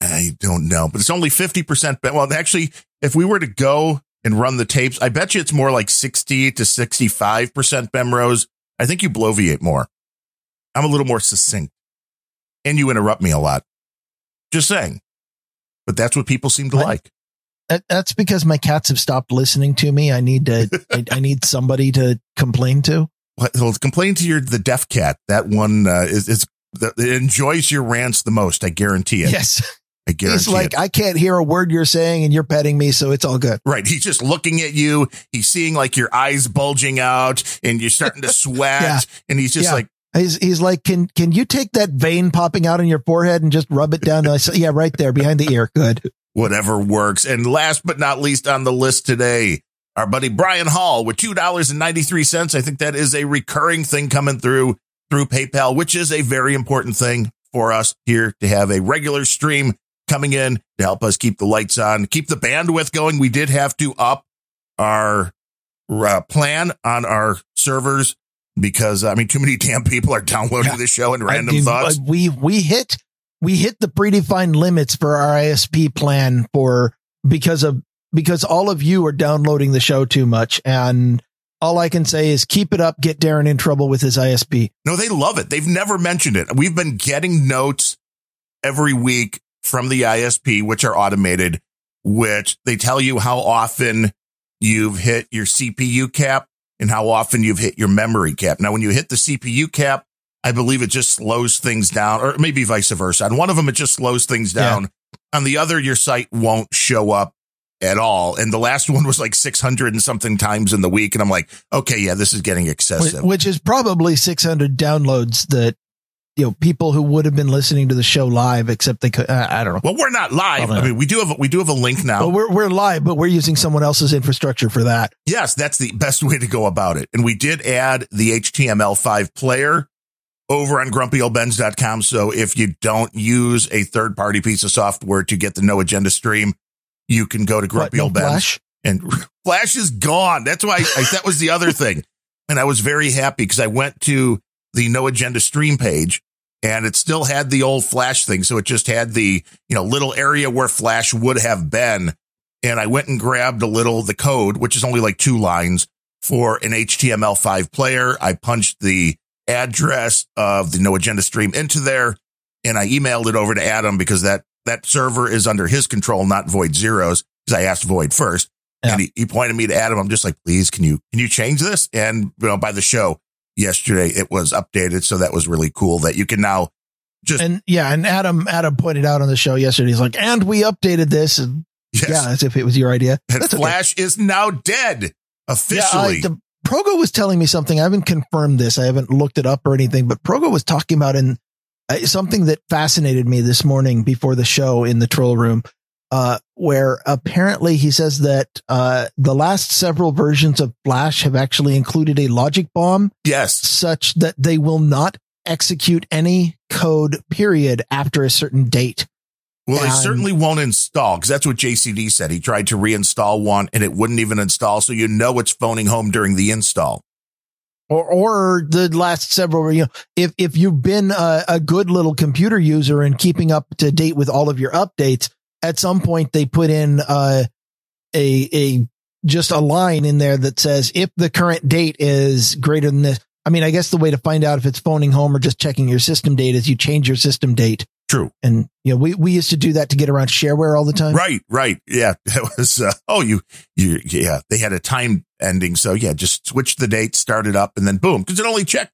I don't know, but it's only fifty percent. Well, actually, if we were to go and run the tapes, I bet you it's more like sixty to sixty-five percent Bemrose. I think you bloviate more. I'm a little more succinct and you interrupt me a lot. Just saying. But that's what people seem to I, like. That's because my cats have stopped listening to me. I need to. I, I need somebody to complain to. Well, complain to your the deaf cat. That one uh, is, is the, it enjoys your rants the most. I guarantee it. Yes, I guarantee He's like, it. I can't hear a word you're saying, and you're petting me, so it's all good. Right? He's just looking at you. He's seeing like your eyes bulging out, and you're starting to sweat, yeah. and he's just yeah. like. He's, he's like, can can you take that vein popping out on your forehead and just rub it down? I said, yeah, right there behind the ear. Good. Whatever works. And last but not least on the list today, our buddy Brian Hall with two dollars and ninety-three cents. I think that is a recurring thing coming through through PayPal, which is a very important thing for us here to have a regular stream coming in to help us keep the lights on, keep the bandwidth going. We did have to up our uh, plan on our servers. Because, I mean, too many damn people are downloading yeah, this show and random do, thoughts. We we hit we hit the predefined limits for our I S P plan for because of because all of you are downloading the show too much. And all I can say is keep it up. Get Darren in trouble with his I S P. No, they love it. They've never mentioned it. We've been getting notes every week from the I S P, which are automated, which they tell you how often you've hit your C P U cap. And how often you've hit your memory cap. Now, when you hit the C P U cap, I believe it just slows things down, or maybe vice versa. On one of them, it just slows things down. Yeah. On the other, your site won't show up at all. And the last one was like six hundred and something times in the week. And I'm like, okay, yeah, this is getting excessive. Which is probably six hundred downloads that, you know, people who would have been listening to the show live, except they could, uh, I don't know. Well, we're not live. I mean, we do have, we do have a link now. Well, we're, we're live, but we're using someone else's infrastructure for that. Yes. That's the best way to go about it. And we did add the H T M L five player over on grumpy old benz dot com. So if you don't use a third party piece of software to get the No Agenda stream, you can go to Grumpy Old Benz, and Flash is gone. That's why I, I, that was the other thing. And I was very happy because I went to the No Agenda stream page. And it still had the old Flash thing. So it just had the, you know, little area where Flash would have been. And I went and grabbed a little, the code, which is only like two lines for an H T M L five player. I punched the address of the No Agenda stream into there and I emailed it over to Adam because that, that server is under his control, not Void Zero's, because I asked Void first. Yeah. And he, he pointed me to Adam. I'm just like, please, can you, can you change this? And, you know, by the show. Yesterday, it was updated. So that was really cool that you can now just. And yeah. And Adam, Adam pointed out on the show yesterday, he's like, and we updated this. And yes. Yeah. As if it was your idea. And that's Flash okay. is now dead officially. Yeah, I, the, Progo was telling me something. I haven't confirmed this. I haven't looked it up or anything, but Progo was talking about in uh, something that fascinated me this morning before the show in the troll room, uh, where apparently he says that uh, the last several versions of Flash have actually included a logic bomb. Yes. Such that they will not execute any code period after a certain date. Well, and it certainly won't install because that's what J C D said. He tried to reinstall one and it wouldn't even install. So, you know, it's phoning home during the install. Or, or the last several, you know, if, if you've been a, a good little computer user and keeping up to date with all of your updates, at some point, they put in uh, a a just a line in there that says if the current date is greater than this. I mean, I guess the way to find out if it's phoning home or just checking your system date is you change your system date. True. And, you know, we, we used to do that to get around shareware all the time. Right. Right. Yeah. That was, uh, oh, you, you, yeah, they had a time ending. So yeah, just switch the date, start it up, and then boom, because it only checked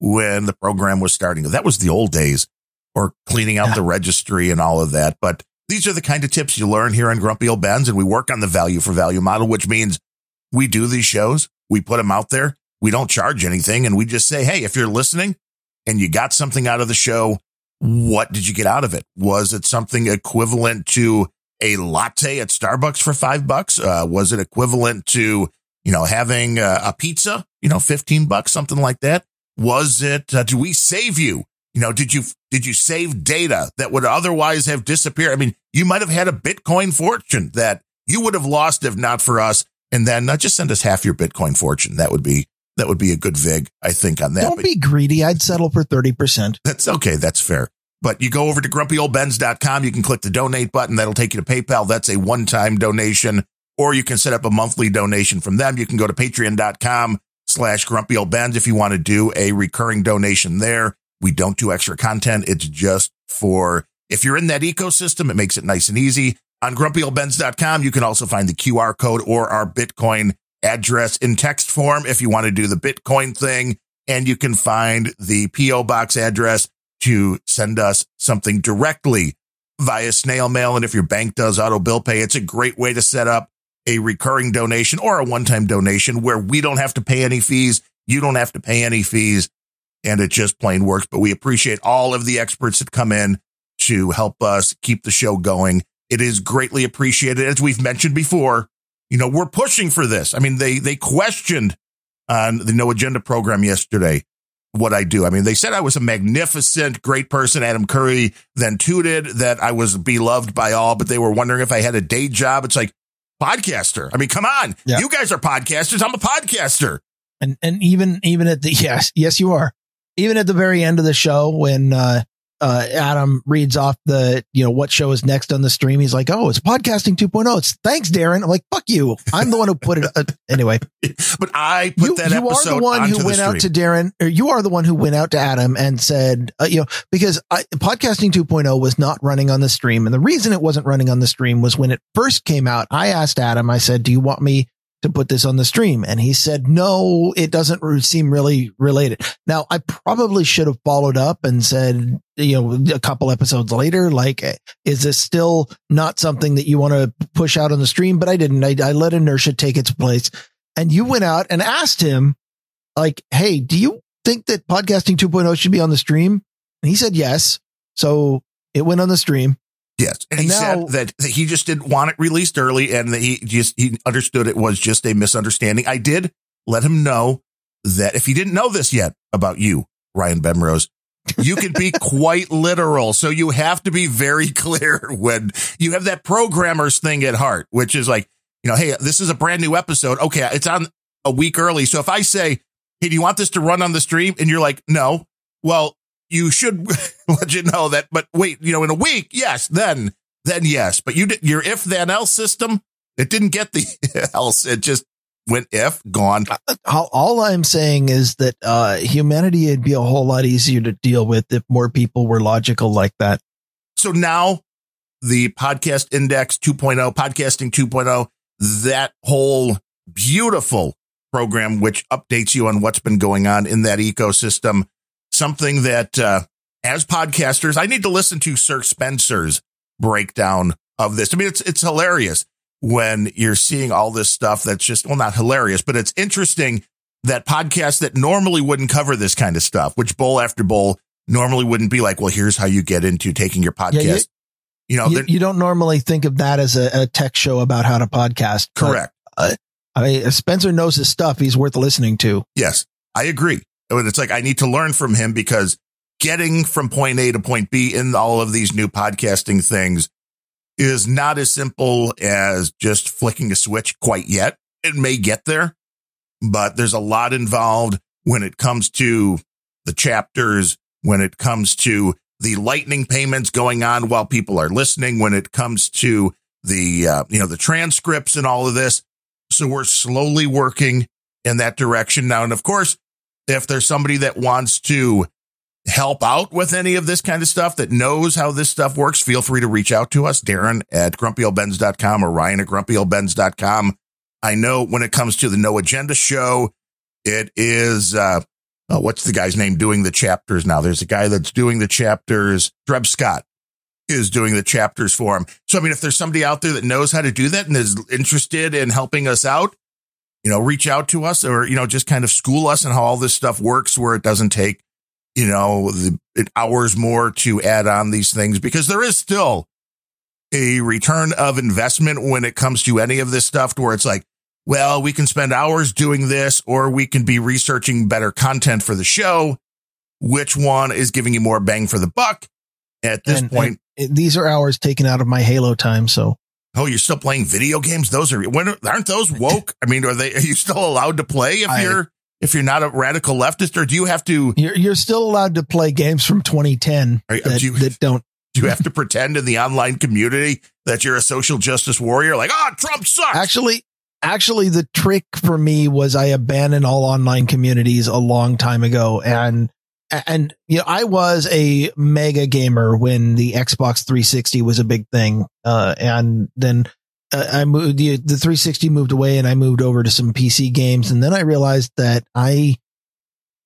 when the program was starting. That was the old days, or cleaning out yeah. the registry and all of that. But these are the kind of tips you learn here on Grumpy Old Ben's, and we work on the value for value model, which means we do these shows, we put them out there, we don't charge anything, and we just say, hey, if you're listening and you got something out of the show, what did you get out of it? Was it something equivalent to a latte at Starbucks for five bucks? Uh, was it equivalent to, you know, having a, a pizza, you know, fifteen bucks, something like that? Was it, uh, do we save you? You know, did you did you save data that would otherwise have disappeared? I mean, you might have had a Bitcoin fortune that you would have lost if not for us. And then uh, just send us half your Bitcoin fortune. That would be that would be a good vig, I think, on that. Don't but, be greedy. I'd settle for thirty percent. That's OK. That's fair. But you go over to grumpy old benz dot com. You can click the donate button. That'll take you to PayPal. That's a one time donation, or you can set up a monthly donation from them. You can go to patreon.com slash grumpy old benz if you want to do a recurring donation there. We don't do extra content. It's just for if you're in that ecosystem, it makes it nice and easy. On grumpy old benz dot com, you can also find the Q R code or our Bitcoin address in text form if you want to do the Bitcoin thing. And you can find the P O box address to send us something directly via snail mail. And if your bank does auto bill pay, it's a great way to set up a recurring donation or a one-time donation where we don't have to pay any fees. You don't have to pay any fees. And it just plain works. But we appreciate all of the experts that come in to help us keep the show going. It is greatly appreciated. As we've mentioned before, you know, we're pushing for this. I mean, they they questioned on the No Agenda program yesterday what I do. I mean, they said I was a magnificent, great person. Adam Curry then tooted that I was beloved by all, but they were wondering if I had a day job. It's like, podcaster. I mean, come on. Yeah. You guys are podcasters. I'm a podcaster. And and even even at the yes, yes, you are. Even at the very end of the show, when uh, uh, Adam reads off the, you know, what show is next on the stream, he's like, oh, it's podcasting two point oh. It's thanks, Darren. I'm like, fuck you. I'm the one who put it. Uh, anyway, but I put you, that you episode are the one who went out to Darren, or you are the one who went out to Adam and said, uh, you know, because I, podcasting two point oh was not running on the stream. And the reason it wasn't running on the stream was when it first came out, I asked Adam, I said, do you want me to put this on the stream? And he said, no, it doesn't seem really related. Now, I probably should have followed up and said, you know, a couple episodes later, like, is this still not something that you want to push out on the stream? But I didn't. I, I let inertia take its place. And you went out and asked him, like, hey, do you think that podcasting two point oh should be on the stream? And he said, yes. So it went on the stream. Yes. And, and he now, said that, that he just didn't want it released early and that he just he understood it was just a misunderstanding. I did let him know that if he didn't know this yet about you, Ryan Bemrose, you can be quite literal. So you have to be very clear when you have that programmer's thing at heart, which is like, you know, hey, this is a brand new episode. OK, it's on a week early. So if I say, hey, do you want this to run on the stream? And you're like, no, well, you should let you know that. But wait, you know, in a week. Yes. Then then. Yes. But you did your if then else system. It didn't get the else. It just went if gone. All, all I'm saying is that uh, humanity would be a whole lot easier to deal with if more people were logical like that. So now the podcast index two point oh, podcasting two point oh, that whole beautiful program, which updates you on what's been going on in that ecosystem. Something that uh, as podcasters, I need to listen to Sir Spencer's breakdown of this. I mean, it's it's hilarious when you're seeing all this stuff that's just, well, not hilarious, but it's interesting that podcasts that normally wouldn't cover this kind of stuff, which bowl after bowl normally wouldn't be like, well, here's how you get into taking your podcast. Yeah, you, you know, you, you don't normally think of that as a, a tech show about how to podcast. Correct. But, uh, I mean, if Spencer knows his stuff, he's worth listening to. Yes, I agree. It's like I need to learn from him because getting from point A to point B in all of these new podcasting things is not as simple as just flicking a switch quite yet. It may get there, but there's a lot involved when it comes to the chapters, when it comes to the lightning payments going on while people are listening, when it comes to the, uh, you know, the transcripts and all of this. So we're slowly working in that direction now. And of course, if there's somebody that wants to help out with any of this kind of stuff, that knows how this stuff works, feel free to reach out to us, Darren at grumpy old benz dot com or Ryan at grumpy old benz dot com. I know when it comes to the No Agenda show, it is, uh, oh, what's the guy's name doing the chapters now? There's a guy that's doing the chapters. Dred Scott is doing the chapters for him. So, I mean, if there's somebody out there that knows how to do that and is interested in helping us out, you know, reach out to us or, you know, just kind of school us on how all this stuff works, where it doesn't take, you know, the hours more to add on these things, because there is still a return of investment when it comes to any of this stuff, to where it's like, well, we can spend hours doing this, or we can be researching better content for the show. Which one is giving you more bang for the buck at this and, point? And these are hours taken out of my Halo time. So, oh, you're still playing video games? Those are when, aren't those woke? I mean, are they? Are you still allowed to play if I, you're if you're not a radical leftist, or do you have to? You're, you're still allowed to play games from twenty ten are, that, do you, that don't. Do you have to pretend in the online community that you're a social justice warrior? Like, oh, Trump sucks. Actually. Actually, the trick for me was I abandoned all online communities a long time ago. And, and, you know, I was a mega gamer when the Xbox three sixty was a big thing. Uh, and then uh, I moved the, the three sixty moved away and I moved over to some P C games. And then I realized that I,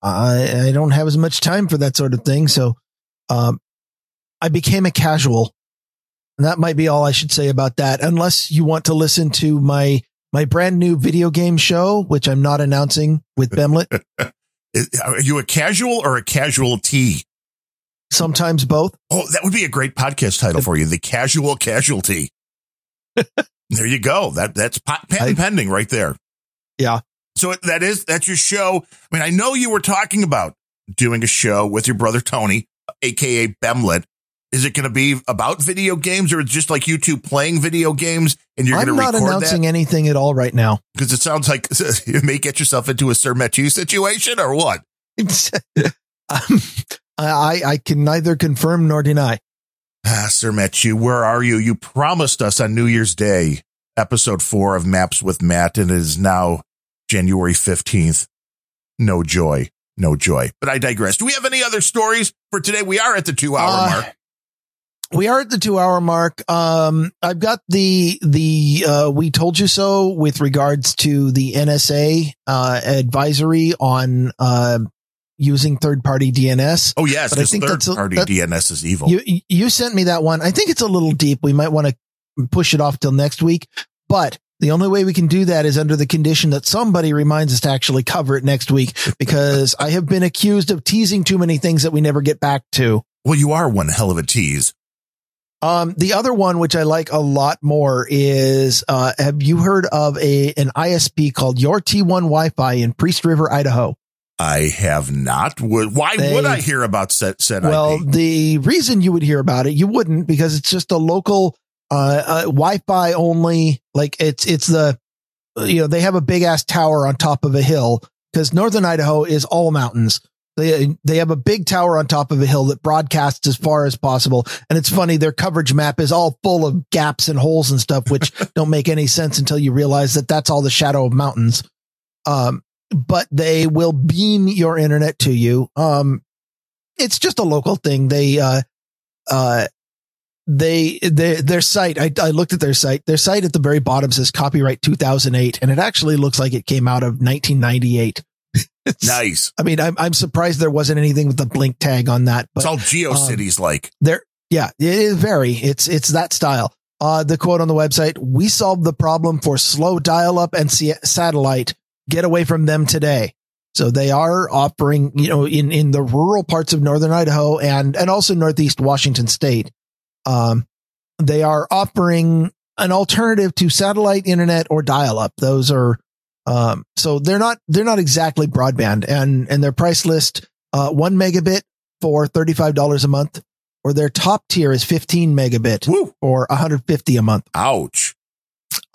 I, I don't have as much time for that sort of thing. So, um, I became a casual, and that might be all I should say about that. Unless you want to listen to my, My brand new video game show, which I'm not announcing with Bemlet. Are you a casual or a casualty? Sometimes both. Oh, that would be a great podcast title for you. The Casual Casualty. There you go. That that's patent pending right there. Yeah. So that is that's your show. I mean, I know you were talking about doing a show with your brother, Tony, A K A Bemlet. Is it going to be about video games, or just like you two playing video games and you're going to record that? I'm not announcing anything at all right now. Because it sounds like you may get yourself into a Sir Matthew situation or what? um, I, I can neither confirm nor deny. Ah, Sir Matthew, where are you? You promised us on New Year's Day, episode four of Maps with Matt, and it is now January fifteenth. No joy, no joy. But I digress. Do we have any other stories for today? We are at the two hour uh, mark. We are at the two hour mark. Um, I've got the, the, uh, we told you so with regards to the N S A, uh, advisory on, uh, using third party D N S. Oh yes. But I think third party that, D N S is evil. You, you sent me that one. I think it's a little deep. We might want to push it off till next week, but the only way we can do that is under the condition that somebody reminds us to actually cover it next week, because I have been accused of teasing too many things that we never get back to. Well, you are one hell of a tease. Um, the other one, which I like a lot more, is, uh, have you heard of a, an I S P called Your T one Wi-Fi in Priest River, Idaho? I have not. Why they, would I hear about said, said well, I P? Well, the reason you would hear about it, you wouldn't, because it's just a local, uh, uh, Wi-Fi only, like it's, it's the, you know, they have a big ass tower on top of a hill, because Northern Idaho is all mountains. They, they have a big tower on top of a hill that broadcasts as far as possible. And it's funny, their coverage map is all full of gaps and holes and stuff, which don't make any sense until you realize that that's all the shadow of mountains. Um, but they will beam your internet to you. Um, it's just a local thing. They, uh, uh, they, they, their site, I, I looked at their site, their site at the very bottom says copyright two thousand eight. And it actually looks like it came out of nineteen ninety-eight. It's, nice. I mean, I'm, I'm surprised there wasn't anything with the blink tag on that. But, it's all GeoCities um, like there. Yeah, it is very it's it's that style. Uh, the quote on the website: we solved the problem for slow dial up and c- satellite. Get away from them today. So they are offering, you know, in, in the rural parts of Northern Idaho and and also Northeast Washington state. Um, they are offering an alternative to satellite internet or dial up. Those are. Um, so they're not, they're not exactly broadband, and, and their price list, uh, one megabit for thirty-five dollars a month, or their top tier is fifteen megabit Woo. Or one hundred fifty a month. Ouch.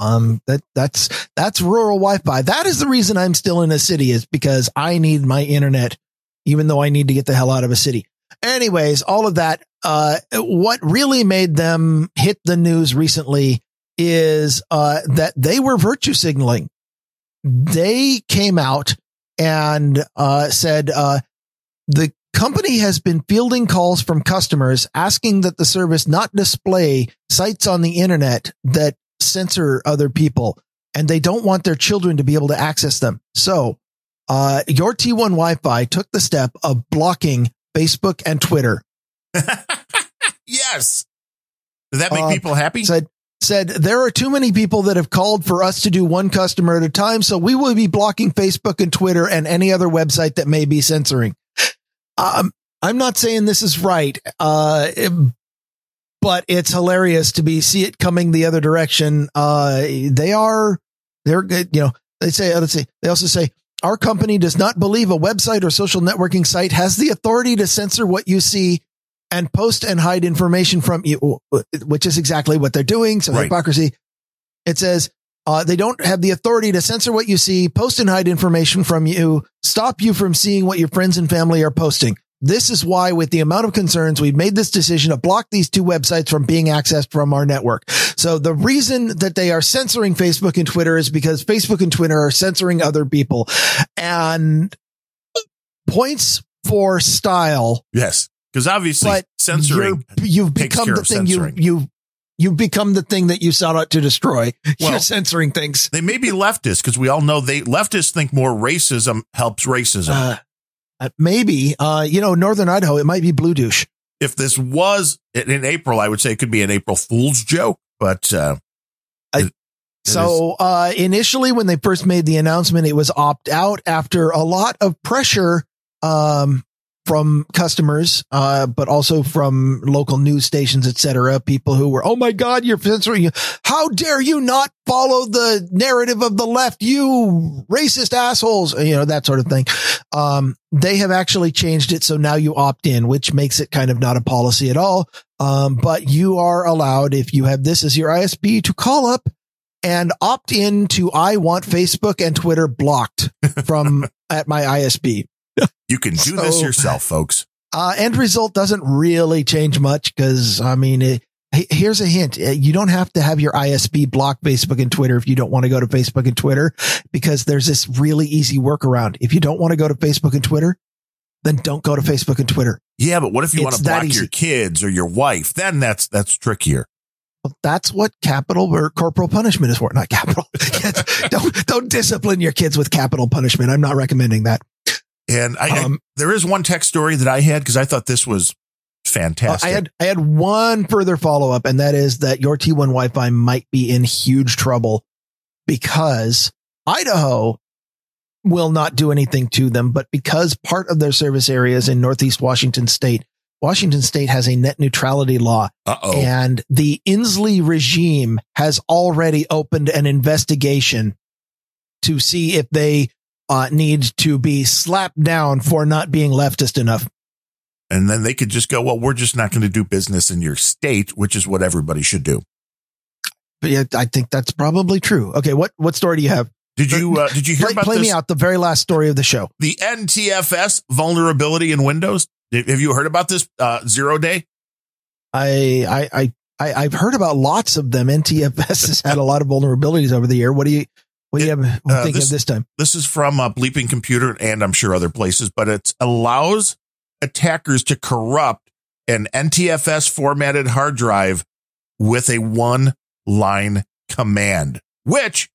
Um, that, that's, that's rural Wi-Fi. That is the reason I'm still in a city, is because I need my internet, even though I need to get the hell out of a city. Anyways, all of that, uh, what really made them hit the news recently is, uh, that they were virtue signaling. they came out and uh, said uh, the company has been fielding calls from customers asking that the service not display sites on the internet that censor other people, and they don't want their children to be able to access them. So uh, your T one Wi-Fi took the step of blocking Facebook and Twitter. Yes. Does that make uh, people happy? Said, said, there are too many people that have called for us to do one customer at a time, so we will be blocking Facebook and Twitter and any other website that may be censoring. Um, I'm not saying this is right, uh, it, but it's hilarious to be see it coming the other direction. Uh, they are, they're good. You know, they say, let's see, they also say, our company does not believe a website or social networking site has the authority to censor what you see and post and hide information from you, which is exactly what they're doing. So right. Hypocrisy. It says, uh, they don't have the authority to censor what you see, post and hide information from you, stop you from seeing what your friends and family are posting. This is why, with the amount of concerns, we've made this decision to block these two websites from being accessed from our network. So the reason that they are censoring Facebook and Twitter is because Facebook and Twitter are censoring other people. And points for style. Yes. Because obviously, but censoring you've become the thing you you you've become the thing that you sought out to destroy. Well, you're censoring things. They may be leftists, because we all know they leftists think more racism helps racism. Uh, maybe uh, you know, Northern Idaho, it might be Blue Douche. If this was in April, I would say it could be an April Fool's joke. But uh, I, it, so it uh, initially, when they first made the announcement, it was opt out after a lot of pressure. Um, From customers, uh, but also from local news stations, et cetera, people who were, oh my God, you're censoring. How dare you not follow the narrative of the left? You racist assholes, you know, that sort of thing. Um, they have actually changed it. So now you opt in, which makes it kind of not a policy at all. Um, but you are allowed, if you have this as your I S P, to call up and opt in to, I want Facebook and Twitter blocked from at my I S P. You can do so, this yourself, folks. Uh, end result doesn't really change much because, I mean, it, here's a hint. You don't have to have your I S P block Facebook and Twitter if you don't want to go to Facebook and Twitter, because there's this really easy workaround. If you don't want to go to Facebook and Twitter, then don't go to Facebook and Twitter. Yeah, but what if you want to block your kids or your wife? Then that's that's trickier. Well, that's what capital or corporal punishment is for. Not capital. don't, don't discipline your kids with capital punishment. I'm not recommending that. And I, um, I, there is one tech story that I had because I thought this was fantastic. Uh, I had I had one further follow up, and that is that your T one Wi-Fi might be in huge trouble because Idaho will not do anything to them. But because part of their service area is in Northeast Washington State, Washington State has a net neutrality law. Uh-oh. And the Inslee regime has already opened an investigation to see if they Uh, need to be slapped down for not being leftist enough. And then they could just go, well, we're just not going to do business in your state, which is what everybody should do. But yeah, I think that's probably true. Okay, what what story do you have? Did you uh, did you hear play, about play this? Me out the very last story of the show? The N T F S vulnerability in Windows. Have you heard about this uh, zero day? I I I I've heard about lots of them. N T F S has had a lot of vulnerabilities over the year. What do you? What do you have, uh, thinking this, of this time? This is from a Bleeping Computer and I'm sure other places, but it allows attackers to corrupt an N T F S formatted hard drive with a one line command, which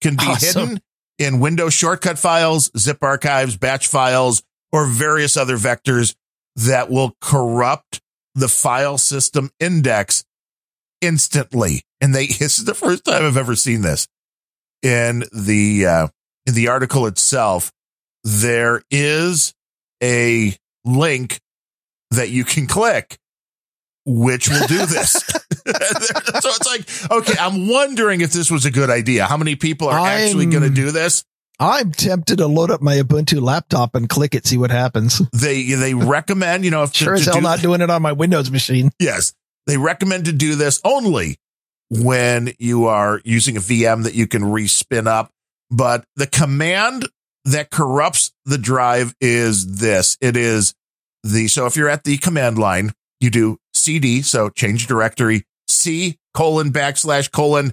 can be awesome. Hidden in Windows shortcut files, zip archives, batch files, or various other vectors that will corrupt the file system index instantly. And they, this is the first time I've ever seen this. In the uh, in the article itself, there is a link that you can click, which will do this. So it's like, okay, I'm wondering if this was a good idea. How many people are I'm, actually going to do this? I'm tempted to load up my Ubuntu laptop and click it, see what happens. They they recommend, you know, if sure to, as hell do not th- doing it on my Windows machine. Yes, they recommend to do this only when you are using a V M that you can respin up. But the command that corrupts the drive is this. It is the, so if you're at the command line, you do C D, so change directory, C colon backslash colon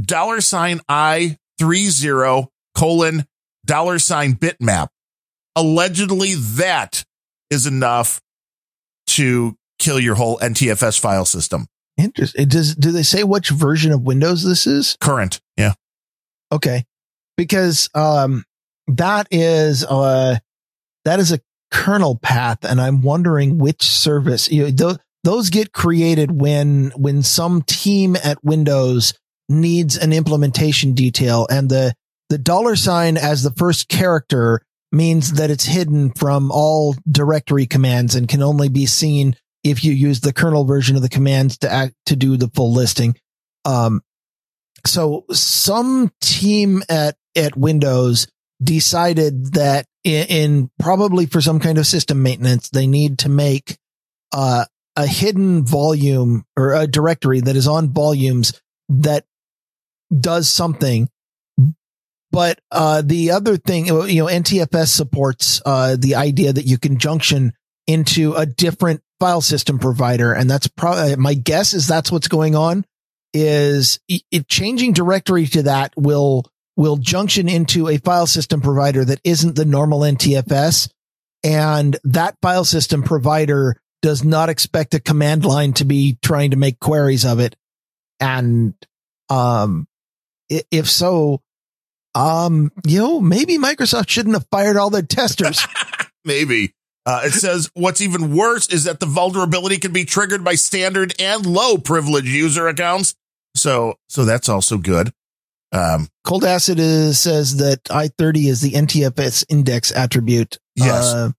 dollar sign I three zero colon dollar sign bitmap. Allegedly, that is enough to kill your whole N T F S file system. Interesting. Does do they say which version of Windows this is? Current. Yeah. Okay. Because um, that is uh that is a kernel path, and I'm wondering which service you know, th- those get created when when some team at Windows needs an implementation detail, and the the dollar sign as the first character means that it's hidden from all directory commands and can only be seen if you use the kernel version of the commands to act to do the full listing. Um, so some team at, at Windows decided that in, in probably for some kind of system maintenance, they need to make uh, a hidden volume or a directory that is on volumes that does something. But uh, the other thing, you know, N T F S supports uh, the idea that you can junction into a different file system provider. And that's probably my guess is that's what's going on is it changing directory to that will will junction into a file system provider that isn't the normal N T F S. And that file system provider does not expect a command line to be trying to make queries of it. And um, if so, Um, you know, maybe Microsoft shouldn't have fired all their testers. Maybe. Uh, it says what's even worse is that the vulnerability can be triggered by standard and low privilege user accounts. So, so that's also good. Um, Cold Acid is, says that I thirty is the N T F S index attribute. Yes. Uh,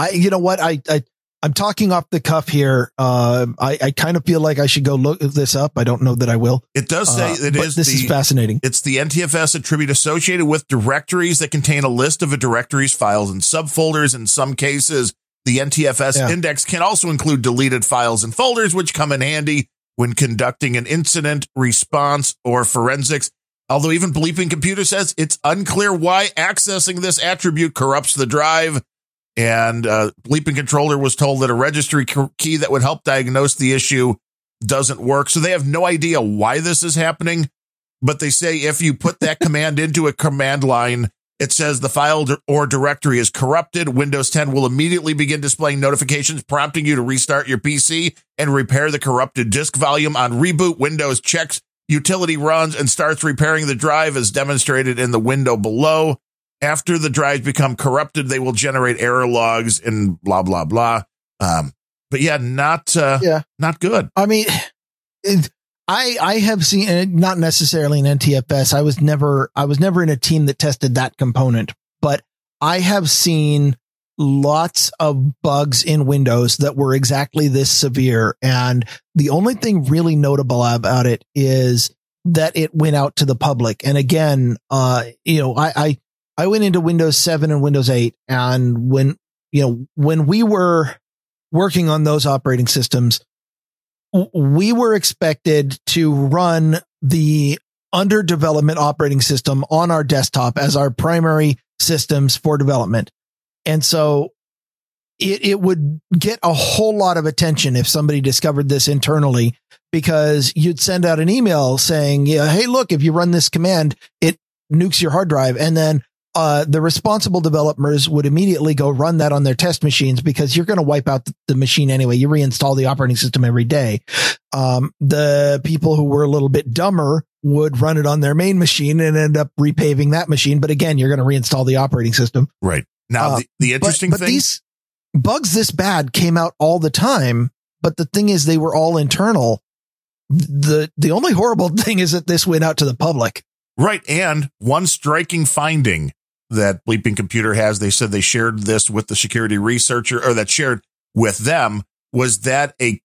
I, you know what? I, I, I'm talking off the cuff here. Uh, I, I kind of feel like I should go look this up. I don't know that I will. It does say uh, it is. This the, is fascinating. It's the N T F S attribute associated with directories that contain a list of a directory's files and subfolders. In some cases, the N T F S yeah. index can also include deleted files and folders, which come in handy when conducting an incident response or forensics. Although even Bleeping Computer says it's unclear why accessing this attribute corrupts the drive. And uh, Bleeping Controller was told that a registry key that would help diagnose the issue doesn't work. So they have no idea why this is happening. But they say if you put that command into a command line, it says the file or directory is corrupted. Windows ten will immediately begin displaying notifications, prompting you to restart your P C and repair the corrupted disk volume. On reboot, Windows checks utility runs and starts repairing the drive as demonstrated in the window below. After the drives become corrupted, they will generate error logs and blah, blah, blah. Um, but yeah, not uh, yeah. not good. I mean, it, I I have seen it, not necessarily an N T F S. I was never I was never in a team that tested that component, but I have seen lots of bugs in Windows that were exactly this severe. And the only thing really notable about it is that it went out to the public. And again, uh, you know, I. I I went into Windows seven and Windows eight, and when, you know, when we were working on those operating systems, we were expected to run the under development operating system on our desktop as our primary systems for development. And so it, it would get a whole lot of attention if somebody discovered this internally, because you'd send out an email saying, yeah, hey, look, if you run this command, it nukes your hard drive. And then Uh, the responsible developers would immediately go run that on their test machines, because you're going to wipe out the machine anyway. You reinstall the operating system every day. Um, the people who were a little bit dumber would run it on their main machine and end up repaving that machine. But again, you're going to reinstall the operating system. Right. Now, uh, the, the interesting but, but thing. These bugs this bad came out all the time. But the thing is, they were all internal. The The only horrible thing is that this went out to the public. Right. And one striking finding that Bleeping Computer has, they said they shared this with the security researcher, or that shared with them, was that a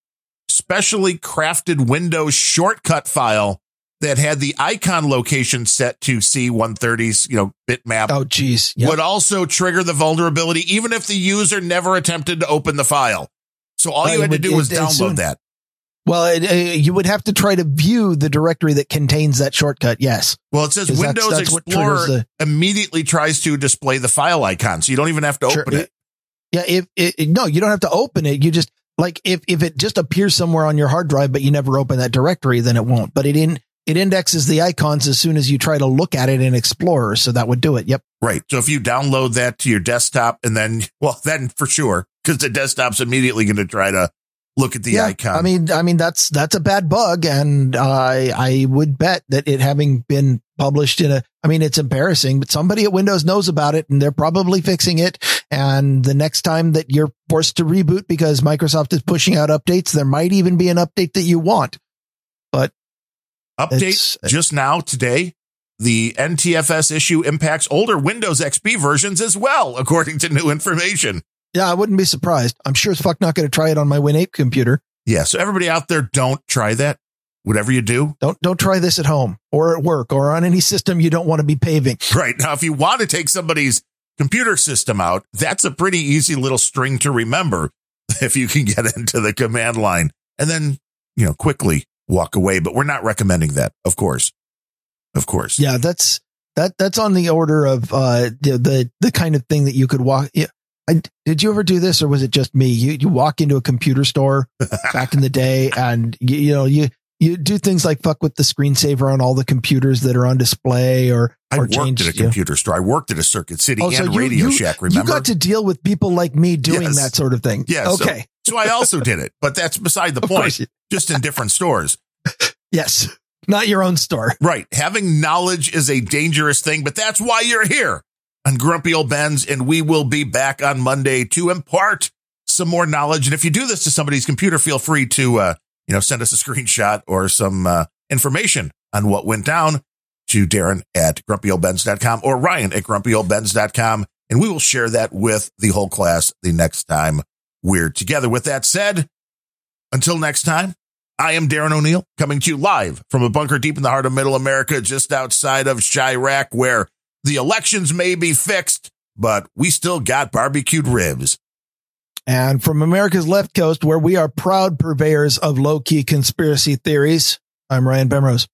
specially crafted Windows shortcut file that had the icon location set to C one thirty's, you know, bitmap. Oh, geez. Yep. Would also trigger the vulnerability, even if the user never attempted to open the file. So all well, you had would, to do it, was it, download soon, that. Well, it, uh, you would have to try to view the directory that contains that shortcut. Yes. Well, it says Windows that's, that's Explorer the, immediately tries to display the file icon, so you don't even have to sure, open it. it. Yeah. If it, no, you don't have to open it. You just like if, if it just appears somewhere on your hard drive, but you never open that directory, then it won't. But it in It indexes the icons as soon as you try to look at it in Explorer. So that would do it. Yep. Right. So if you download that to your desktop and then, well, then for sure, because the desktop's immediately going to try to look at the yeah, icon. I mean, I mean, that's that's a bad bug. And uh, I would bet that it having been published in a I mean, it's embarrassing, but somebody at Windows knows about it and they're probably fixing it. And the next time that you're forced to reboot because Microsoft is pushing out updates, there might even be an update that you want. But updates just now today. The N T F S issue impacts older Windows X P versions as well, according to new information. Yeah, I wouldn't be surprised. I'm sure as fuck not going to try it on my Win eight computer. Yeah, so everybody out there, don't try that. Whatever you do. Don't don't try this at home or at work or on any system you don't want to be paving. Right. Now, if you want to take somebody's computer system out, that's a pretty easy little string to remember if you can get into the command line and then, you know, quickly walk away. But we're not recommending that, of course. Of course. Yeah, that's that that's on the order of uh, the, the the kind of thing that you could walk. Yeah. I, did you ever do this, or was it just me? You you walk into a computer store back in the day, and you, you know you you do things like fuck with the screensaver on all the computers that are on display, or, or I worked change, at a computer know. store. I worked at a Circuit City oh, and so you, Radio you, Shack. Remember, you got to deal with people like me doing yes. that sort of thing. Yes. Okay, so, so I also did it, but that's beside the point. Just in different stores. Yes, not your own store. Right. Having knowledge is a dangerous thing, but that's why you're here on Grumpy Old Ben's, and we will be back on Monday to impart some more knowledge. And if you do this to somebody's computer, feel free to, uh, you know, send us a screenshot or some uh, information on what went down to Darren at grumpy old benz dot com or Ryan at grumpy old benz dot com. And we will share that with the whole class the next time we're together. With that said, until next time, I am Darren O'Neill, coming to you live from a bunker deep in the heart of Middle America, just outside of Chirac, where the elections may be fixed, but we still got barbecued ribs. And from America's left coast, where we are proud purveyors of low-key conspiracy theories, I'm Ryan Bemrose.